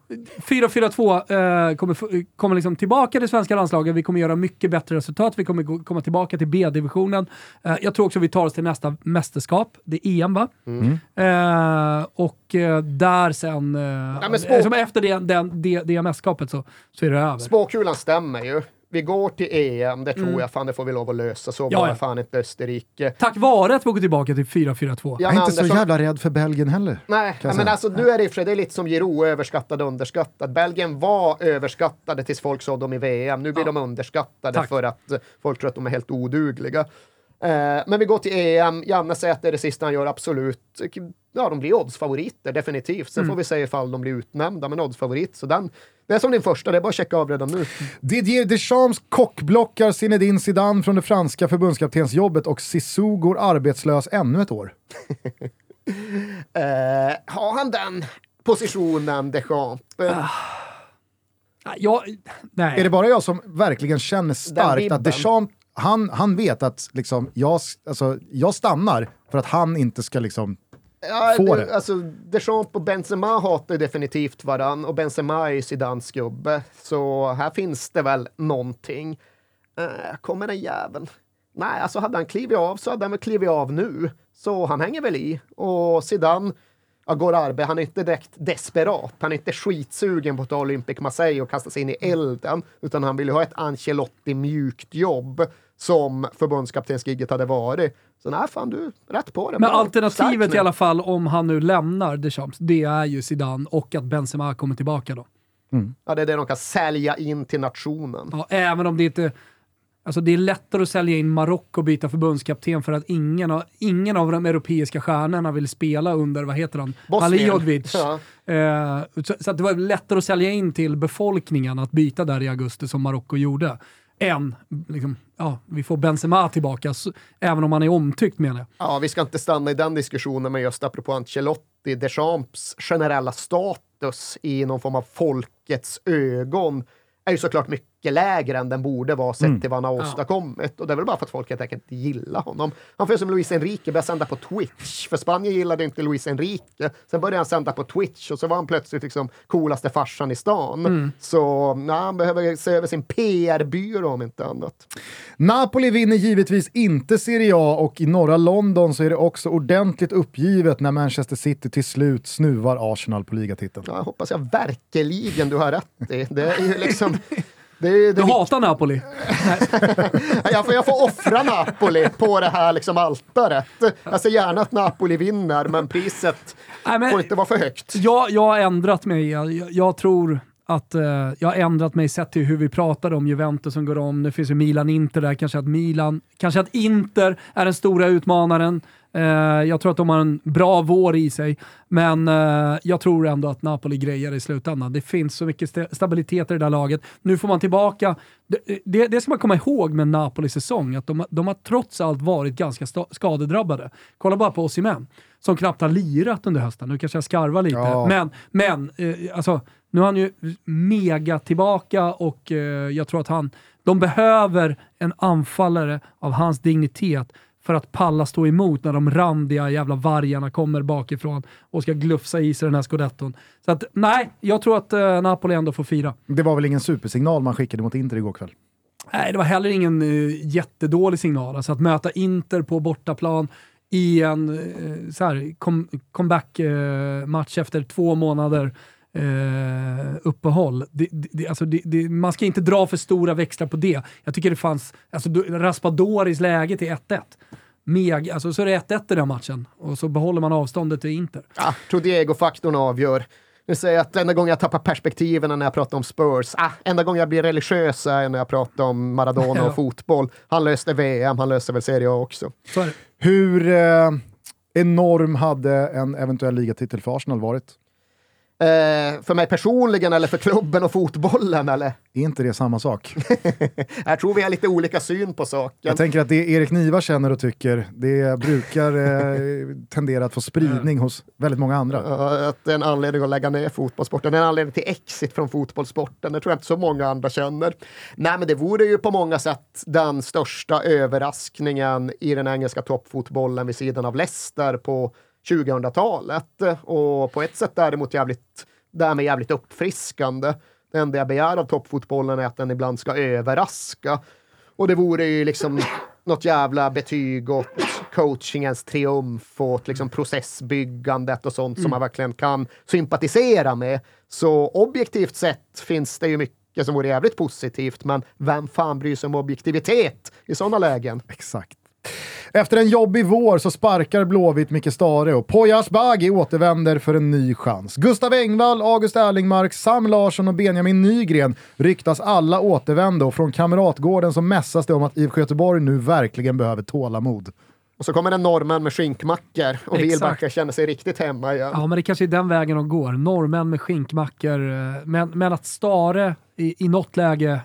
fyra fyra två eh, kommer, kommer liksom tillbaka till svenska landslagen. Vi kommer göra mycket bättre resultat. Vi kommer gå, komma tillbaka tillbaka till B-divisionen. Uh, jag tror också vi tar oss till nästa mästerskap. Det är E M, va? Mm. Uh, och uh, där sen... Uh, ja, spå- som efter det, den, det, det mästerskapet så, så är det över. Spåkulan stämmer ju. Vi går till E M, det tror mm. jag fan, det får vi lov att lösa. Så ja, var ja. fan inte Österrike. Tack vare att vi går tillbaka till fyra fyra två. Jag är inte så jävla rädd för Belgien heller. Nej, men säga. alltså nu är det, det är lite som Giroud, överskattad och underskattad. Belgien var överskattade tills folk såg dem i V M. Nu blir ja. de underskattade Tack. för att folk tror att de är helt odugliga. Eh, men vi går till E M. Janne säger att det är det sista han gör, absolut. Ja, de blir oddsfavoriter, definitivt. Sen mm. får vi säga ifall de blir utnämnda, men oddsfavorit, så den... Det är som din första, det är bara att checka av redan nu. Didier Deschamps kockblockar Zinedine Zidane från det franska förbundskaptensjobbet, och Sissou går arbetslös ännu ett år. uh, har han den positionen, Deschamps? Uh. Ja, nej. Är det bara jag som verkligen känner starkt att Deschamps, han, han vet att liksom, jag, alltså, jag stannar för att han inte ska liksom... Ja, det, alltså Deschamps och Benzema hatar definitivt varann, och Benzema är ju Zidanes gubbe, så här finns det väl någonting. Uh, kommer den jäveln? Nej, alltså hade han klivit av så hade han väl klivit av nu, så han hänger väl i. Och Zidane ja, går arbe, han är inte direkt desperat, han är inte skitsugen på att ta Olympic Marseille och kasta sig in i elden, utan han vill ha ett Ancelotti mjukt jobb som förbundskaptensgigget hade varit. Så nej, fan, du rätt på det. Men alternativet i alla fall, om han nu lämnar Deschamps, det är ju Zidane, och att Benzema kommer tillbaka då. Mm. Ja, det är det de kan sälja in till nationen. Ja, även om det inte... Alltså det är lättare att sälja in Marocko och byta förbundskapten, för att ingen av, ingen av de europeiska stjärnorna vill spela under, vad heter han? Halilovic. Ja. Eh, så, så att det var lättare att sälja in till befolkningen att byta där i augusti som Marocko gjorde. Än, liksom, ja, vi får Benzema tillbaka, så, även om han är omtyckt, menar jag. Ja, vi ska inte stanna i den diskussionen, men just apropå Ancelotti, Deschamps generella status i någon form av folkets ögon är ju såklart mycket mycket lägre än den borde vara sett mm. till vad han har åstadkommit. Och det är väl bara för att folk helt enkelt inte gillar honom. Han får som Luis Enrique började sända på Twitch. För Spanien gillade inte Luis Enrique. Sen började han sända på Twitch och så var han plötsligt liksom coolaste farsan i stan. Mm. Så na, han behöver se över sin P R-byrå om inte annat. Napoli vinner givetvis inte Serie A och i norra London så är det också ordentligt uppgivet när Manchester City till slut snuvar Arsenal på ligatiteln. Ja, jag hoppas jag verkligen du har rätt i. Det är ju liksom... Det, det, du hatar vi... Napoli. jag, får, jag får offra Napoli på det här liksom altaret. Jag ser gärna att Napoli vinner, men priset Nej, men, får inte vara för högt. Jag, jag har ändrat mig. Jag, jag tror... att eh, jag har ändrat mig sett till hur vi pratade om Juventus som går om. Nu finns ju Milan-Inter där. Kanske att Milan, kanske att Inter är den stora utmanaren. Eh, jag tror att de har en bra vår i sig. Men eh, jag tror ändå att Napoli grejer i slutändan. Det finns så mycket st- stabilitet i det där laget. Nu får man tillbaka. Det, det, det ska man komma ihåg med Napolis säsong. Att de, de har trots allt varit ganska sta- skadedrabbade. Kolla bara på Osimhen. Som knappt har lirat under hösten. Nu kanske jag skarvar lite. Ja. Men, men eh, alltså... Nu är han ju mega tillbaka och eh, jag tror att han, de behöver en anfallare av hans dignitet för att palla stå emot när de randiga jävla vargarna kommer bakifrån och ska glufsa i sig den här scudetton. Så att nej, jag tror att eh, Napoli ändå får fira. Det var väl ingen supersignal man skickade mot Inter igår kväll? Nej, det var heller ingen eh, jättedålig signal. Alltså att möta Inter på bortaplan i en eh, så här, kom, comeback-match eh, efter två månader Uh, uppehåll. Det, det, alltså det, det, man ska inte dra för stora växlar på det. Jag tycker det fanns alltså, Raspadoris läge till ett ett. Meg, alltså, så är det ett ett i den matchen. Och så behåller man avståndet till Inter. Ja, tror Diego-faktorn avgör. Nu säger jag att enda gång jag tappar perspektiven när jag pratar om Spurs. Ah, enda gång jag blir religiös är när jag pratar om Maradona och fotboll. Han löste V M, han löste väl Serie A också. Sorry. Hur eh, enorm hade en eventuell ligatitel för Arsenal varit? Uh, för mig personligen eller för klubben och fotbollen eller? Är inte det samma sak? Jag tror vi har lite olika syn på saken. Jag tänker att det Erik Niva känner och tycker det brukar eh, tendera att få spridning hos väldigt många andra. Uh, att det är en anledning att lägga ner fotbollssporten. Det är en anledning till exit från fotbollssporten. Det tror jag inte så många andra känner. Nej, men det vore ju på många sätt den största överraskningen i den engelska toppfotbollen vid sidan av Leicester på tjugohundratalet, och på ett sätt däremot jävligt, därmed jävligt uppfriskande. Det enda jag begär av toppfotbollen är att den ibland ska överraska, och det vore ju liksom något jävla betyg åt coachingens triumf och åt liksom processbyggandet och sånt mm. som man verkligen kan sympatisera med. Så objektivt sett finns det ju mycket som vore jävligt positivt, men vem fan bryr sig om objektivitet i sådana lägen? Exakt. Efter en jobbig vår så sparkar Blåvitt Micke Stare och Poyas Bagi återvänder för en ny chans. Gustav Engvall, August Erlingmark, Sam Larsson och Benjamin Nygren ryktas alla återvända, och från Kamratgården så mässas det om att I F K Göteborg nu verkligen behöver tålamod. Och så kommer en norrman med skinkmackor, och Wilbacher känner sig riktigt hemma igen. Ja, men det kanske är den vägen de går. Norrman med skinkmackor, men, men att Stare i, i något läge eh,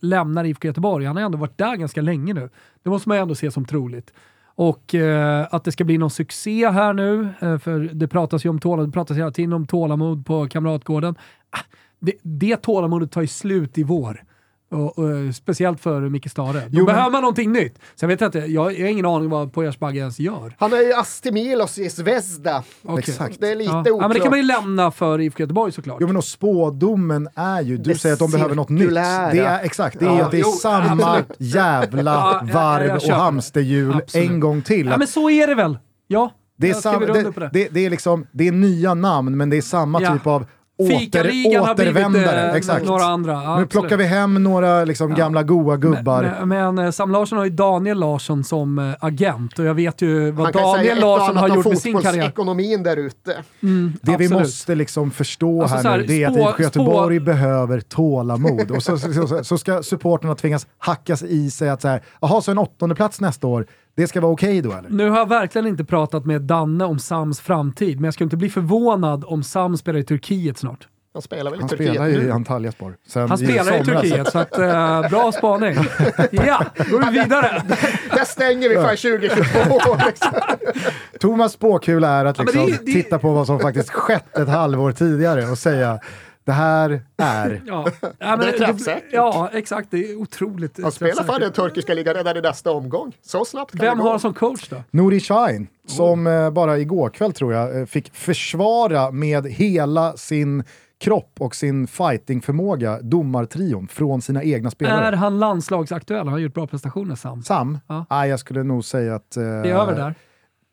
lämnar I F K Göteborg. Han har ändå varit där ganska länge nu. Det måste man ändå se som troligt. Och eh, att det ska bli någon succé här nu, eh, för det pratas ju om tålamod, det pratas hela tiden om tålamod på Kamratgården. Ah, det, det tålamodet tar ju slut i vår. Och, och, speciellt för Micke Stare. Då jo, behöver man någonting nytt. Sen vet jag inte, jag, jag har ingen aning vad Poyas Bagi ens gör. Han är ju Astemilos i Zvezda. Okay. Exakt. Det är lite ja. oklart. Ja, men det kan man ju lämna för I F K Göteborg såklart. Jo, men och spådomen är ju, du det säger att de behöver något nytt. Det är, exakt, det är, ja. det är jo, samma absolut. jävla varv ja, och hamsterhjul en gång till. Ja, men så är det väl. Ja, det är, sam- det, det. Det, det är liksom, det är nya namn, men det är samma ja. typ av Åter, återvändare, blivit, eh, exakt. Några andra. Ja, nu absolut. plockar vi hem några liksom, ja. gamla goa gubbar. Men, men Sam Larsson har ju Daniel Larsson som äh, agent, och jag vet ju vad Daniel Larsson har gjort med sin karriär. Ekonomin där ute. Mm, det absolut. vi måste liksom förstå alltså, här, så här nu, det är spå, att Göteborg spå... behöver tålamod. Och så, så, så, så ska supporterna tvingas hackas i sig att så här, aha, så en åttonde plats nästa år. Det ska vara okej då, eller? Nu har jag verkligen inte pratat med Danne om Sams framtid, men jag ska inte bli förvånad om Sam spelar i Turkiet snart. Han spelar väl i Turkiet nu? Han spelar ju i Antalyaspor. Sen han spelar i, i Turkiet, så att, äh, bra spaning. Ja, går vi vidare. Där stänger vi för tjugo tjugotvå. Liksom. Thomas spåkula är att liksom ja, det, det... titta på vad som faktiskt skett ett halvår tidigare och säga Det här är... ja. Ja, men, det är träffsäkert. Ja, exakt. Det är otroligt. Han spelar för den turkiska ligan redan i nästa omgång. Så snabbt kan Vem det gå. Har som coach då? Nuri Şahin, som oh. bara igår kväll tror jag fick försvara med hela sin kropp och sin fightingförmåga domartrion från sina egna spelare. Är han landslagsaktuell? Han har gjort bra prestationer, Sam. Sam? Ja. Ah, jag skulle nog säga att... Eh, det är över där.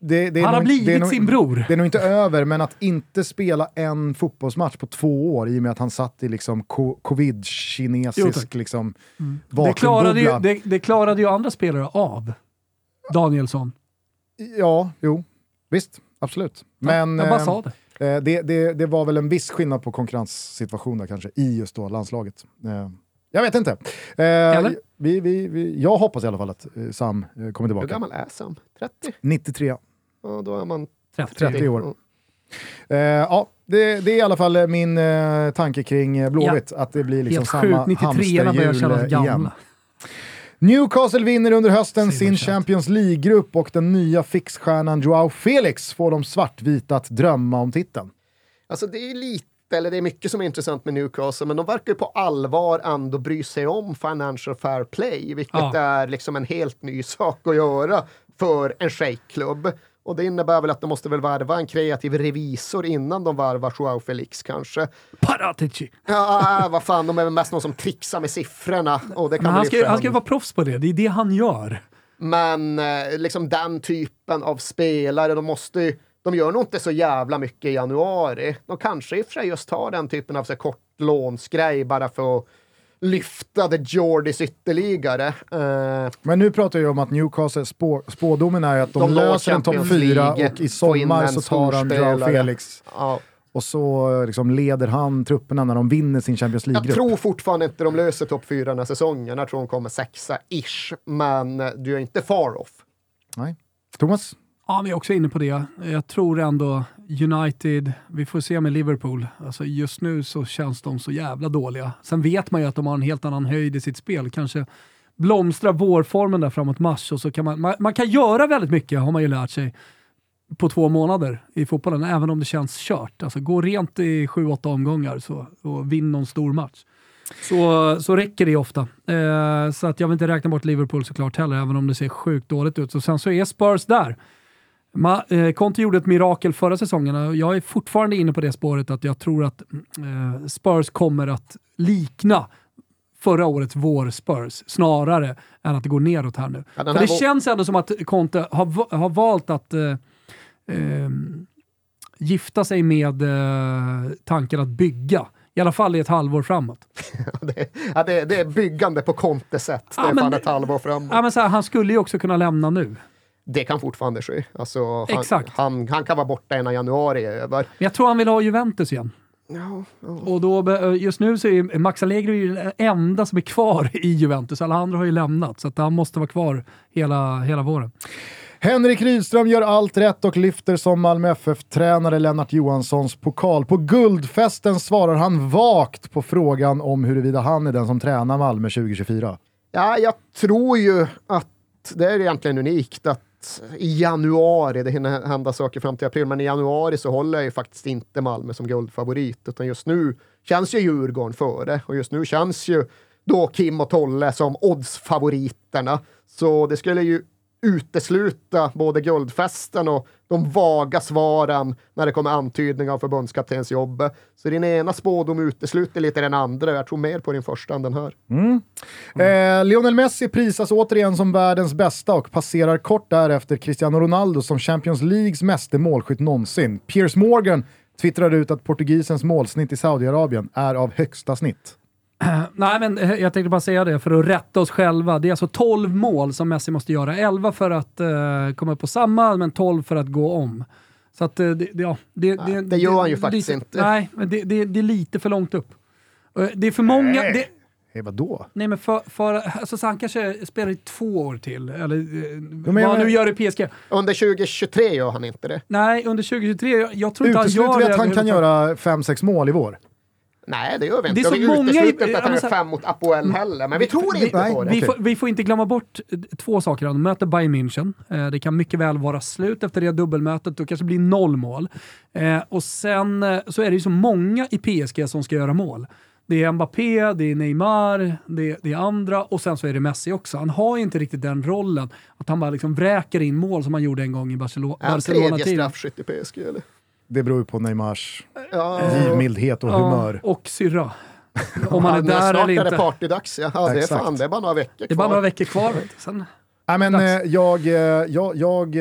Det, det han har nog, blivit det nog, sin bror. Det är nog inte över, men att inte spela en fotbollsmatch på två år i och med att han satt i liksom ko- covid-kinesisk jo, liksom, mm. det, klarade ju, det, det klarade ju andra spelare av. Danielsson. Ja, jo. Visst, absolut. Men, ja, jag bara sa det. Eh, det, det, det var väl en viss skillnad på konkurrenssituationer kanske i just då landslaget. Eh, jag vet inte. Eh, vi, vi, vi, jag hoppas i alla fall att Sam eh, kommer tillbaka. Hur gammal är Sam? trettio? nittiotre. Ja, då är man trettio år. Mm. Eh, ja, det, det är i alla fall min eh, tanke kring Blåvitt. Ja. Att det blir liksom samma hamsterhjul igen. Newcastle vinner under hösten sin Champions League-grupp och den nya fixstjärnan Joao Felix får de svartvita att drömma om titeln. Alltså det är lite, eller det är mycket som är intressant med Newcastle, men de verkar ju på allvar ändå bry sig om financial fair play, vilket ja. är liksom en helt ny sak att göra för en shejkklubb. Och det innebär väl att de måste väl värva en kreativ revisor innan de värvar Joao Felix kanske. Paratici! Ja, vad fan, de är väl mest någon som trixar med siffrorna. Och det kan han, ska, han ska vara proffs på det, det är det han gör. Men liksom den typen av spelare, de måste ju, de gör nog inte så jävla mycket i januari. De kanske i och för sig just tar den typen av så kortlånsgrej bara för att lyftade Jordis ytterligare. Uh, Men nu pratar jag om att Newcastle spå, spådomen är att de, de löser en topp fyra och i sommar så tar han Joao Felix. Ja. Och så liksom leder han trupperna när de vinner sin Champions League-grupp. Jag tror fortfarande inte de löser topp fyra den här säsongen. Jag tror de kommer sexa-ish. Men du är inte far off. Nej. Thomas? Ja, men jag är också inne på det. Jag tror ändå United, vi får se med Liverpool. Alltså just nu så känns de så jävla dåliga. Sen vet man ju att de har en helt annan höjd i sitt spel. Kanske blomstrar vårformen där framåt mars. Och så kan man, man, man kan göra väldigt mycket, har man ju lärt sig, på två månader i fotbollen. Även om det känns kört. Alltså gå rent i sju, åtta omgångar så, och vinn någon stor match. Så, så räcker det ofta. Eh, så att jag vill inte räkna bort Liverpool såklart heller, även om det ser sjukt dåligt ut. Så sen så är Spurs där. Ma, eh, Conte gjorde ett mirakel förra säsongen och jag är fortfarande inne på det spåret att jag tror att eh, Spurs kommer att likna förra årets vår Spurs snarare än att det går neråt här nu. Ja, För det vår... känns ändå som att Conte har, har valt att eh, eh, gifta sig med eh, tanken att bygga. I alla fall i ett halvår framåt. det, ja, det, det är byggande på Conte-sätt. Det ja, är men, fan ett halvår framåt. Ja, men så här, han skulle ju också kunna lämna nu. Det kan fortfarande ske. Alltså, han, han, han kan vara borta innan januari är över. Jag tror han vill ha Juventus igen. Ja, ja. Och då, just nu så är Max Allegri ju den enda som är kvar i Juventus. Alla andra har ju lämnat, så att han måste vara kvar hela, hela våren. Henrik Rydström gör allt rätt och lyfter som Malmö F F-tränare Lennart Johanssons pokal. På guldfesten svarar han vagt på frågan om huruvida han är den som tränar Malmö tjugo tjugofyra. Ja, jag tror ju att det är egentligen unikt att i januari, det hinner hända saker fram till april, men i januari så håller jag ju faktiskt inte Malmö som guldfavorit, utan just nu känns ju Djurgården före och just nu känns ju då Kim och Tolle som oddsfavoriterna, så det skulle ju utesluta både guldfesten och de vaga svaren när det kommer antydningar av förbundskaptens jobb. Så din ena spådom utesluter lite den andra. Jag tror mer på din första än den här. Mm. Mm. Eh, Lionel Messi prisas återigen som världens bästa och passerar kort därefter Cristiano Ronaldo som Champions Leagues meste målskytt någonsin. Piers Morgan twittrar ut att portugisens målsnitt i Saudiarabien är av högsta snitt. Nej, men jag tänkte bara säga det för att rätta oss själva. Det är alltså tolv mål som Messi måste göra. elva för att uh, komma på samma, men tolv för att gå om. Så att, uh, det, ja, det, nej, det, det gör han ju det, faktiskt det, inte. Nej, men det, det, det är lite för långt upp. Uh, det är för många... Nej, det, hey, vadå? Nej, men för, för, alltså, så han kanske spelar i två år till. Eller ja, vad han nu gör i P S G. Under tjugo tjugotre gör han inte det. Nej, under tjugo tjugotre... Jag, jag tror inte han gör det. Utesluter vi att han kan göra fem sex mål i vår? Nej, det gör vi inte. Det är så vi många utesluter inte att han är fem mot Apoel heller, men vi tror inte vi, på det. Vi, okay. får, vi får inte glömma bort två saker. De möter Bayern München. Eh, det kan mycket väl vara slut efter det dubbelmötet. Då kanske blir noll mål. Eh, och sen eh, så är det ju så många i P S G som ska göra mål. Det är Mbappé, det är Neymar, det är, det är andra. Och sen så är det Messi också. Han har ju inte riktigt den rollen att han bara liksom vräker in mål som han gjorde en gång i Barcelona. Ja, tredje straffskytt i P S G, eller? Det beror ju på Neymars ja. givmildhet och ja. humör. Och syrra. Om han är där snart eller inte. Snart är det partydags. Ja, det är fan, det är bara några veckor kvar. Det är bara några veckor kvar. Sen. Nej, men jag, jag, jag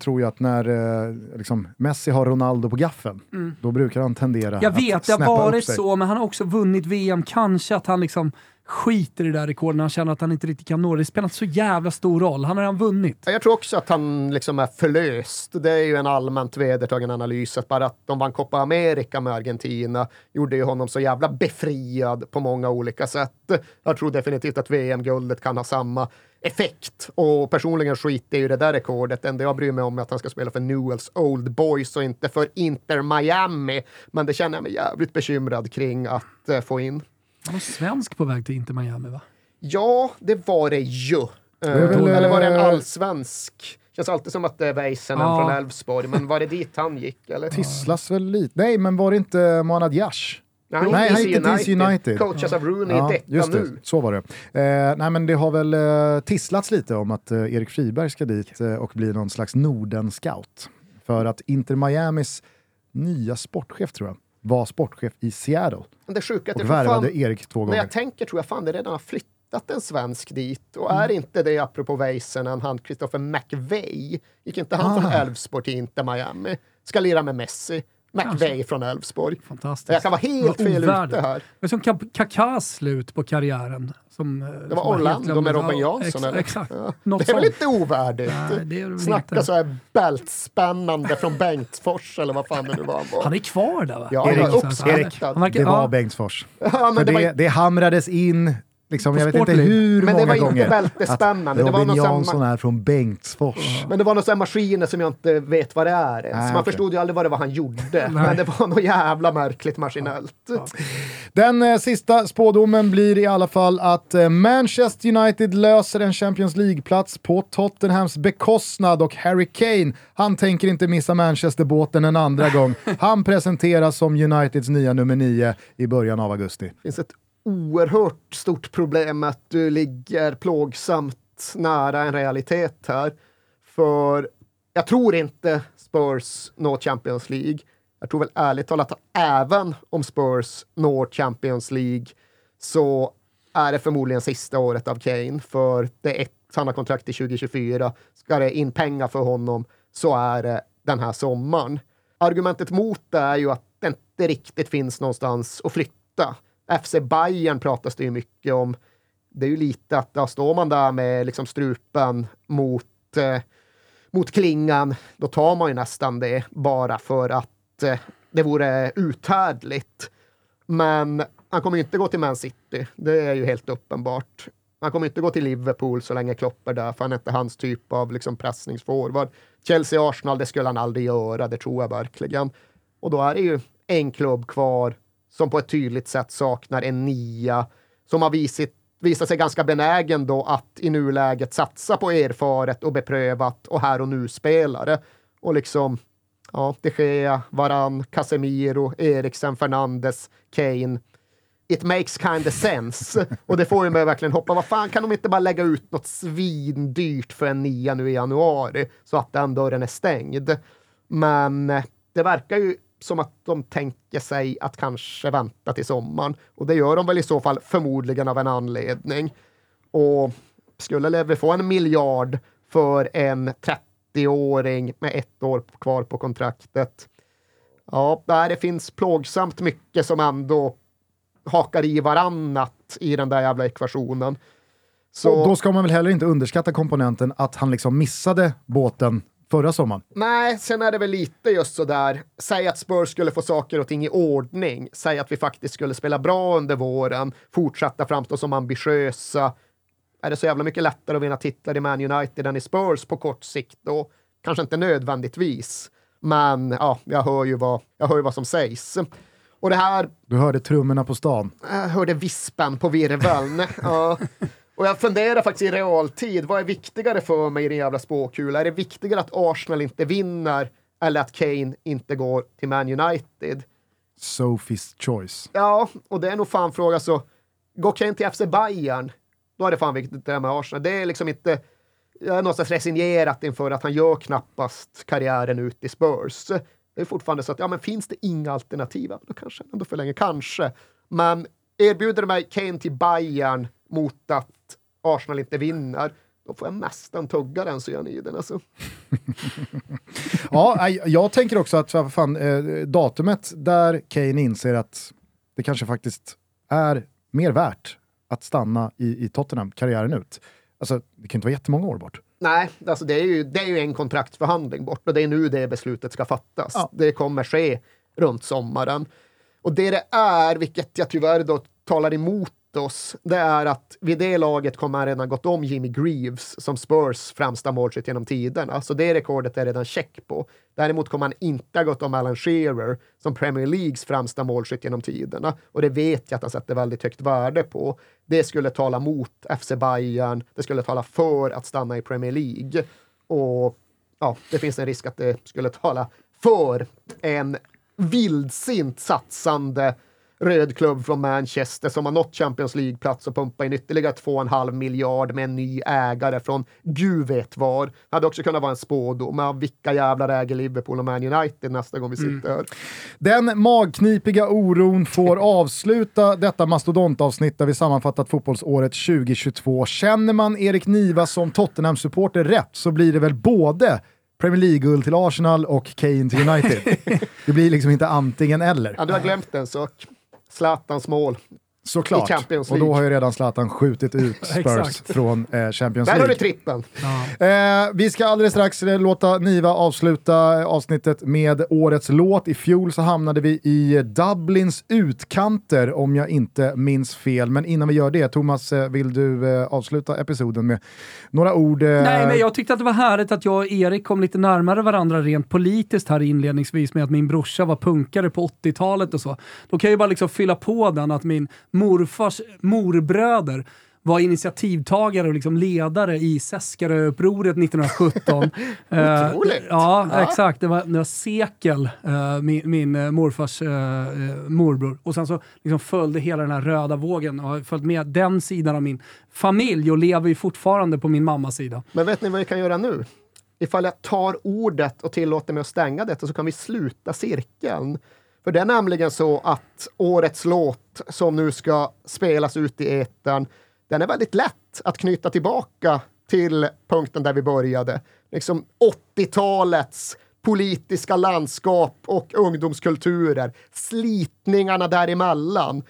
tror ju att när liksom, Messi har Ronaldo på gaffen, mm. då brukar han tendera jag vet, att snäppa Jag vet, det har varit så, men han har också vunnit V M. Kanske att han liksom skiter i det där rekordet när han känner att han inte riktigt kan nå det. Det spelar så jävla stor roll. Han har han vunnit. Jag tror också att han liksom är förlöst. Det är ju en allmänt vedertagen analys att bara att de vann Copa America med Argentina gjorde ju honom så jävla befriad på många olika sätt. Jag tror definitivt att V M-guldet kan ha samma effekt. Och personligen skiter ju det där rekordet. Ändå jag bryr mig om att han ska spela för Newell's Old Boys och inte för Inter Miami. Men det känner jag mig jävligt bekymrad kring att uh, få in. Han var svensk på väg till Inter Miami, va? Ja, det var det ju. Eller, Eller var det en allsvensk? Känns alltid som att det är Väisänen ja. från Elfsborg. Men var det dit han gick? Eller? Tisslas väl lite. Nej, men var det inte Mohamed Yash? Nej, han nej, gick inte till United. United. Coaches ja. av Rooney ja, i detta det. nu. Så var det. Eh, nej, men det har väl eh, tisslats lite om att eh, Erik Friberg ska dit eh, och bli någon slags Norden-scout. För att Inter Miamis nya sportchef, tror jag, var sportchef i Seattle. Det sjuka att och värvade fan, Erik två gånger. När jag tänker tror jag fan det redan har flyttat en svensk dit. Och mm. är inte det apropå Väisänen, han Christopher McVeigh, gick inte han ah. från Elfsborg till Inter Miami? Ska lira med Messi. McVeigh från Elfsborg. Fantastiskt. Jag kan vara helt fel ovärdigt. Ute här. Men som Kakas slut på karriären. Som, det var Orlando med Robin Jansson. Ex- exakt. Ja. Det är väl inte ovärdigt? Nej, det är väl Snacka inte. Så här bältspännande från Bengtsfors eller vad fan det nu var. Han, var. han är kvar där, va? Ja, Erik, också, Erik han, han verkar, det var ja. Bengtsfors. Ja, men det, var... det, det hamrades in liksom, jag vet inte hur men många gånger. Men det var inte bältespännande. Det var Robin Jansson ma- är från Bengtsfors. Mm. Men det var någon sån här maskiner som jag inte vet vad det är. Nej, så man okay. förstod ju aldrig vad det var han gjorde. Men det var något jävla märkligt maskinellt. Ja. Ja. Den eh, sista spådomen blir i alla fall att eh, Manchester United löser en Champions League-plats på Tottenhams bekostnad. Och Harry Kane, han tänker inte missa Manchester-båten en andra gång. Han presenteras som Uniteds nya nummer nio i början av augusti. Finns ett oerhört stort problem att du ligger plågsamt nära en realitet här. För jag tror inte Spurs når Champions League. Jag tror väl ärligt talat att även om Spurs når Champions League så är det förmodligen sista året av Kane. För det är ett, han har kontrakt till tjugo tjugofyra. Ska det in pengar för honom så är det den här sommaren. Argumentet mot det är ju att det inte riktigt finns någonstans att flytta. F C Bayern pratas det ju mycket om. Det är ju lite att ja, står man där med liksom strupen mot, eh, mot klingan, då tar man ju nästan det bara för att eh, det vore uthärdligt. Men han kommer ju inte gå till Man City. Det är ju helt uppenbart. Han kommer inte gå till Liverpool så länge Klopp är där, för han är inte hans typ av liksom pressningsforward. Chelsea, Arsenal, det skulle han aldrig göra. Det tror jag verkligen. Och då är det ju en klubb kvar som på ett tydligt sätt saknar en nia, som har visat, visat sig ganska benägen då att i nuläget satsa på erfaret och beprövat och här och nu spelare. Och liksom, ja, De Gea, Varane, Casemiro, Eriksen, Fernandes, Kane. It makes kind of sense. Och det får ju mig verkligen hoppa, vad fan kan de inte bara lägga ut något svindyrt för en nia nu i januari så att den dörren är stängd. Men det verkar ju som att de tänker sig att kanske vänta till sommaren. Och det gör de väl i så fall förmodligen av en anledning. Och skulle Levi få en miljard för en trettioåring med ett år kvar på kontraktet. Ja, där det finns plågsamt mycket som ändå hakar i varannat i den där jävla ekvationen. Så... Och då ska man väl heller inte underskatta komponenten att han liksom missade båten förra sommaren. Nej, sen är det väl lite just så där. Säg att Spurs skulle få saker och ting i ordning. Säg att vi faktiskt skulle spela bra under våren. Fortsätta framstå som ambitiösa. Är det så jävla mycket lättare att vinna titlar i Man United än i Spurs på kort sikt då? Kanske inte nödvändigtvis. Men ja, jag hör ju vad, jag hör ju vad som sägs. Och det här... Du hörde trummorna på stan. Jag hörde vispan på virveln. Ja. Och jag funderar faktiskt i realtid, vad är viktigare för mig i den jävla spåkula? Är det viktigare att Arsenal inte vinner eller att Kane inte går till Man United? Sophie's choice. Ja, och det är nog fan fråga så. Går Kane till F C Bayern, då är det fan viktigt det här med Arsenal. Det är liksom inte... Jag är någonstans resignerat inför att han gör knappast karriären ut i Spurs. Det är fortfarande så att, ja men finns det inga alternativ? Då kanske, ändå för länge, kanske. Men erbjuder de mig Kane till Bayern mot att Arsenal inte vinner, då får jag nästan tugga den cyaniden alltså. Ja, jag tänker också att fan, datumet där Kane inser att det kanske faktiskt är mer värt att stanna i, i Tottenham karriären ut. Alltså, det kan inte vara jättemånga år bort. Nej, alltså det är ju, det är ju en kontraktförhandling bort. Och det är nu det beslutet ska fattas. Ja. Det kommer ske runt sommaren. Och det det är, vilket jag tyvärr då talar emot oss, det är att vid det laget kommer han redan gått om Jimmy Greaves som Spurs främsta målskytt genom tiden. Alltså det rekordet är redan check på. Däremot kommer han inte ha gått om Alan Shearer som Premier Leagues främsta målskytt genom tiderna. Och det vet jag att han sätter väldigt högt värde på. Det skulle tala mot F C Bayern. Det skulle tala för att stanna i Premier League. Och ja, det finns en risk att det skulle tala för en vildsint satsande röd klubb från Manchester som har nått Champions League-plats och pumpat in ytterligare två och en halv miljard med en ny ägare från gud vet var. Hade också kunnat vara en spådom av vilka jävla äger Liverpool och Man United nästa gång vi sitter här. Mm. Den magknipiga oron får avsluta detta mastodontavsnitt där vi sammanfattat fotbollsåret tjugohundratjugotvå. Känner man Erik Niva som Tottenham-supporter rätt så blir det väl både Premier League-guld till Arsenal och Kane till United. Det blir liksom inte antingen eller. Ja, du har glömt en sak. Zlatans mål. Såklart. I Champions League. Och då har ju redan Zlatan skjutit ut Spurs från eh, Champions League. Där har du trippen. Ja. Eh, vi ska alldeles strax låta Niva avsluta avsnittet med årets låt. I fjol så hamnade vi i Dublins utkanter om jag inte minns fel. Men innan vi gör det, Thomas, vill du eh, avsluta episoden med några ord? Eh... Nej, nej, jag tyckte att det var härligt att jag och Erik kom lite närmare varandra rent politiskt här inledningsvis med att min brorsa var punkare på åttiotalet och så. Då kan jag ju bara liksom fylla på den att min morfars morbröder var initiativtagare och liksom ledare i Seskaröupproret nittonhundrasjutton. Otroligt! Uh, ja, ja, exakt. Det var, det var sekel, uh, min, min morfars uh, morbror. Och sen så liksom följde hela den här röda vågen och har följt med den sidan av min familj och lever ju fortfarande på min mammas sida. Men vet ni vad vi kan göra nu? Ifall jag tar ordet och tillåter mig att stänga det så kan vi sluta cirkeln. För det är nämligen så att årets låt som nu ska spelas ut i etern, den är väldigt lätt att knyta tillbaka till punkten där vi började. Liksom åttiotalets politiska landskap och ungdomskulturer, slitningarna däremellan.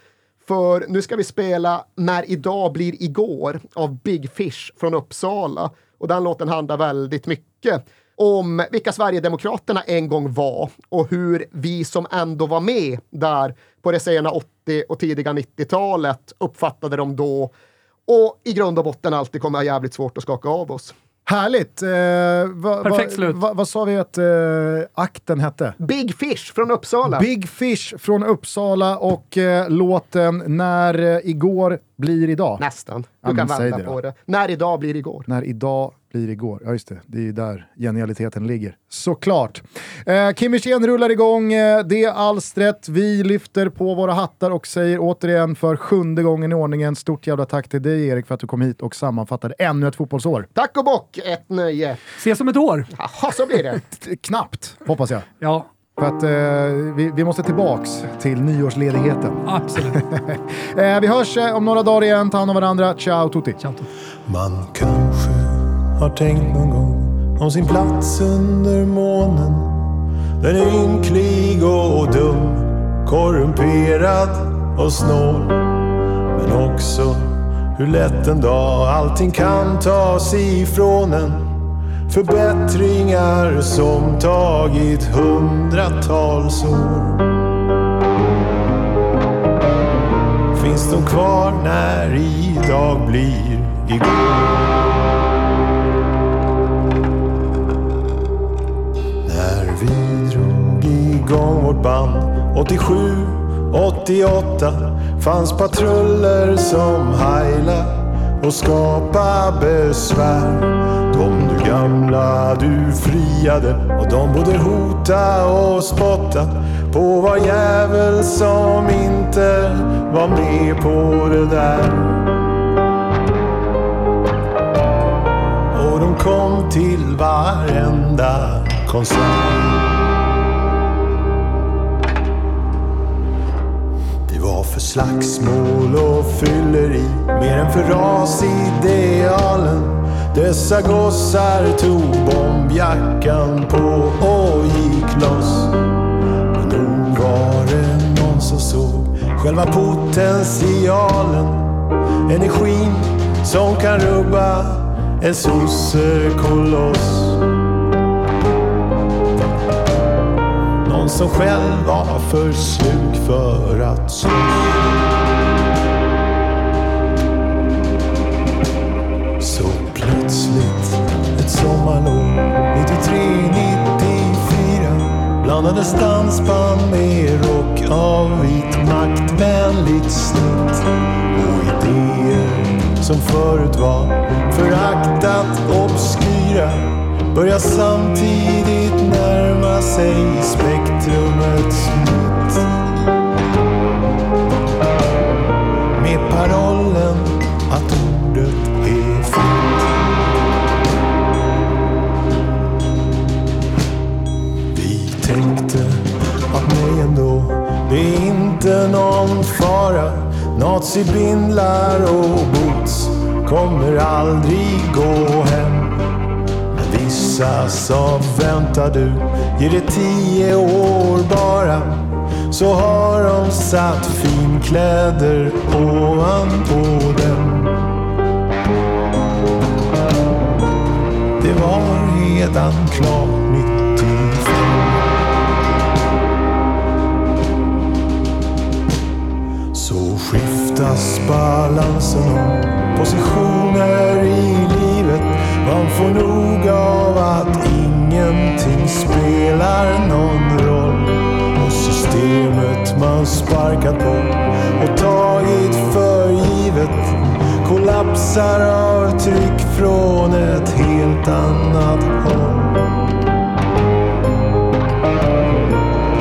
För nu ska vi spela När idag blir igår av Big Fish från Uppsala. Och den låten handlar väldigt mycket om vilka Sverigedemokraterna en gång var och hur vi som ändå var med där på det sena åttio- och tidiga nittiotalet uppfattade dem då och i grund och botten alltid kommer ha jävligt svårt att skaka av oss. Härligt! Eh, va, Perfekt slut. Va, va, vad sa vi att eh, akten hette? Big Fish från Uppsala. Big Fish från Uppsala och eh, låten När eh, igår blir idag. Nästan. Du ja, kan vänta det på det. När idag blir igår. När idag blir igår. Ja just det, det är ju där genialiteten ligger. Såklart. Eh, Kim Wirsén rullar igång eh, det alstret. Vi lyfter på våra hattar och säger återigen för sjunde gången i ordningen stort jävla tack till dig Erik för att du kom hit och sammanfattade ännu ett fotbollsår. Tack och bock, ett nöje. Ses om ett år. Jaha, så blir det. Knappt, hoppas jag. Ja. För att eh, vi, vi måste tillbaks till nyårsledigheten. Absolut. eh, vi hörs eh, om några dagar igen. Ta hand om varandra. Ciao tutti. Ciao tutti. Man kanske har tänkt någon gång om sin plats under månen. Den är ynklig och dum, korrumperad och snål. Men också hur lätt en dag allting kan tas ifrån en. Förbättringar som tagit hundratals år. Finns de kvar när idag blir igår? När vi drog igång vårt band åttiosju åttioåtta fanns patruller som hajla och skapa besvär. De du gamla du friade och de både hota och spotta på var jävel som inte var med på det där. Och de kom till varenda konsert. För slagsmål och fylleri, mer än för rasidealen. Dessa gossar tog bombjackan på och gick loss. Men nog var det någon som såg själva potentialen, energin som kan rubba en sossekoloss. Någon som själv var för slug för att slå. Så plötsligt ett sommarlov nittiotre nittiofyra blandades dansband med rock av vitt maktvänligt snitt. Och idéer som förut var föraktat obskyra börjar samtidigt närma sig spektrumets mitt. Med parollen att ordet är fritt. Vi tänkte att nej ändå, det är inte någon fara. Nazibindlar och boots kommer aldrig gå hem. Vissa sa, vänta du, ger det tio år bara, så har de satt finkläder ovanpå dem. Det var redan klart nittiofem. Så skiftas balansen om positioner i livet. Man får nog av att ingenting spelar någon roll. Och systemet man sparkat på och tagit för givet kollapsar av tryck från ett helt annat håll.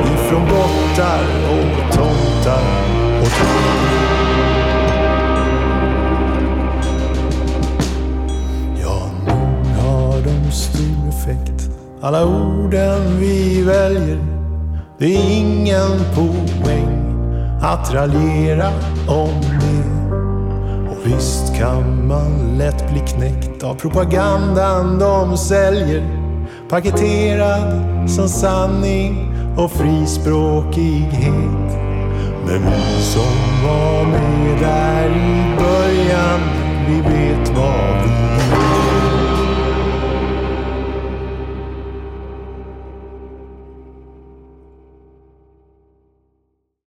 Ifrån bottar och tomtar och tomtar. Alla orden vi väljer, det är ingen poäng att raljera om det. Och visst kan man lätt bli knäckt av propagandan de säljer, paketerad som sanning och frispråkighet. Men vi som var med där